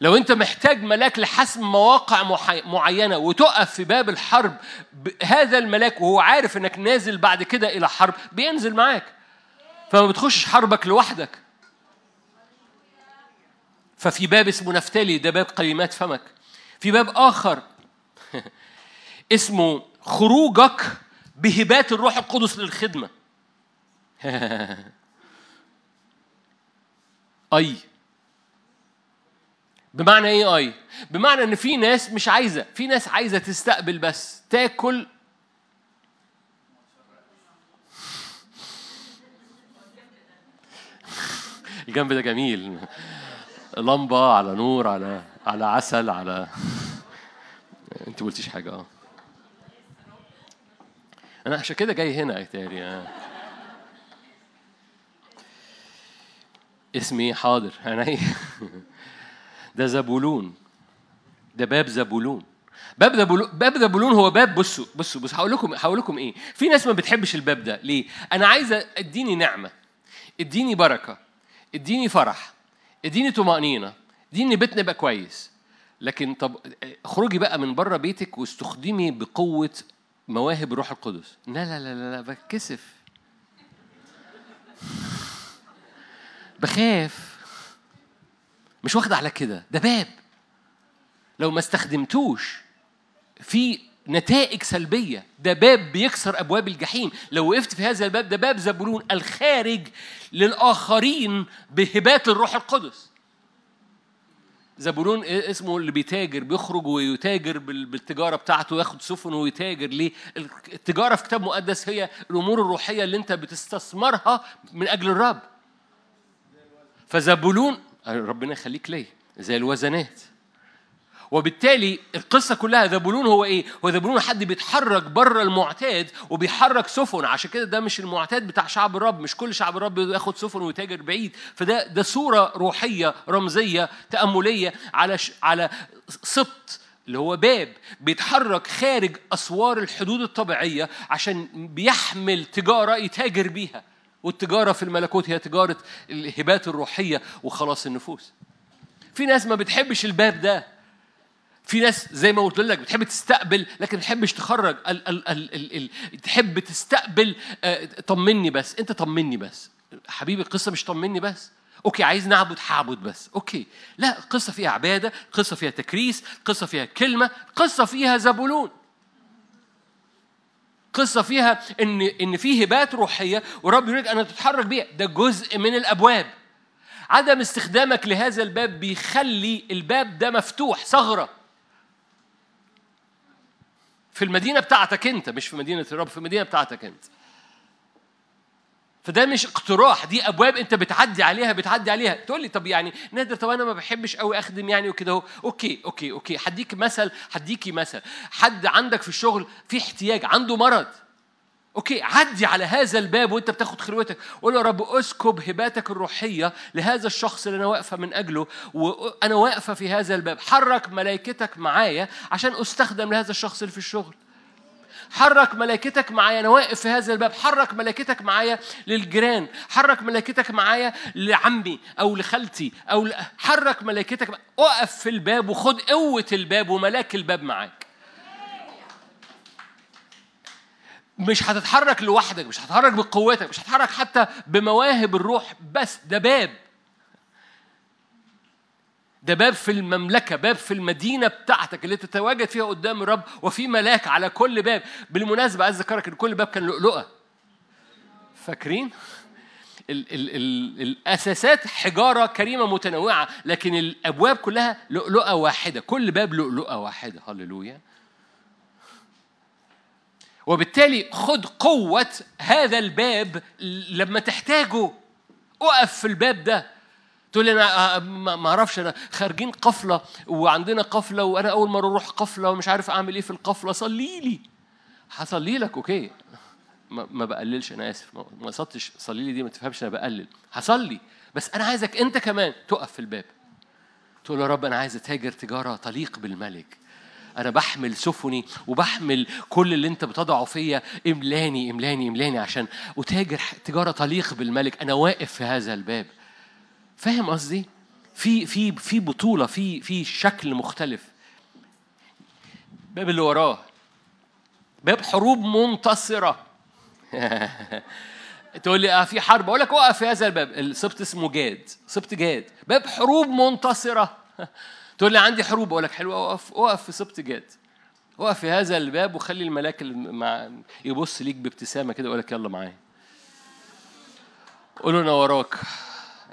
لو أنت محتاج ملاك لحسم مواقع معينة وتقف في باب الحرب، هذا الملاك وهو عارف أنك نازل بعد كده إلى حرب بينزل معاك، فما بتخش حربك لوحدك. ففي باب اسمه نفتالي، ده باب قيمات فمك. في باب آخر اسمه خروجك بهبات الروح القدس للخدمة. أي بمعنى ايه؟ اي بمعنى ان في ناس مش عايزه، في ناس عايزه تستقبل بس، تاكل الجنب ده جميل، لمبه على نور على عسل على انت قلتيش حاجه. انا عشان كده جاي هنا ايتاري. اسمي حاضر انا. ده زبولون، ده باب زبولون. باب زبولون هو باب، بصوا هقول لكم ايه. في ناس ما بتحبش الباب ده ليه؟ انا عايزه اديني نعمه، اديني بركه، اديني فرح، اديني طمانينه، اديني بيتنا بقى كويس. لكن طب خروجي بقى من بره بيتك واستخدمي بقوه مواهب الروح القدس. لا لا لا لا، بتكسف، بخاف، مش واخد على كده. ده باب لو ما استخدمتوش في نتائج سلبية، ده باب بيكسر أبواب الجحيم. لو وقفت في هذا الباب، ده باب زبولون الخارج للآخرين بهبات الروح القدس. زبولون اسمه اللي بيتاجر، بيخرج ويتاجر بالتجارة بتاعته، ياخد سفن ويتاجر. ليه؟ التجارة في كتاب مقدس هي الأمور الروحية اللي انت بتستثمرها من أجل الرب. فزبولون ربنا يخليك ليه زي الوزنات. وبالتالي القصة كلها ذبولون هو إيه؟ هو ذبولون حد بيتحرك بره المعتاد وبيحرك سفن. عشان كده ده مش المعتاد بتاع شعب الرب، مش كل شعب الرب ياخد سفن ويتاجر بعيد. فده صورة روحية رمزية تأملية على سبط اللي هو باب بيتحرك خارج أسوار الحدود الطبيعية عشان بيحمل تجارة يتاجر بيها. والتجارة في الملكوت هي تجارة الهبات الروحية وخلاص النفوس. في ناس ما بتحبش الباب ده، في ناس زي ما قلت لك بتحب تستقبل لكن بتحبش تخرج. تحب تستقبل، طمني بس، انت طمني بس حبيبي. القصة مش طمني بس، اوكي عايز نعبد حعبد بس، اوكي. لا، القصة فيها عبادة، القصة فيها تكريس، القصة فيها كلمة، القصة فيها زبولون، قصة فيها إن فيه هبات روحية ورب يريد أن تتحرك بيها. ده جزء من الأبواب. عدم استخدامك لهذا الباب بيخلي الباب ده مفتوح، ثغرة في المدينة بتاعتك أنت، مش في مدينة الرب، في المدينة بتاعتك أنت. فده مش اقتراح، دي أبواب أنت بتعدي عليها. تقول لي طب يعني نادر، طب أنا ما بحبش أوي أخدم يعني وكده هو. أوكي. هديكي مثل، حد عندك في الشغل في احتياج، عنده مرض، أوكي عدي على هذا الباب وأنت بتاخد خلوتك. قول يا رب أسكب هباتك الروحية لهذا الشخص اللي أنا واقفة من أجله، وأنا واقفة في هذا الباب. حرك ملائكتك معايا عشان أستخدم لهذا الشخص اللي في الشغل. حرك ملائكتك معايا، أنا واقف في هذا الباب. حرك ملائكتك معايا للجيران، حرك ملائكتك معايا لعمي أو لخالتي أو حرك ملائكتك أقف في الباب وخد قوة الباب وملاك الباب معاك. مش هتتحرك لوحدك، مش هتتحرك بقوتك، مش هتتحرك حتى بمواهب الروح بس. ده باب، ده باب في المملكة، باب في المدينة بتاعتك اللي تتواجد فيها قدام الرب، وفي ملاك على كل باب. بالمناسبة عايز أذكرك إن كل باب كان لؤلؤة. فاكرين؟ الأساسات حجارة كريمة متنوعة، لكن الأبواب كلها لؤلؤة واحدة. كل باب لؤلؤة واحدة. هللويا. وبالتالي خد قوة هذا الباب لما تحتاجه. أقف في الباب ده. تقول لي أنا ما أعرفش، أنا خارجين قفلة وعندنا قفلة وأنا أول مرة أروح قفلة ومش عارف أعمل إيه في القفلة، صلي لي. هصلي لك، أوكي، ما بقللش، أنا آسف، ما صدتش صلي لي دي، ما تفهمش أنا بقلل، هصلي. بس أنا عايزك أنت كمان تقف في الباب، تقول يا رب أنا عايز أتاجر تجارة تليق بالملك. أنا بحمل سفني وبحمل كل اللي أنت بتضعه فيا، إملاني إملاني إملاني عشان أتاجر تجارة تليق بالملك. أنا واقف في هذا الباب. فاهم قصدي؟ في في في بطولة، في شكل مختلف. باب اللي وراه باب حروب منتصرة. تقول لي في حرب، أقول لك وقف في هذا الباب. سبت اسمه جاد، سبت جاد باب حروب منتصرة. تقول لي عندي حروب، أقول لك حلوة، وقف في سبت جاد، وقف في هذا الباب وخلي الملاك يبص ليك بابتسامة كده ويقول لك يلا معايا، قول له أنا وراك،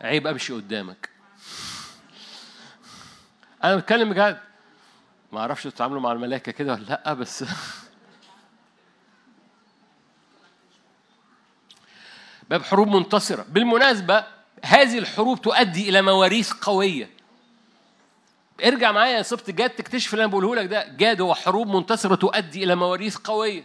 عيب أمشي قدامك. أنا بتكلم بجد، ما أعرفش تتعاملوا مع الملائكة كده ولا لأ، بس باب حروب منتصرة. بالمناسبة هذه الحروب تؤدي إلى مواريث قوية. ارجع معايا صفت جاد تكتشف اللي أنا بقوله لك ده. جاد هو حروب منتصرة تؤدي إلى مواريث قوية.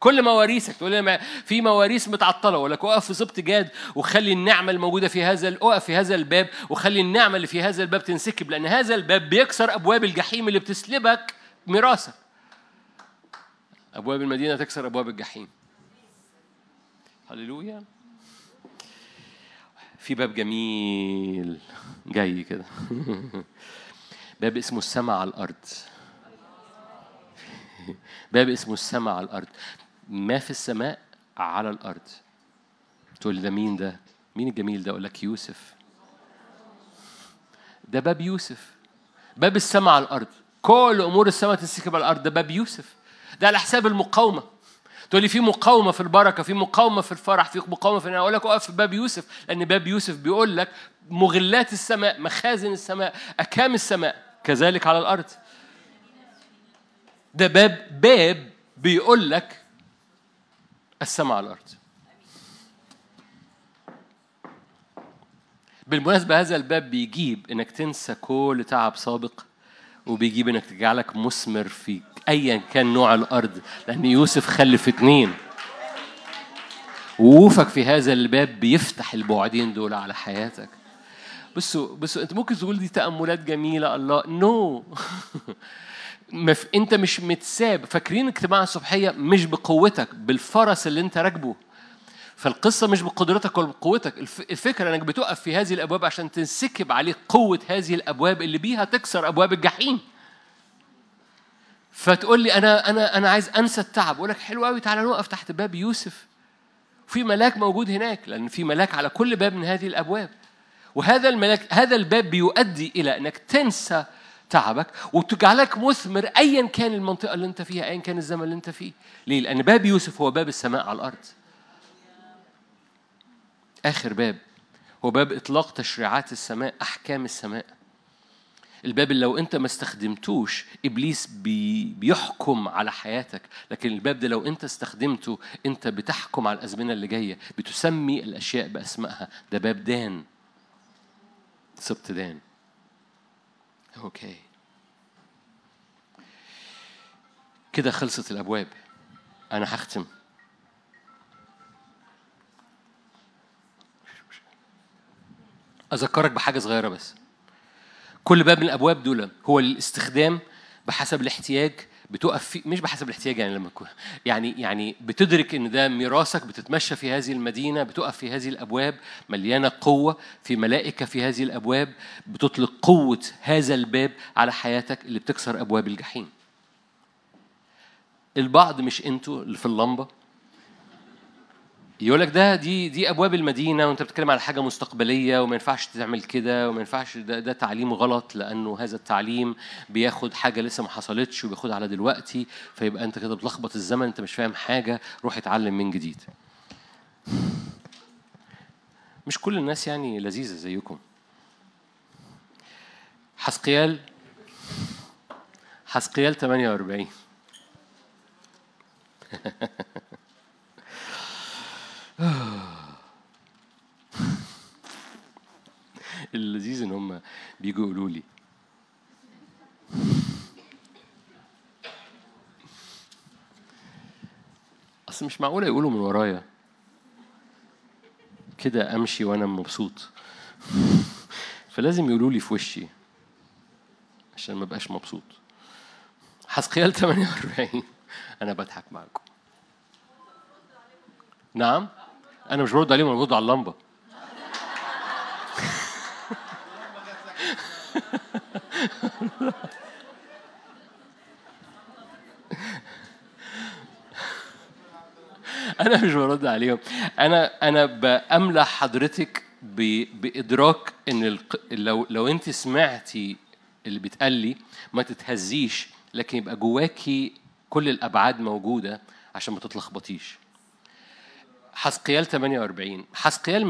كل مواريثك تقول لي في مواريث متعطلة، ولا وقف في صفت جاد وخلي النعمة الموجودة في هذا الوقف في هذا الباب، وخلي النعمة اللي في هذا الباب تنسكب، لأن هذا الباب بيكسر أبواب الجحيم اللي بتسلبك ميراثك. أبواب المدينة تكسر أبواب الجحيم. هللويا. في باب جميل جاي كده، باب اسمه السماء على الأرض. باب اسمه السماء على الأرض، ما في السماء على الأرض. تقول ده مين ده؟ مين الجميل ده؟ أقول لك يوسف. ده باب يوسف، باب السماء على الأرض. كل أمور السماء تنسكب على الأرض، ده باب يوسف. ده على حساب المقاومة. تقول لي في مقاومة في البركة، في مقاومة في الفرح، في مقاومة في، أنا أقول لك أقف في باب يوسف، لأن باب يوسف بيقول لك مغلات السماء، مخازن السماء، أكام السماء كذلك على الأرض. ده باب بيقول لك السماء على الأرض. بالمناسبة هذا الباب بيجيب إنك تنسى كل تعب سابق، وبيجيب إنك تجعلك مثمر في أيا كان نوع الأرض، لأن يوسف خلف 2. ووفك في هذا الباب بيفتح البعدين دول على حياتك. بصوا أنت ممكن تقول دي تأملات جميلة الله. نو أنت مش متساب. فاكرين اجتماع الصبحية مش بقوتك، بالفرس اللي أنت راكبه. فالقصة مش بقدرتك ولا بقوتك. الفكرة أنك بتقف في هذه الأبواب عشان تنسكب عليك قوة هذه الأبواب اللي بيها تكسر أبواب الجحيم. فتقول لي أنا عايز أنسى التعب، أقول لك حلو قوي، تعالى نوقف تحت باب يوسف. في ملاك موجود هناك، لأن في ملاك على كل باب من هذه الأبواب. وهذا الملاك، هذا الباب بيؤدي إلى أنك تنسى تعبك وتجعلك مثمر أيا كان المنطقة اللي أنت فيها، أيا كان الزمن اللي أنت فيه. ليه؟ لأن باب يوسف هو باب السماء على الأرض. آخر باب هو باب إطلاق تشريعات السماء، أحكام السماء. الباب اللي لو أنت ما استخدمتوش إبليس بيحكم على حياتك، لكن الباب ده لو أنت استخدمته أنت بتحكم على الأزمنة اللي جاية، بتسمي الأشياء بأسمائها. ده باب دان، سبت دان. أوكي كده خلصت الأبواب. أنا هختم. أذكرك بحاجة صغيرة بس. كل باب من الأبواب دول هو الاستخدام بحسب الاحتياج. بتقف فيه مش بحسب الاحتياج، يعني لما تكون يعني بتدرك إن ده ميراثك، بتتمشى في هذه المدينة، بتقف في هذه الأبواب مليانة قوة، في ملائكة في هذه الأبواب، بتطلق قوة هذا الباب على حياتك اللي بتكسر أبواب الجحيم. البعض مش أنتوا اللي في اللمبة يقولك ده دي أبواب المدينة، وأنت بتتكلم على حاجة مستقبلية وما ينفعش تعمل كده، وما ينفعش ده تعليم غلط، لأنه هذا التعليم بياخد حاجة لسه ما حصلتش وبياخد على دلوقتي، فيبقى أنت كده بتلخبط الزمن، أنت مش فاهم حاجة، روح اتعلم من جديد. مش كل الناس يعني لذيذة زيكم. حزقيال 48. اللذيذ ان هم بيجوا يقولوا لي اصل مش معقوله يقولوا من ورايا كده امشي وانا مبسوط، فلازم يقولوا لي في وشي عشان ما بقاش مبسوط. حزقيال 48. انا بضحك معاكم. نعم، انا مش برد عليهم، انا برد على اللمبه. أنا مش برد عليهم. أنا بأملح حضرتك بإدراك إن لو أنت سمعتي اللي بتقلي ما تتهزيش، لكن يبقى جواكي كل الأبعاد موجودة عشان ما تتلخبطيش. حزقيال 48، حزقيال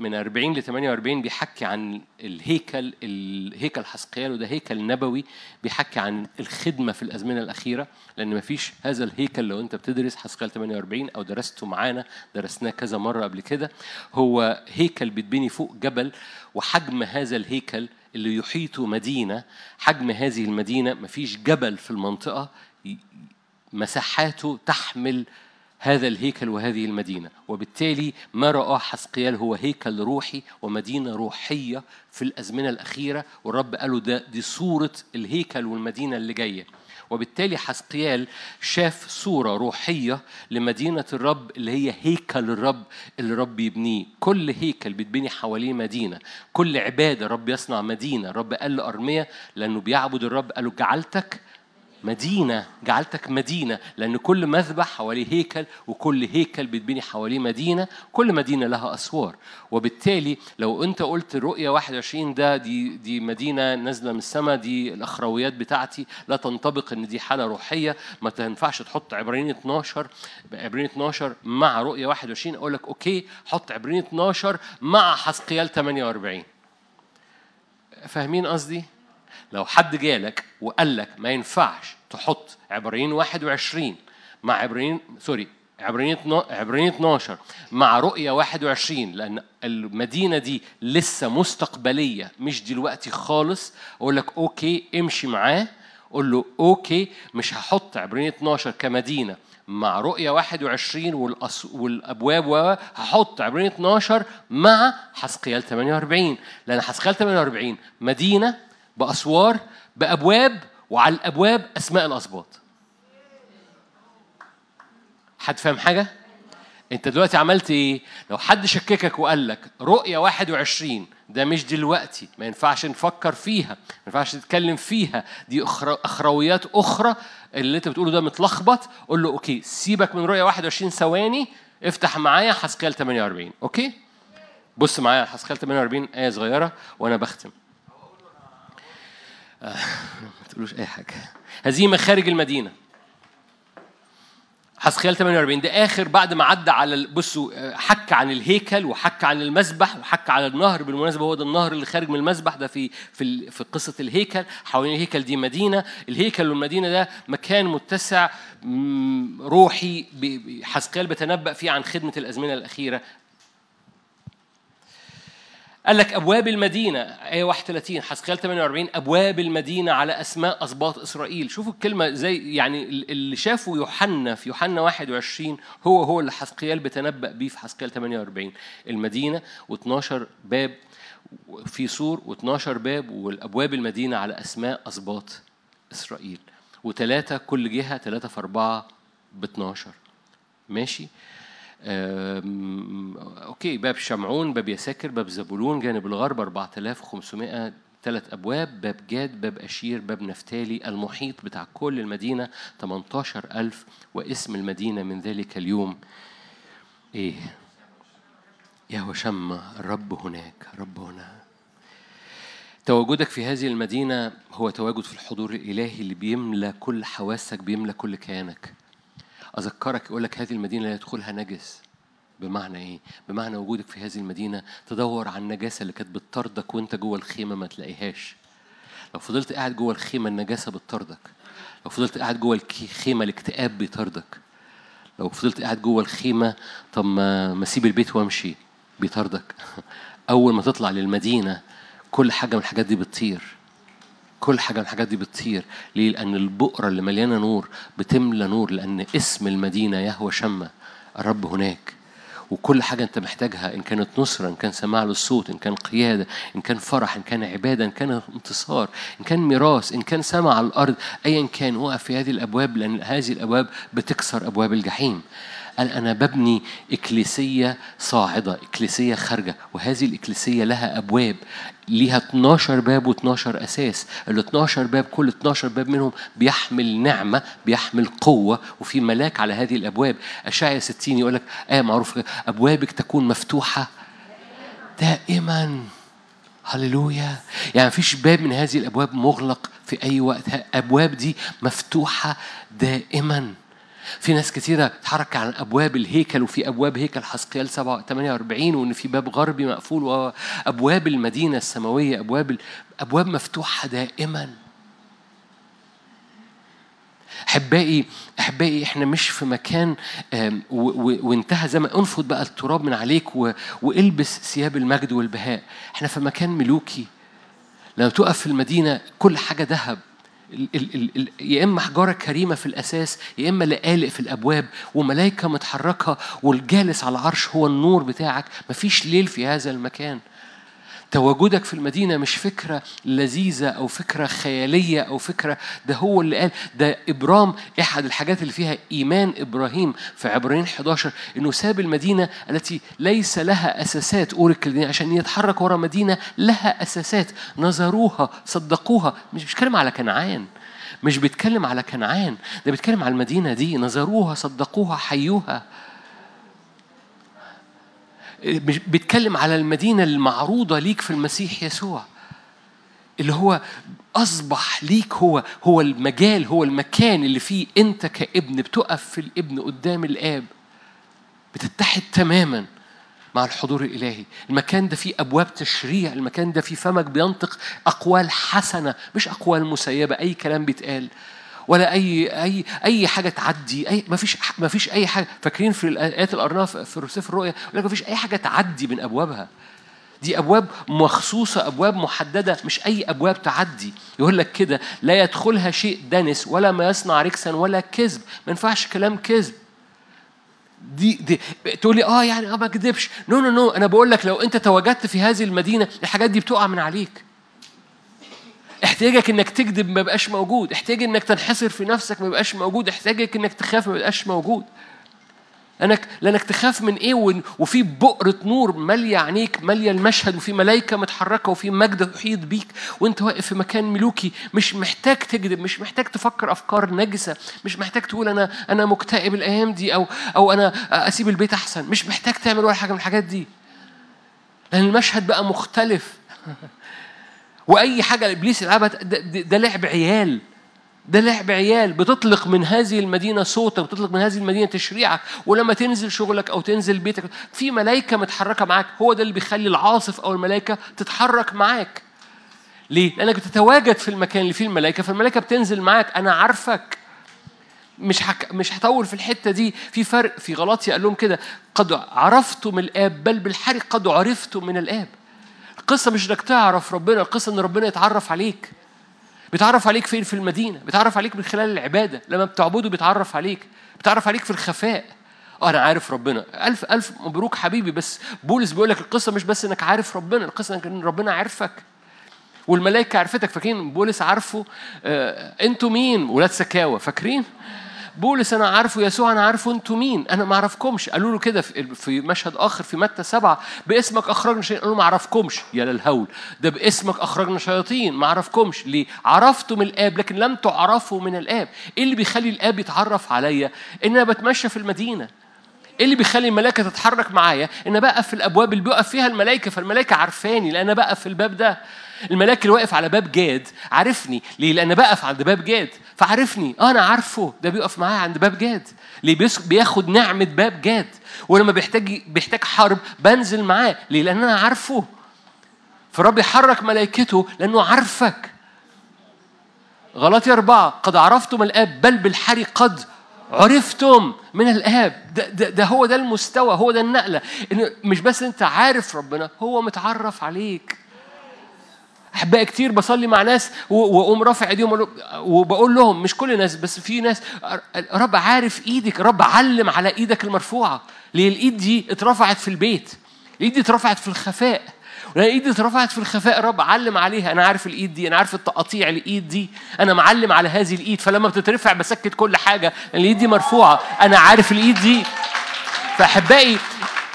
من 40 ل 48 بيحكي عن الهيكل حزقيال، وده هيكل نبوي بيحكي عن الخدمة في الأزمنة الأخيرة، لأن مفيش هذا الهيكل. لو أنت بتدرس حزقيال 48 أو درسته معانا، درسناه كذا مرة قبل كده، هو هيكل بيتبني فوق جبل، وحجم هذا الهيكل اللي يحيطه مدينة، حجم هذه المدينة مفيش جبل في المنطقة مساحاته تحمل هذا الهيكل وهذه المدينة. وبالتالي ما رأى حزقيال هو هيكل روحي ومدينة روحية في الأزمنة الأخيرة، والرب قاله دي صورة الهيكل والمدينة اللي جاية. وبالتالي حزقيال شاف صورة روحية لمدينة الرب اللي هي هيكل الرب اللي الرب يبنيه. كل هيكل بتبني حواليه مدينة، كل عبادة الرب يصنع مدينة. الرب قال لأرميا لأنه بيعبد الرب قاله جعلتك مدينة، لأن كل مذبح حواليه هيكل، وكل هيكل بتبني حواليه مدينة، كل مدينة لها أسوار. وبالتالي لو أنت قلت الرؤية 21 ده دي مدينة نازلة من السماء، دي الأخرويات بتاعتي، لا تنطبق إن دي حالة روحية. ما تنفعش تحط عبرانيين 12 مع رؤية 21. أقولك أوكي، حط عبرانيين 12 مع حزقيال 48. فاهمين قصدي؟ لو حد جالك وقالك ما ينفعش تحط عبرانيين 21 مع عبرانيين 12 مع رؤية 21 لأن المدينة دي لسه مستقبلية مش دلوقتي خالص، أقولك أوكي امشي معاه، قول له أوكي مش هحط عبرانيين 12 كمدينة مع رؤية 21 والأبواب، وهحط عبرانيين 12 مع حزقيال 48، لأن حزقيال 48 مدينة بأسوار بأبواب، وعلى الأبواب أسماء الأسباط. حد فاهم حاجة؟ أنت دلوقتي عملت إيه؟ لو حد شككك وقالك رؤية 21 ده مش دلوقتي، ما ينفعش نفكر فيها، ما ينفعش نتكلم فيها، دي أخرويات أخرى اللي أنت بتقوله ده متلخبط، قول له أوكي سيبك من رؤية 21 ثواني، افتح معايا حزقيال 48. أوكي؟ بص معايا حزقيال 48 آية صغيرة وأنا بختم. ما تقولوش أي حاجة. هزيمة خارج المدينة. حزقيال 48 ده آخر بعد ما عدى على بصوا، حكى عن الهيكل وحكى عن المذبح وحكى على النهر. بالمناسبة هو ده النهر اللي خارج من المذبح ده في قصة الهيكل. حوالين الهيكل دي مدينة. الهيكل والمدينة ده مكان متسع روحي حزقيال بتنبأ فيه عن خدمة الأزمنة الأخيرة. قال لك أبواب المدينة، آية 31 حزقيال 48، أبواب المدينة على أسماء أسباط إسرائيل. شوفوا الكلمة زي يعني اللي شافه يوحنا في يوحنا 21 هو اللي حزقيال بتنبأ بيه في حزقيال 48. المدينة و12 باب في سور و12 باب، والأبواب المدينة على أسماء أسباط إسرائيل، وثلاثة كل جهة، 3 في 4 ب12. ماشي؟ أوكي. باب شمعون، باب يساكر، باب زبولون جانب الغرب 4500، 3 أبواب، باب جاد، باب أشير، باب نفتالي. المحيط بتاع كل المدينة 18,000. واسم المدينة من ذلك اليوم إيه؟ يهوه شمع. الرب هناك، الرب هنا. تواجدك في هذه المدينة هو تواجد في الحضور الإلهي اللي بيملى كل حواسك، بيملى كل كيانك. أذكرك يقولك هذه المدينة لا يدخلها نجس. بمعنى إيه؟ بمعنى وجودك في هذه المدينة تدور على النجاسة اللي كانت بتطردك وانت جوه الخيمة ما تلاقيهاش. لو فضلت قاعد جوه الخيمة النجاسة بتطردك. لو فضلت قاعد جوه الخيمة الاكتئاب بيطردك. لو فضلت قاعد جوه الخيمة طب ما سيب البيت وامشي بيطردك. أول ما تطلع للمدينة كل حاجة من الحاجات دي بتطير. كل حاجة من الحاجات دي بتطير. ليه؟ لأن البقرة اللي مليانة نور بتملى نور، لأن اسم المدينة يهوه شمع، الرب هناك. وكل حاجة أنت محتاجها، إن كانت نصرة، إن كان سماع للصوت، إن كان قيادة، إن كان فرح، إن كان عبادة، إن كان انتصار، إن كان ميراث، إن كان سماع على الأرض، أيا كان وقف في هذه الأبواب، لأن هذه الأبواب بتكسر أبواب الجحيم. قال أنا ببني إكليسية صاعدة، إكليسية خارجة، وهذه الإكليسية لها أبواب، ليها 12 باب و12 أساس. ال 12 باب كل 12 باب منهم بيحمل نعمة، بيحمل قوة، وفي ملاك على هذه الأبواب. إشعياء 60 يقولك معروف، أبوابك تكون مفتوحة دائما. هللويا. يعني مفيش باب من هذه الأبواب مغلق في أي وقت، أبواب دي مفتوحة دائما. في ناس كثيرة تحرك عن أبواب الهيكل، وفي أبواب هيكل حزقيال 48، وإن في باب غربي مقفول، وأبواب المدينة السماوية أبواب مفتوحة دائما. أحبائي إحنا مش في مكان وانتهى زمن انفض بقى التراب من عليك والبس ثياب المجد والبهاء. إحنا في مكان ملوكي. لو تقف في المدينة كل حاجة ذهب، يا إما حجارة كريمة في الأساس، يا إما لقالق في الأبواب وملائكة متحركة، والجالس على العرش هو النور بتاعك. مفيش ليل في هذا المكان. تواجدك في المدينة مش فكرة لذيذة أو فكرة خيالية أو فكرة، ده هو اللي قال ده. إبرام أحد الحاجات اللي فيها إيمان إبراهيم في عبرانيين 11 إنه ساب المدينة التي ليس لها أساسات، أور الكلدانيين، عشان يتحرك وراء مدينة لها أساسات. نظروها، صدقوها. مش بيتكلم على كنعان، ده بيتكلم على المدينة دي. نظروها، صدقوها، حيوها. بيتكلم على المدينة المعروضة ليك في المسيح يسوع، اللي هو أصبح ليك، هو المجال، هو المكان اللي فيه أنت كابن بتقف في الابن قدام الآب، بتتحد تماماً مع الحضور الإلهي. المكان ده فيه أبواب تشريع، المكان ده فيه فمك بينطق أقوال حسنة، مش أقوال مسيبة، أي كلام بيتقال، ولا أي حاجة تعدي. ما فيش أي حاجة. فاكرين في الآيات الأرناف في سفر الرؤيا، ولكن ما فيش أي حاجة تعدي من أبوابها. دي أبواب مخصوصة، أبواب محددة، مش أي أبواب تعدي. يقول لك كده لا يدخلها شيء دنس، ولا ما يصنع ركسا، ولا كذب. ما ينفعش كلام كذب. دي تقول لي يعني ما أكذبش. نو أنا بقول لك لو أنت تواجدت في هذه المدينة الحاجات دي بتقع من عليك. احتياجك انك تكذب ما بقاش موجود، احتياج انك تنحصر في نفسك ما بقاش موجود، احتياجك انك تخاف ما بقاش موجود. لانك تخاف من ايه؟ وفي بؤرة نور ماليه عينيك، ماليه المشهد، وفي ملائكة متحركة، وفي مجد يحيط بيك، وانت واقف في مكان ملوكي. مش محتاج تكذب، مش محتاج تفكر افكار نجسة، مش محتاج تقول انا مكتئب الايام دي او انا اسيب البيت احسن. مش محتاج تعمل ولا حاجة من الحاجات دي، لان المشهد بقى مختلف. وأي حاجة إبليس يلعبها ده لعب عيال، بتطلق من هذه المدينة صوتك، بتطلق من هذه المدينة تشريعك. ولما تنزل شغلك أو تنزل بيتك في ملائكة متحركة معاك. هو ده اللي بيخلي العاصف أو الملائكة تتحرك معاك. ليه؟ لأنك بتتواجد في المكان اللي فيه الملائكة، فالملائكة بتنزل معاك. أنا عارفك، مش هطول في الحتة دي. في فرق. في غلاطيا قال لهم كده قد عرفتم الآب، بل بالحري قد عرفتم من الآب. القصة مش انك تعرف ربنا، القصة ان ربنا يتعرف عليك. بيتعرف عليك فين؟ في المدينة. بيتعرف عليك من خلال العبادة، لما بتعبده بيتعرف عليك، في الخفاء. انا عارف ربنا. الف مبروك حبيبي. بس بولس بيقول لك القصة مش بس انك عارف ربنا، القصة ان ربنا عرفك والملائكة عرفتك. فاكرين بولس عارفه؟ انتوا مين؟ ولاد سكاوى. فاكرين بولس أنا عارفه، يسوع أنا عارفه، أنتوا مين؟ أنا ما عرفكمش. قالوا له كده في مشهد آخر في متى 7، باسمك أخرجنا شياطين. قالوا ما عرفكمش. يا للهول، ده باسمك أخرجنا شياطين، ما عرفكمش. ليه؟ عرفتم من الآب لكن لم تعرفوا من الآب. إيه اللي بيخلي الآب يتعرف عليا؟ إن أنا بتمشى في المدينة. إيه اللي بيخلي الملائكة تتحرك معايا؟ إن بقى في الأبواب اللي بيقف فيها الملائكة، فالملائكة عارفاني لأن بقى في الباب ده. الملاك اللي واقف على باب جاد عارفني. ليه؟ لأن بقف عند باب جاد فعرفني. أنا عارفه، ده بيقف معايا عند باب جاد. ليه؟ بياخد نعمة باب جاد. ولما بيحتاج حرب بنزل معاه. ليه؟ لأن أنا عارفه. فالرب يحرك ملائكته لأنه عارفك. غلاطيا 4 قد عرفتم الآب، بل بالحري قد عرفتم من الآب. ده هو ده المستوى، هو ده النقلة. إنه مش بس أنت عارف ربنا، هو متعرف عليك. أحباء كتير بصلي مع ناس وأقوم رافع ايديهم وبقول لهم، مش كل الناس بس في ناس، رب عارف إيدك، رب علم على إيدك المرفوعة. ليه؟ الإيد دي اترفعت في البيت، الإيد دي اترفعت في الخفاء، الإيد دي اترفعت في الخفاء، رب علم عليها. أنا عارف الإيد دي، أنا عارف التقطيع الإيد دي، أنا معلم على هذه الإيد. فلما بتترفع بسكت كل حاجة، الإيد دي مرفوعة، أنا عارف الإيد دي. فأحبائي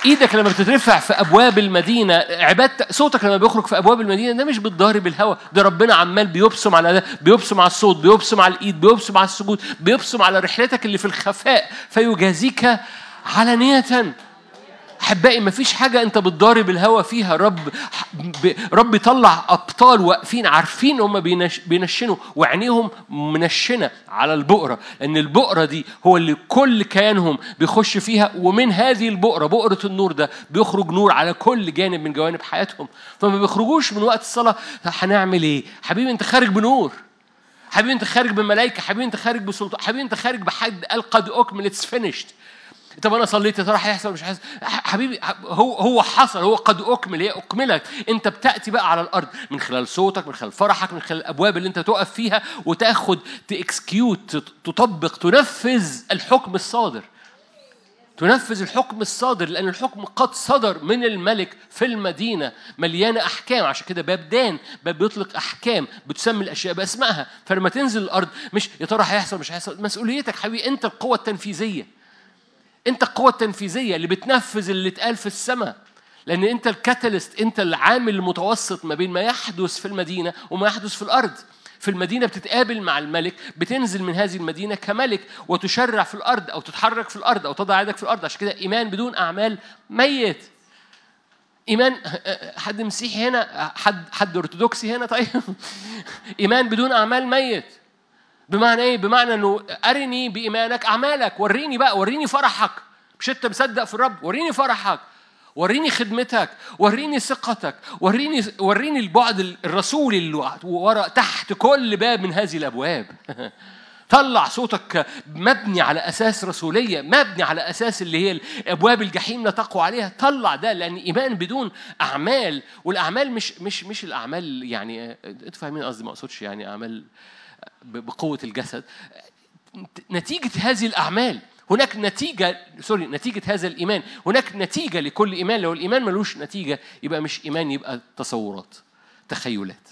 ايدك لما بتترفع في ابواب المدينه، عبادتك، صوتك لما بيخرج في ابواب المدينه، ده مش بالضارب الهواء، ده ربنا عمال بيبصم على ده، بيبصم على الصوت، بيبصم على الايد، بيبصم على السجود، بيبصم على رحلتك اللي في الخفاء فيجازيك علانيه. احبائي مفيش حاجه انت بالضارب الهواء فيها، رب يطلع ابطال واقفين عارفين هم بينشنوا وعينيهم منشنه على البؤره، لان البؤره دي هو اللي كل كيانهم بيخش فيها، ومن هذه البؤره، بؤره النور، ده بيخرج نور على كل جانب من جوانب حياتهم. فما بيخرجوش من وقت الصلاه هنعمل ايه؟ حبيبي انت خارج بنور، حبيبي انت خارج بملائكه، حبيبي انت خارج بسلطان، حبيبي انت خارج بحد قال قد اكمل، اتس فينيشد. طب أنا صليت يا ترى هيحصل مش هيحصل؟ حبيبي هو حصل، هو قد أكمل، هي أكملت. أنت بتأتي بقى على الأرض من خلال صوتك، من خلال فرحك، من خلال الأبواب اللي أنت تقف فيها وتأخذ تإكسكيوت، تطبق، تنفذ الحكم الصادر، تنفذ الحكم الصادر، لأن الحكم قد صدر من الملك في المدينة مليانة أحكام. عشان كده باب دان، باب بيطلق أحكام، بتسمي الأشياء بأسمائها. فلما تنزل الأرض مش يا ترى هيحصل مش هيحصل، مسؤوليتك حبيبي، أنت القوة التنفيذية، أنت القوة التنفيذية اللي بتنفذ اللي اتقال في السماء، لأن أنت الكاتاليست، أنت العامل المتوسط ما بين ما يحدث في المدينة وما يحدث في الأرض. في المدينة بتتقابل مع الملك، بتنزل من هذه المدينة كملك وتشرع في الأرض، أو تتحرك في الأرض، أو تضع يدك في الأرض. عشان كده إيمان بدون أعمال ميت. إيمان حد مسيحي هنا، حد أرثوذكسي هنا، طيب إيمان بدون أعمال ميت. بمعنى ايه؟ بمعنى انه ارني بايمانك اعمالك، وريني بقى، وريني فرحك. مش انت مصدق في الرب؟ وريني فرحك، وريني خدمتك، وريني ثقتك، وريني البعد الرسولي اللي ورا تحت كل باب من هذه الابواب. طلع صوتك مبني على اساس رسوليه، مبني على اساس اللي هي ابواب الجحيم لا تقوى عليها. طلع ده، لان ايمان بدون اعمال، والاعمال مش الاعمال يعني، انتوا فاهمين قصدي، ما اقصدش يعني اعمال بقوة الجسد. نتيجة هذه الأعمال هناك نتيجة هذا الإيمان، هناك نتيجة لكل إيمان. لو الإيمان ملوش نتيجة يبقى مش إيمان، يبقى تصورات، تخيلات.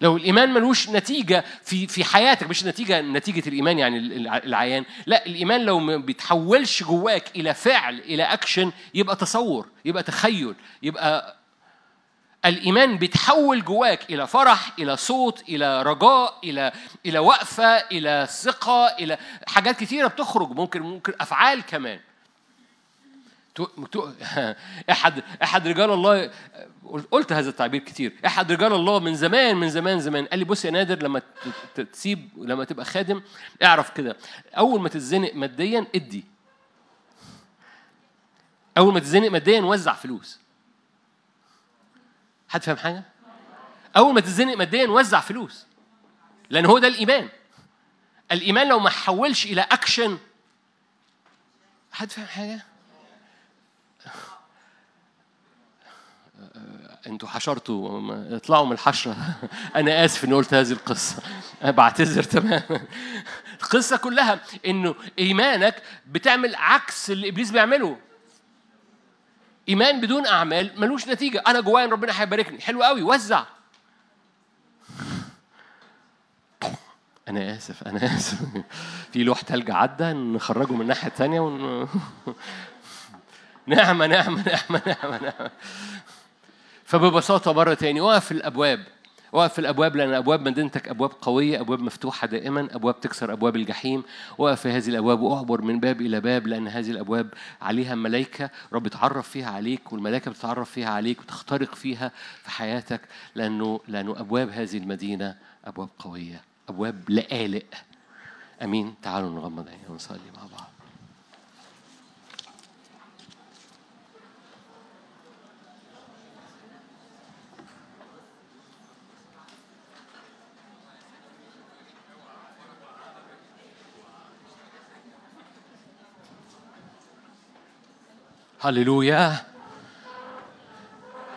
لو الإيمان ملوش نتيجة في حياتك، مش نتيجة الإيمان يعني العيان، لا، الإيمان لو ما بيتحولش جواك إلى فعل، إلى أكشن، يبقى تصور، يبقى تخيل. يبقى الإيمان بيتحول جواك إلى فرح، إلى صوت، إلى رجاء، إلى وقفة، إلى ثقة، إلى حاجات كتيرة بتخرج. ممكن أفعال كمان. أحد رجال الله، قلت هذا التعبير كتير، أحد رجال الله من زمان من زمان زمان قال لي بص يا نادر، لما تسيب، لما تبقى خادم، اعرف كده، أول ما تتزنق ماديا ادي، أول ما تتزنق ماديا وزع فلوس. حد فهم حاجة؟ أول ما تتزنق ماديا وزع فلوس، لأن هو ده الإيمان. الإيمان لو ما حولش إلى أكشن، حد فهم حاجة؟ أنتوا حشرتوا، اطلعوا من الحشرة. أنا آسف إن قلت هذه القصة، أنا بعتذر تماما. القصة كلها إنه إيمانك بتعمل عكس اللي إبليس بيعمله. إيمان بدون أعمال ملوش نتيجة. أنا جوايا إن ربنا هيباركني، حلو قوي، وزع. أنا آسف، في لوح تلج عدى، نخرجه من الناحية الثانية نعمة. فببساطة مرة تاني، وقف الأبواب، لأن أبواب مدينتك أبواب قوية، أبواب مفتوحة دائما، أبواب تكسر أبواب الجحيم. وقف في هذه الأبواب وأعبر من باب إلى باب، لأن هذه الأبواب عليها ملائكة، رب يتعرف فيها عليك، والملائكة بتتعرف فيها عليك وتخترق فيها في حياتك، لأنه أبواب هذه المدينة أبواب قوية، أبواب لآلئ. أمين. تعالوا نغمض عينينا ونصلي مع بعض. هللويا.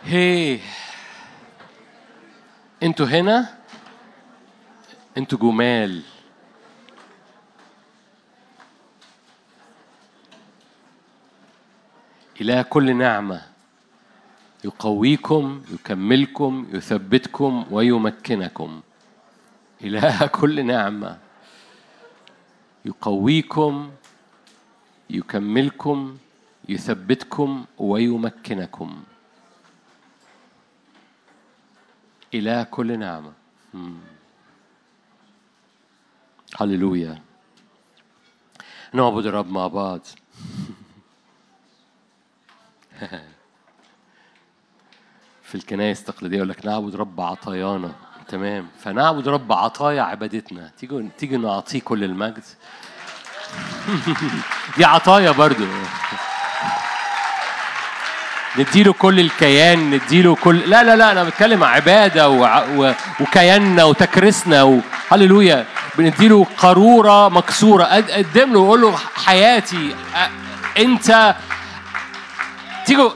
هي انتوا هنا، انتوا جمال، إلى كل نعمة، يقويكم، يكملكم، يثبتكم ويمكنكم. إلى كل نعمة، يقويكم، يكملكم، يثبتكم ويمكنكم إلى كل نعمة. هللويا. نعبد الرب مع بعض. في الكنائس التقليدية يقول لك نعبد رب عطايانا، تمام؟ فنعبد رب عطايا عبادتنا. تيجي نعطيه كل المجد. دي عطايا برضو. نديله كل الكيان، نديله كل لا أنا بتكلم عبادة وكياننا وتكرسنا هللويا. بنديله قارورة مكسورة، أقدم له وأقول له حياتي أنت. تيجوا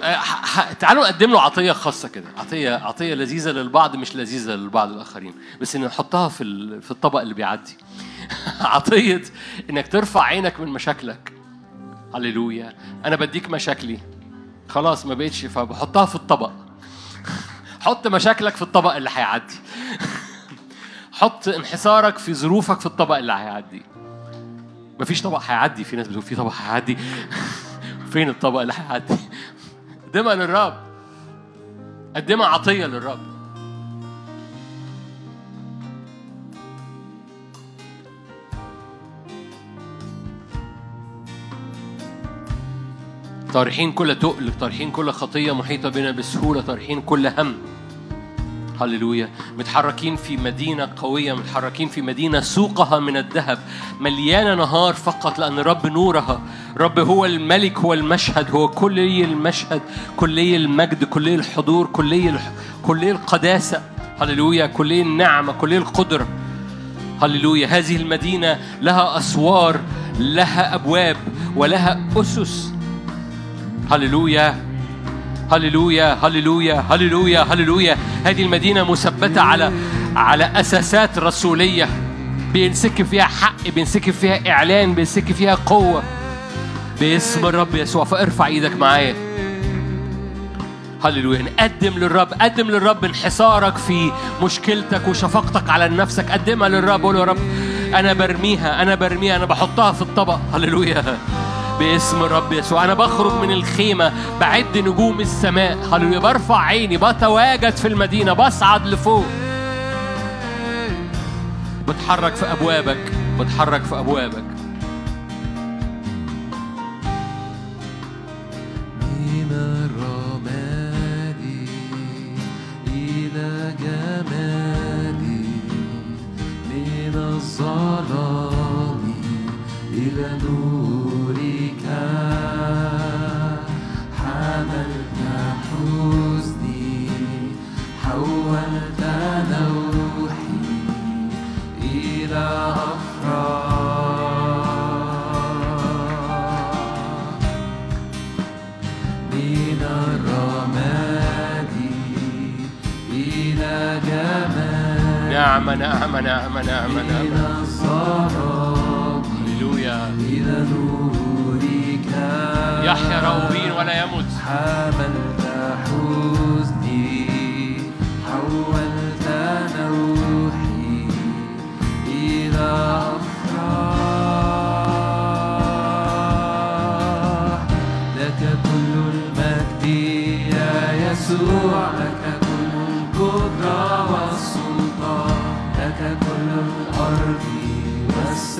تعالوا نقدم له عطية خاصة كده، عطية لذيذة للبعض، مش لذيذة للبعض الآخرين، بس إن نحطها في الطبق اللي بيعدي. عطية إنك ترفع عينك من مشاكلك. هللويا. أنا بديك مشاكلي خلاص ما بقتش، فبحطها في الطبق. حط مشاكلك في الطبق اللي هيعدي. حط انحسارك في ظروفك في الطبق اللي هيعدي. مفيش طبق هيعدي، في ناس بتقول في طبق هيعدي. فين الطبق اللي هيعدي؟ قدمها للرب، قدمها عطية للرب. طارحين كل تقل، طارحين كل خطية محيطة بنا بسهولة، طارحين كل هم. هللويا. متحركين في مدينة قوية، متحركين في مدينة سوقها من الذهب، مليانة نهار فقط، لأن رب نورها. رب هو الملك، هو المشهد، هو كلي المشهد، كلي المجد، كلي الحضور، كلي القداسة. هللويا. كلي النعمة، كلي القدرة. هللويا. هذه المدينة لها أسوار، لها أبواب، ولها أسس. هللويا هللويا هللويا هللويا هللويا. هذه المدينة مثبتة على أساسات رسولية، بينسكب فيها حق، بينسكب فيها إعلان، بينسكب فيها قوة، باسم الرب يسوع. فارفع إيدك معايا. هللويا. نقدم للرب، قدم للرب انحسارك في مشكلتك وشفقتك على نفسك، قدمها للرب. قول يا رب أنا برميها، أنا بحطها في الطبق. هللويا. باسم الرب يسوع. أنا بخرج من الخيمة، بعد نجوم السماء. هللويا. برفع عيني، بتواجد في المدينة، بصعد لفوق. بتحرك في أبوابك. من الرماد إلى جمالي، من الظلام إلى نور، حملت حزني، حولت نوحي إلى أفراح. من الرماد إلى جمال، نعم. من الصراب إلى نور، يحيى راوبين ولا يموت. حملت حزني، حولت نوحي إلى أفراح. لك كل المجد يا يسوع، لك كل القدرة والسلطان، لك كل الأرض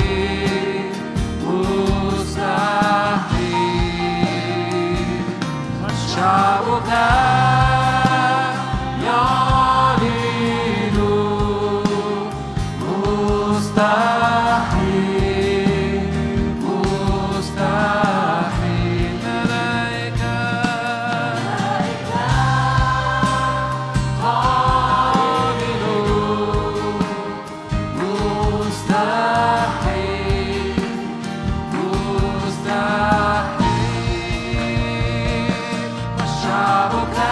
تعلن، مستحيل شعبك مستحيل. والشعب كان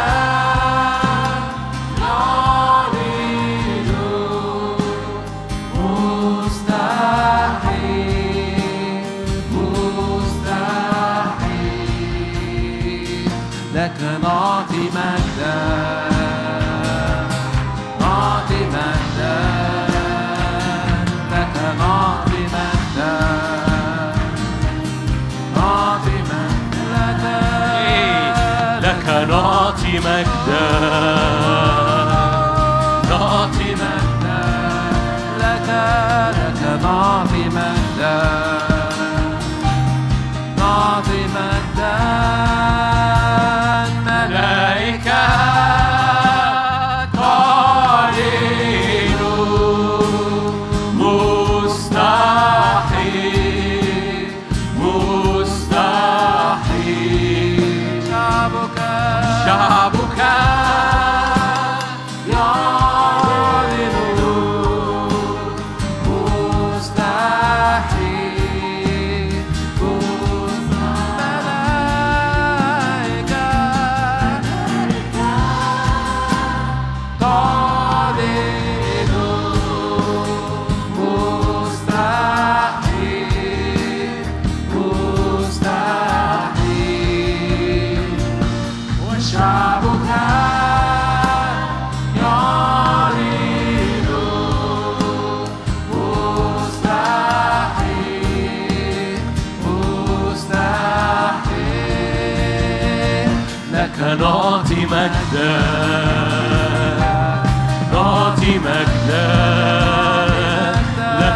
نعطي مجدا لك نعطي مجدا الملائكة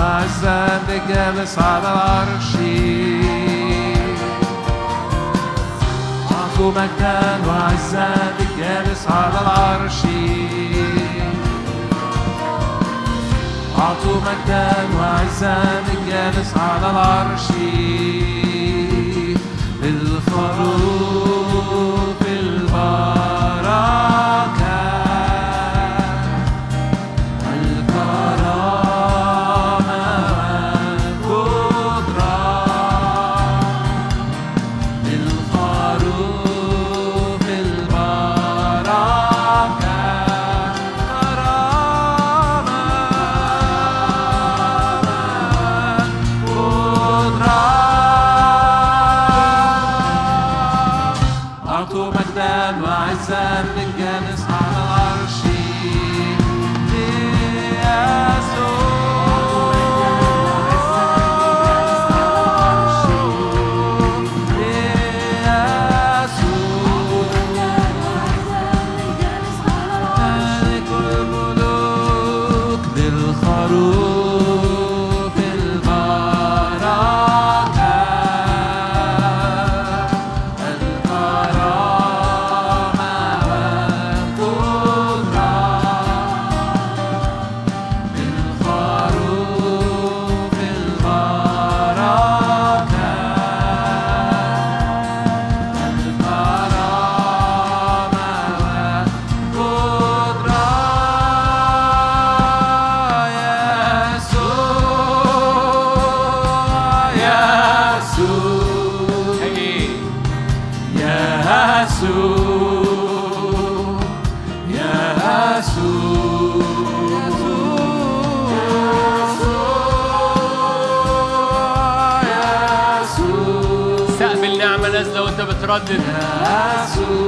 وعزا لجالس على العرش أعطوا مجدا وعزا لجالس على العرش أعطوا مجدا وعزا لجالس على العرش للخروف البركة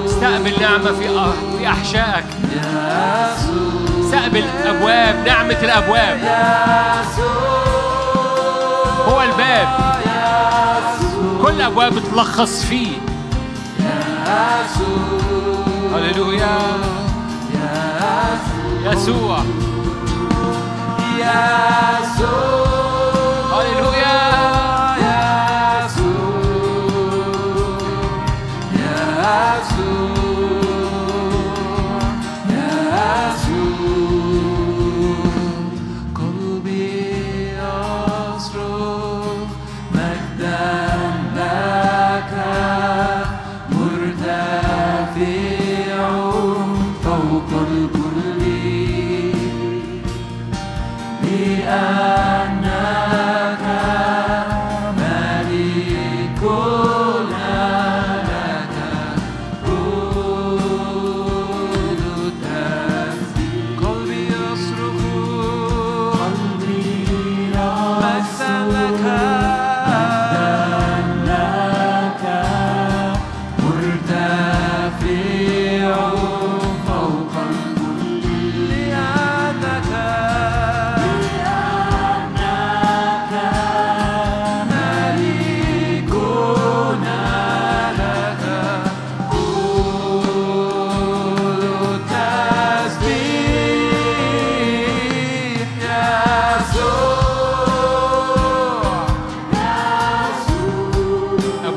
استقبل نعمة في أحشائك. استقبل أبواب نعمة الأبواب. هو الباب. كل أبواب بتلخص فيه. هللويا. يسوع. هللويا.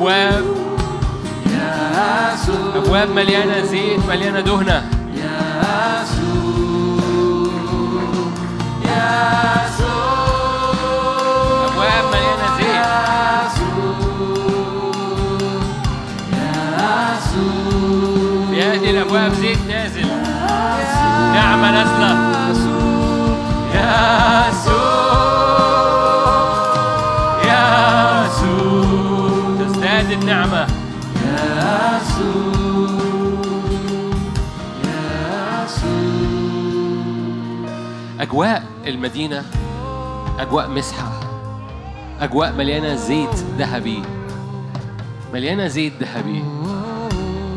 أبواب، أبواب مليانة زيت مليانة دهنة. أبواب مليانة زيت. في هذه الأبواب زيت نازل، نعمة نازلة. تزداد النعمة. أجواء المدينة أجواء مسحة، أجواء مليانة زيت ذهبي، مليانة زيت ذهبي،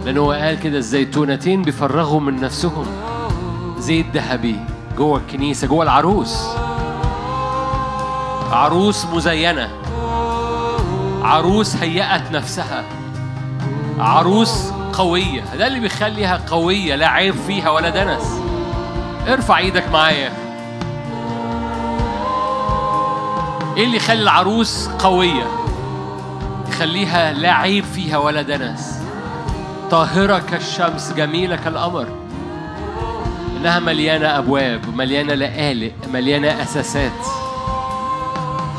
لأنه قال كده الزيتونتين بيفرغوا من نفسهم زيت ذهبي جوه الكنيسة، جوه العروس. عروس مزينة، عروس هيأت نفسها، عروس قوية. ده اللي بيخليها قوية، لا عيب فيها ولا دنس. ارفع ايدك معايا. ايه اللي يخلي العروس قوية؟ يخليها لا عيب فيها ولا دنس، طاهرة كالشمس، جميلة كالقمر، إنها مليانة أبواب، مليانة لآلئ، مليانة أساسات.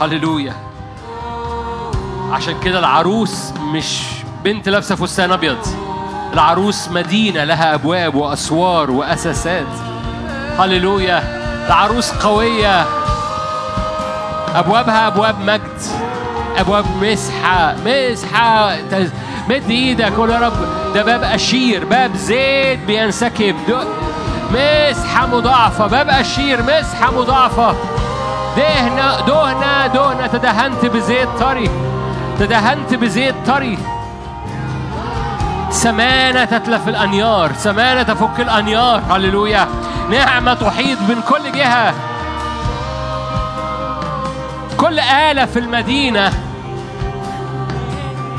هللويا. عشان كده العروس مش بنت لابسة فستان أبيض، العروس مدينة لها أبواب وأسوار وأساسات. هللويا. العروس قوية، أبوابها أبواب مجد، أبواب مسحة. مسحة، مد إيدك قول يا رب ده باب أشير، باب زيت بينسكب، مسحة مضاعفة، باب أشير، مسحة مضاعفة، دهنة دهنة دهنة. تدهنت بزيت طري، تدهنت بزيت طري. سمانة تتلف الأنيار، سمانة تفك الأنيار. هللويا. نعمة تحيط من كل جهة. كل آلة في المدينة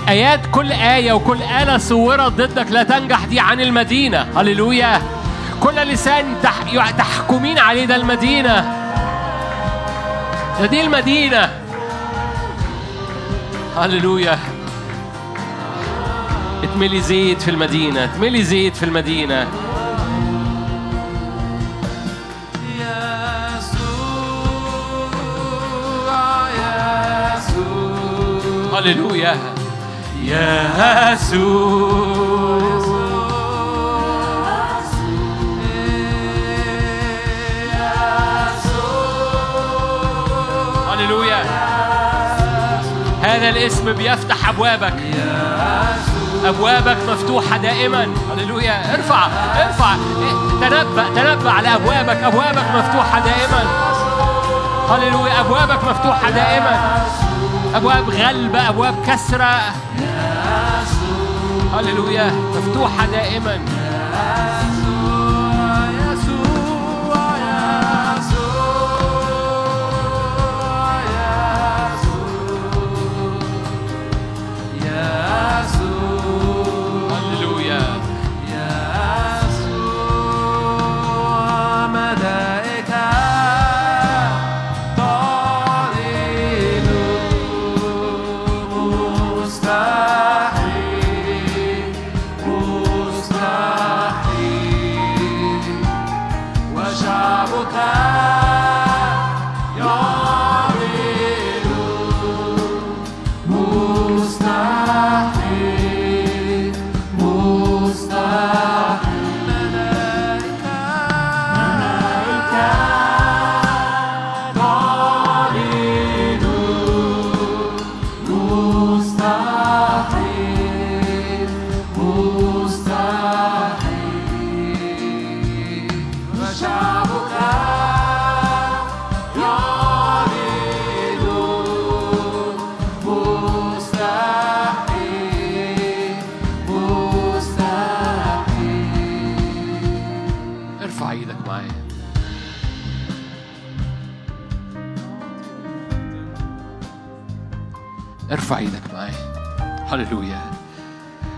آيات، كل آية وكل آلة صورت ضدك لا تنجح دي عن المدينة. هللويا. كل لسان تحكمين عليه، ده المدينة، ده دي المدينة. هللويا. اتملي زيت في المدينة، اتملي زيت في المدينة. هللويا. يا يسوع هذا الاسم بيفتح أبوابك، أبوابك مفتوحة دائما. هللويا. ارفع ارفع، تنبأ على أبوابك، أبوابك مفتوحة دائما. هللويا. أبوابك مفتوحة دائما، أبواب غلبة، أبواب كسرة. هللويا. مفتوحة دائما.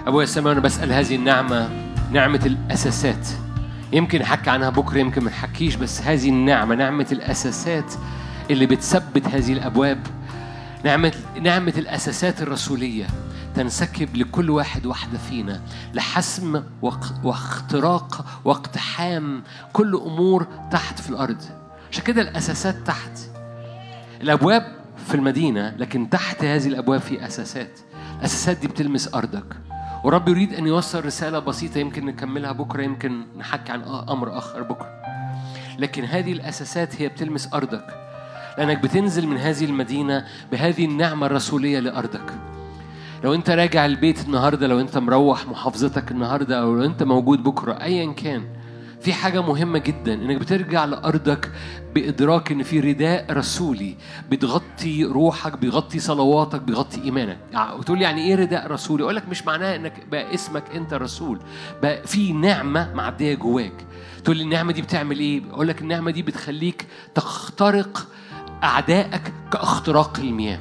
أبويا السماوي، أنا بسأل هذه النعمة، نعمة الأساسات، يمكن حكي عنها بكرة، يمكن ما نحكيش، بس هذه النعمة، نعمة الأساسات اللي بتثبت هذه الأبواب، نعمة الأساسات الرسولية تنسكب لكل واحد واحدة فينا لحسم واختراق واقتحام كل أمور تحت في الأرض. عشان كده الأساسات تحت، الأبواب في المدينة، لكن تحت هذه الأبواب في أساسات. الأساسات دي بتلمس أرضك، ورب يريد أن يوصل رسالة بسيطة، يمكن نكملها بكرة، يمكن نحكي عن أمر آخر بكرة، لكن هذه الأساسات هي بتلمس أرضك، لأنك بتنزل من هذه المدينة بهذه النعمة الرسولية لأرضك. لو أنت راجع البيت النهاردة، لو أنت مروح محافظتك النهاردة، أو لو أنت موجود بكرة، أيا كان، في حاجة مهمة جدا إنك بترجع لأرضك بإدراك إن في رداء رسولي بتغطي روحك، بيغطي صلواتك، بيغطي إيمانك. وتقول يعني إيه رداء رسولي؟ أقولك مش معناه إنك بقى اسمك أنت رسول، بقى في نعمة معدية جواك. تقول لي النعمة دي بتعمل إيه؟ أقولك النعمة دي بتخليك تخترق أعدائك كاختراق المياه.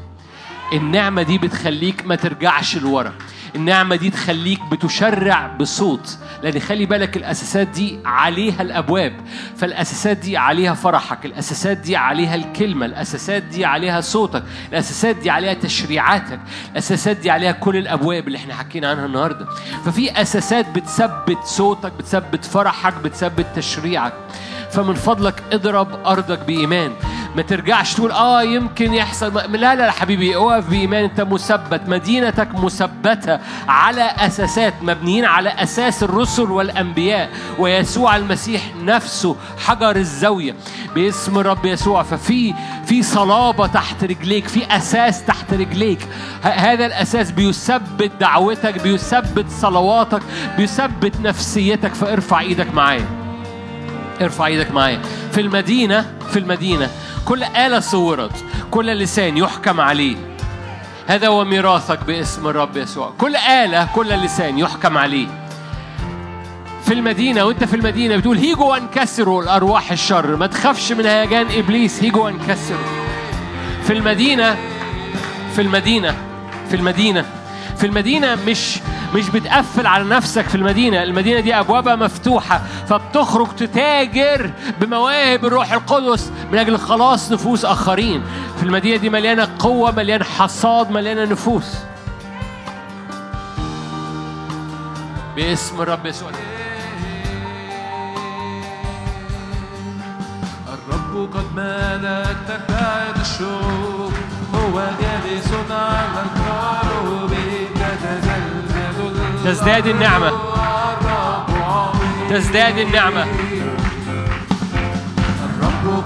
النعمة دي بتخليك ما ترجعش لورا. النعمة دي تخليك بتشرع بصوت، لأن خلي بالك الأساسات دي عليها الأبواب، فالأساسات دي عليها فرحك، الأساسات دي عليها الكلمة، الأساسات دي عليها صوتك، الأساسات دي عليها تشريعاتك، الأساسات دي عليها كل الأبواب اللي احنا حكينا عنها النهاردة. ففي أساسات بتثبت صوتك، بتثبت فرحك، بتثبت تشريعك. فمن فضلك اضرب أرضك بإيمان، ما ترجعش تقول يمكن يحصل. لا لا حبيبي، اقف بإيمان، انت مثبت، مدينتك مثبتة على أساسات مبنيين على أساس الرسل والأنبياء ويسوع المسيح نفسه حجر الزاوية باسم رب يسوع. ففي صلابة تحت رجليك، في أساس تحت رجليك. هذا الأساس بيثبت دعوتك، بيثبت صلواتك، بيثبت نفسيتك. فارفع ايدك معايا، ارفع ايدك معايا. في المدينة كل آلة صورت، كل لسان يحكم عليه. هذا هو ميراثك باسم الرب يسوع. كل آلة، كل لسان يحكم عليه. في المدينة، وانت في المدينة بتقول هيجوا وانكسروا الأرواح الشر، ما تخافش من هيجان إبليس، هيجوا وانكسروا. في المدينة مش بتقفل على نفسك. في المدينة، المدينة دي أبوابها مفتوحة، فبتخرج تتاجر بمواهب الروح القدس من أجل خلاص نفوس آخرين. في المدينة دي مليانة قوة، مليانة حصاد، مليانة نفوس باسم الرب يسوع. الرب قد مالت تفاعد الشوق، هو جالس على الكروب، تزداد النعمة. الرب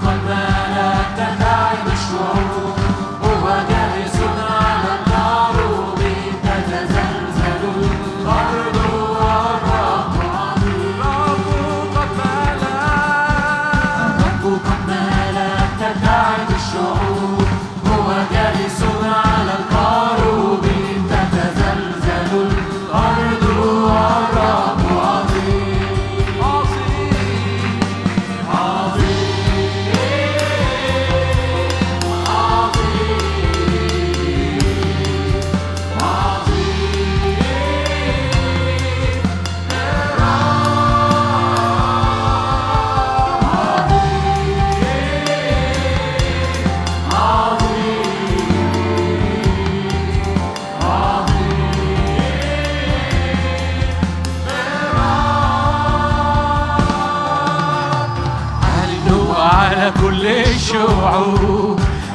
قد مالت تفاعد الشعوب، هو جالس على الكروب، تتزلزل الأرض والرب عظيم. الرب قد مالت تفاعد الشعوب، هو جالس على الكروب، تتزلزل الأرض.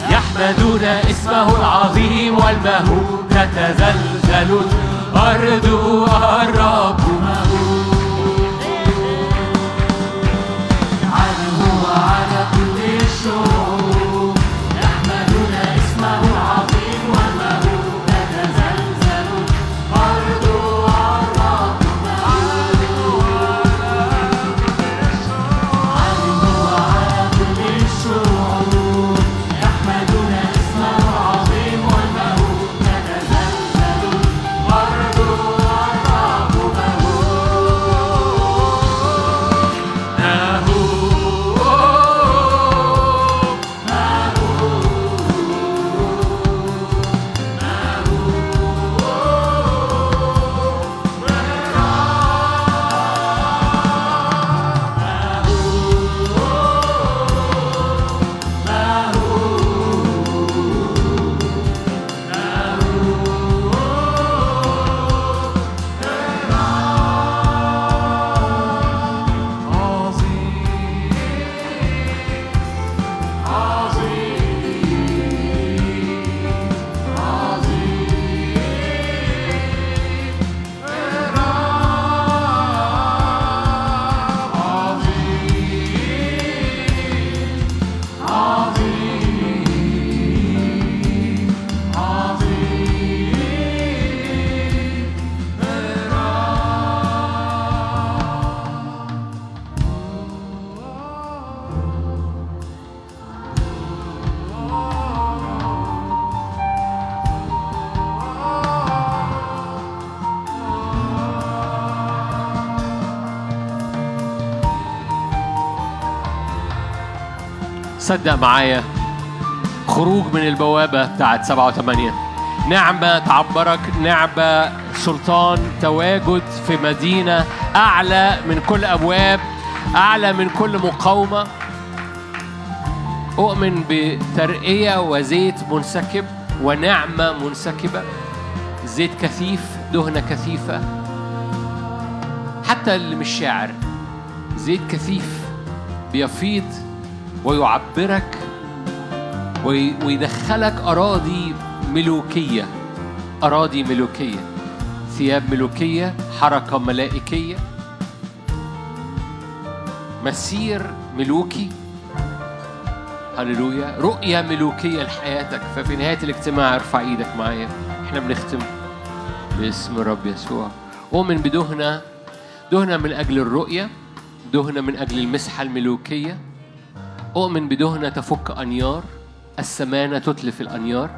يحمدون اسمه العظيم والمهوب، تتزلزل الأرض والرب مهوب. عنه وعلى كل الشعوب يحمدون اسمه العظيم والمهوب، تتزلزل الأرض والرب مهوب. عنه وعلى كل الشعوب صدق معايا خروج من البوابة بتاعت 7 و8. نعمة تعبرك، نعمة سلطان، تواجد في مدينة أعلى من كل أبواب، أعلى من كل مقاومة. أؤمن بترقية وزيت منسكب ونعمة منسكبة، زيت كثيف، دهنة كثيفة، حتى اللي مش شاعر زيت كثيف بيفيض ويعبرك ويدخلك أراضي ملوكية، أراضي ملوكية، ثياب ملوكية، حركة ملائكية، مسير ملوكي. هللويا. رؤية ملوكية لحياتك. ففي نهاية الاجتماع ارفع ايدك معايا، احنا بنختم باسم الرب يسوع. أؤمن بدهنة، دهنة من أجل الرؤية، دهنة من أجل المسحة الملوكية. أؤمن بدهنة تفك أنيار، السمانة تتلف الأنيار.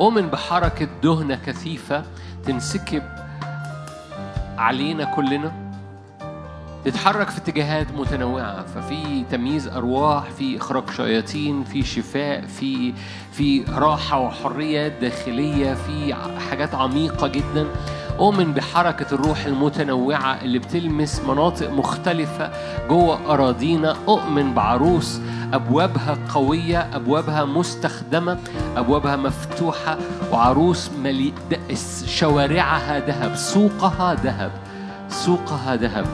أؤمن بحركة دهنة كثيفة تنسكب علينا كلنا، تتحرك في اتجاهات متنوعة. ففي تمييز أرواح، في إخراج شياطين، في شفاء، في راحة وحرية داخلية، في حاجات عميقة جداً. أؤمن بحركة الروح المتنوعة اللي بتلمس مناطق مختلفة جوه أراضينا. أؤمن بعروس أبوابها قوية، أبوابها مستخدمة، أبوابها مفتوحة، وعروس مليئة، شوارعها ذهب، سوقها ذهب، سوقها ذهب.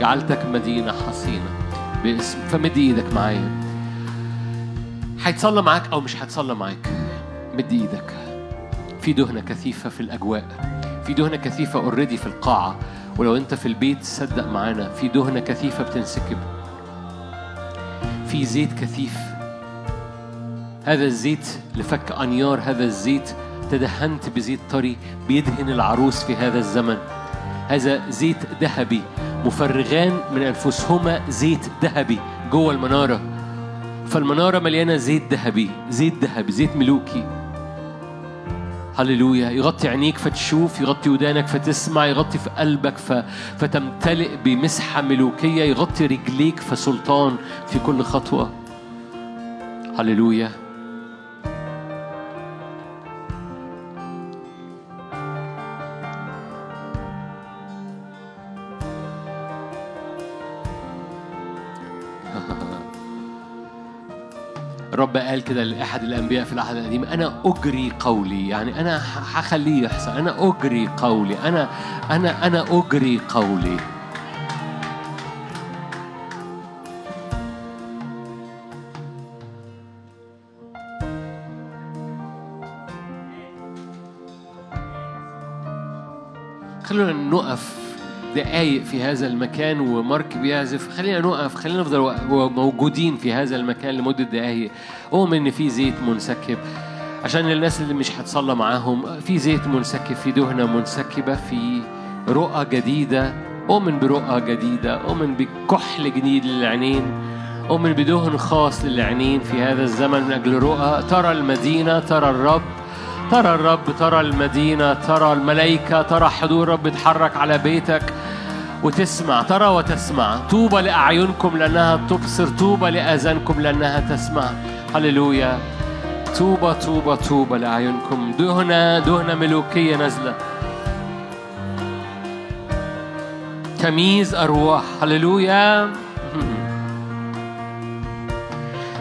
جعلتك مدينة حصينة باسم. فمد إيدك معايا. هيتصلى معاك أو مش هيتصلى معاك، مد إيدك. في دهنة كثيفة في الأجواء، في دهنة كثيفة اوريدي في القاعة، ولو انت في البيت صدق معانا، في دهنة كثيفة بتنسكب، في زيت كثيف. هذا الزيت لفك أنيار، هذا الزيت تدهنت بزيت طري بيدهن العروس في هذا الزمن. هذا زيت ذهبي، مفرغان من أنفسهما زيت ذهبي جوه المنارة، فالمنارة مليانة زيت ذهبي، زيت ذهبي، زيت ملوكي. هللويا. يغطي عينيك فتشوف، يغطي ودانك فتسمع، يغطي في قلبك فتمتلئ بمسحة ملوكية، يغطي رجليك فسلطان في كل خطوة. هللويا. رب قال كده لأحد الأنبياء في العهد القديم: أنا أجري قولي، يعني أنا هخليه يحصل، أنا أجري قولي، أنا أجري قولي. خلونا نقف دقايق في هذا المكان، ومارك بيعزف. خلينا نقف، خلينا نفضل موجودين في هذا المكان لمدة دقايق. أؤمن إن في زيت منسكب عشان الناس اللي مش هتصلى معاهم، في زيت منسكب، في دهنة منسكبة، في رؤى جديدة. أؤمن برؤى جديدة، أؤمن بكحل جديد للعينين، أؤمن بدهن خاص للعينين في هذا الزمن من أجل رؤى. ترى المدينة، ترى الرب، ترى الرب، ترى المدينة، ترى الملائكة، ترى حضور رب يتحرك على بيتك وتسمع. ترى وتسمع. طوبى لأعينكم لأنها تبصر، طوبى لآذانكم لأنها تسمع. هللويا. طوبى طوبى طوبى لأعينكم. دهنة، دهنة ملوكية نازلة، تمييز أرواح. هللويا.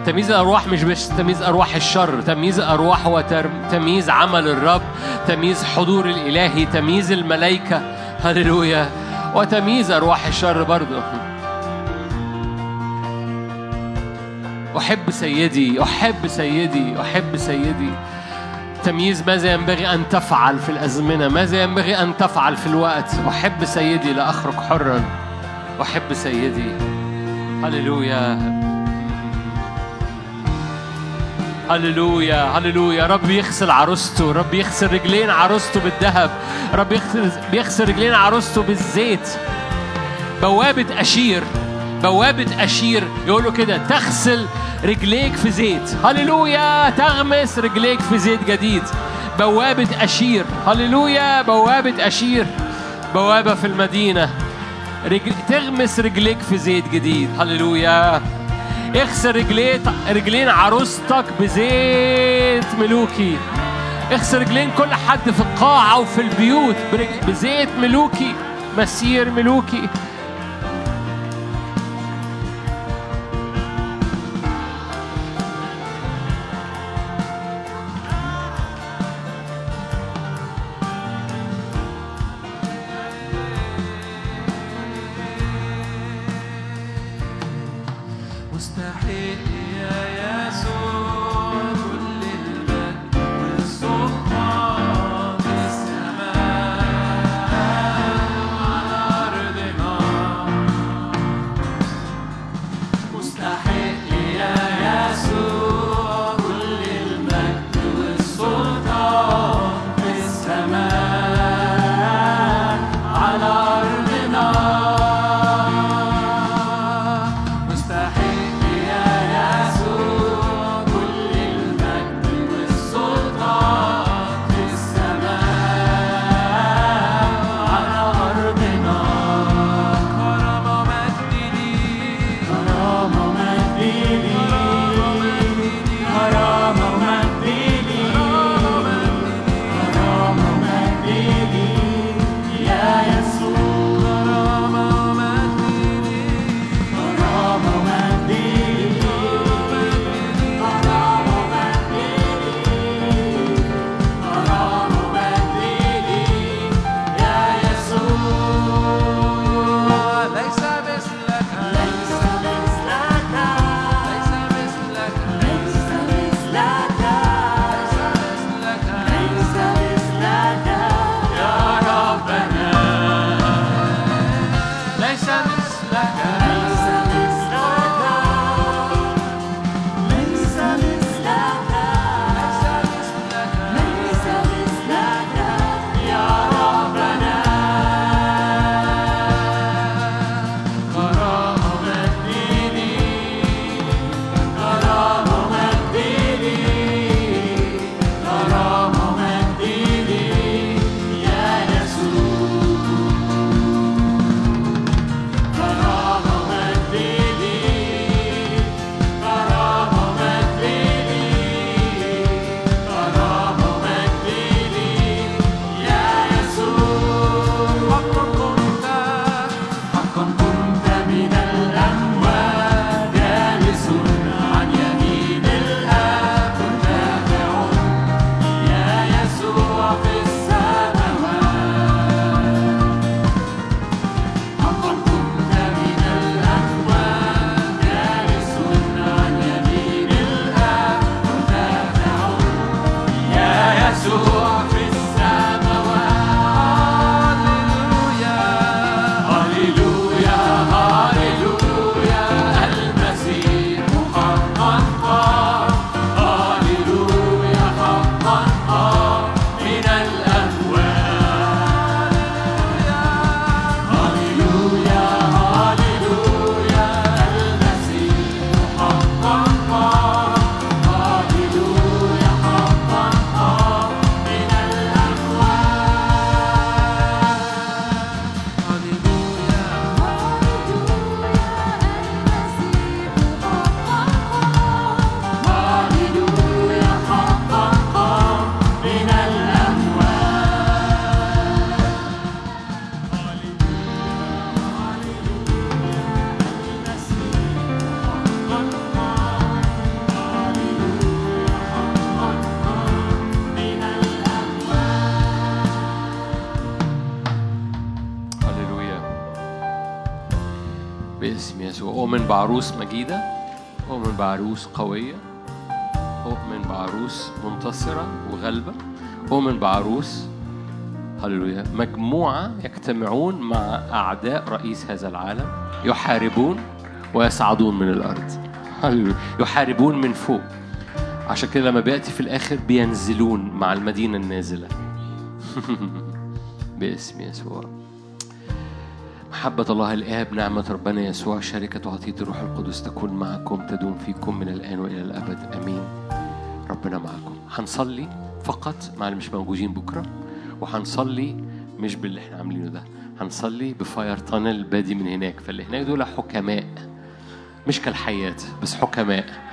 تمييز الأرواح مش بس تمييز أرواح الشر، تمييز أرواح وتمييز عمل الرب، تمييز حضور الإلهي، تمييز الملائكة. هللويا. وتمييز أرواح الشر برضه. أحب سيدي، أحب سيدي، أحب سيدي. تمييز ماذا ينبغي أن تفعل في الأزمنة، ماذا ينبغي أن تفعل في الوقت. أحب سيدي لا أخرج حرا، أحب سيدي. هللويا هللويا هللويا. رب يغسل عروسته، رب يغسل رجلين عروسته بالذهب، رب يغسل رجلين عروسته بالزيت. بوابة أشير، بوابة أشير يقولوا كده: تغسل رجليك في زيت. هللويا. تغمس رجليك في زيت جديد. بوابة أشير. هللويا. بوابة أشير، بوابة في المدينة، تغمس رجليك في زيت جديد. هللويا. اغسل رجلين عروستك بزيت ملوكي. اغسل رجلين كل حد في القاعة وفي البيوت بزيت ملوكي، مسير ملوكي. بعروس مجيدة، أؤمن بعروس قوية، أؤمن بعروس منتصرة وغلبة، أؤمن بعروس هللويا مجموعة يجتمعون مع أعداء رئيس هذا العالم، يحاربون ويصعدون من الأرض. هللويا، يحاربون من فوق، عشان كده لما بيأتي في الآخر بينزلون مع المدينة النازلة. باسم يسوع. محبة الله الآب، نعمة ربنا يسوع، شركة وعطية الروح القدس تكون معكم، تدوم فيكم من الآن وإلى الأبد، أمين. ربنا معكم. هنصلي فقط مع اللي مش موجودين بكرة، وهنصلي مش باللي احنا عاملينه ده، هنصلي بفاير تانل بادي من هناك، فاللي هناك دول حكماء، مش كالحياة بس حكماء.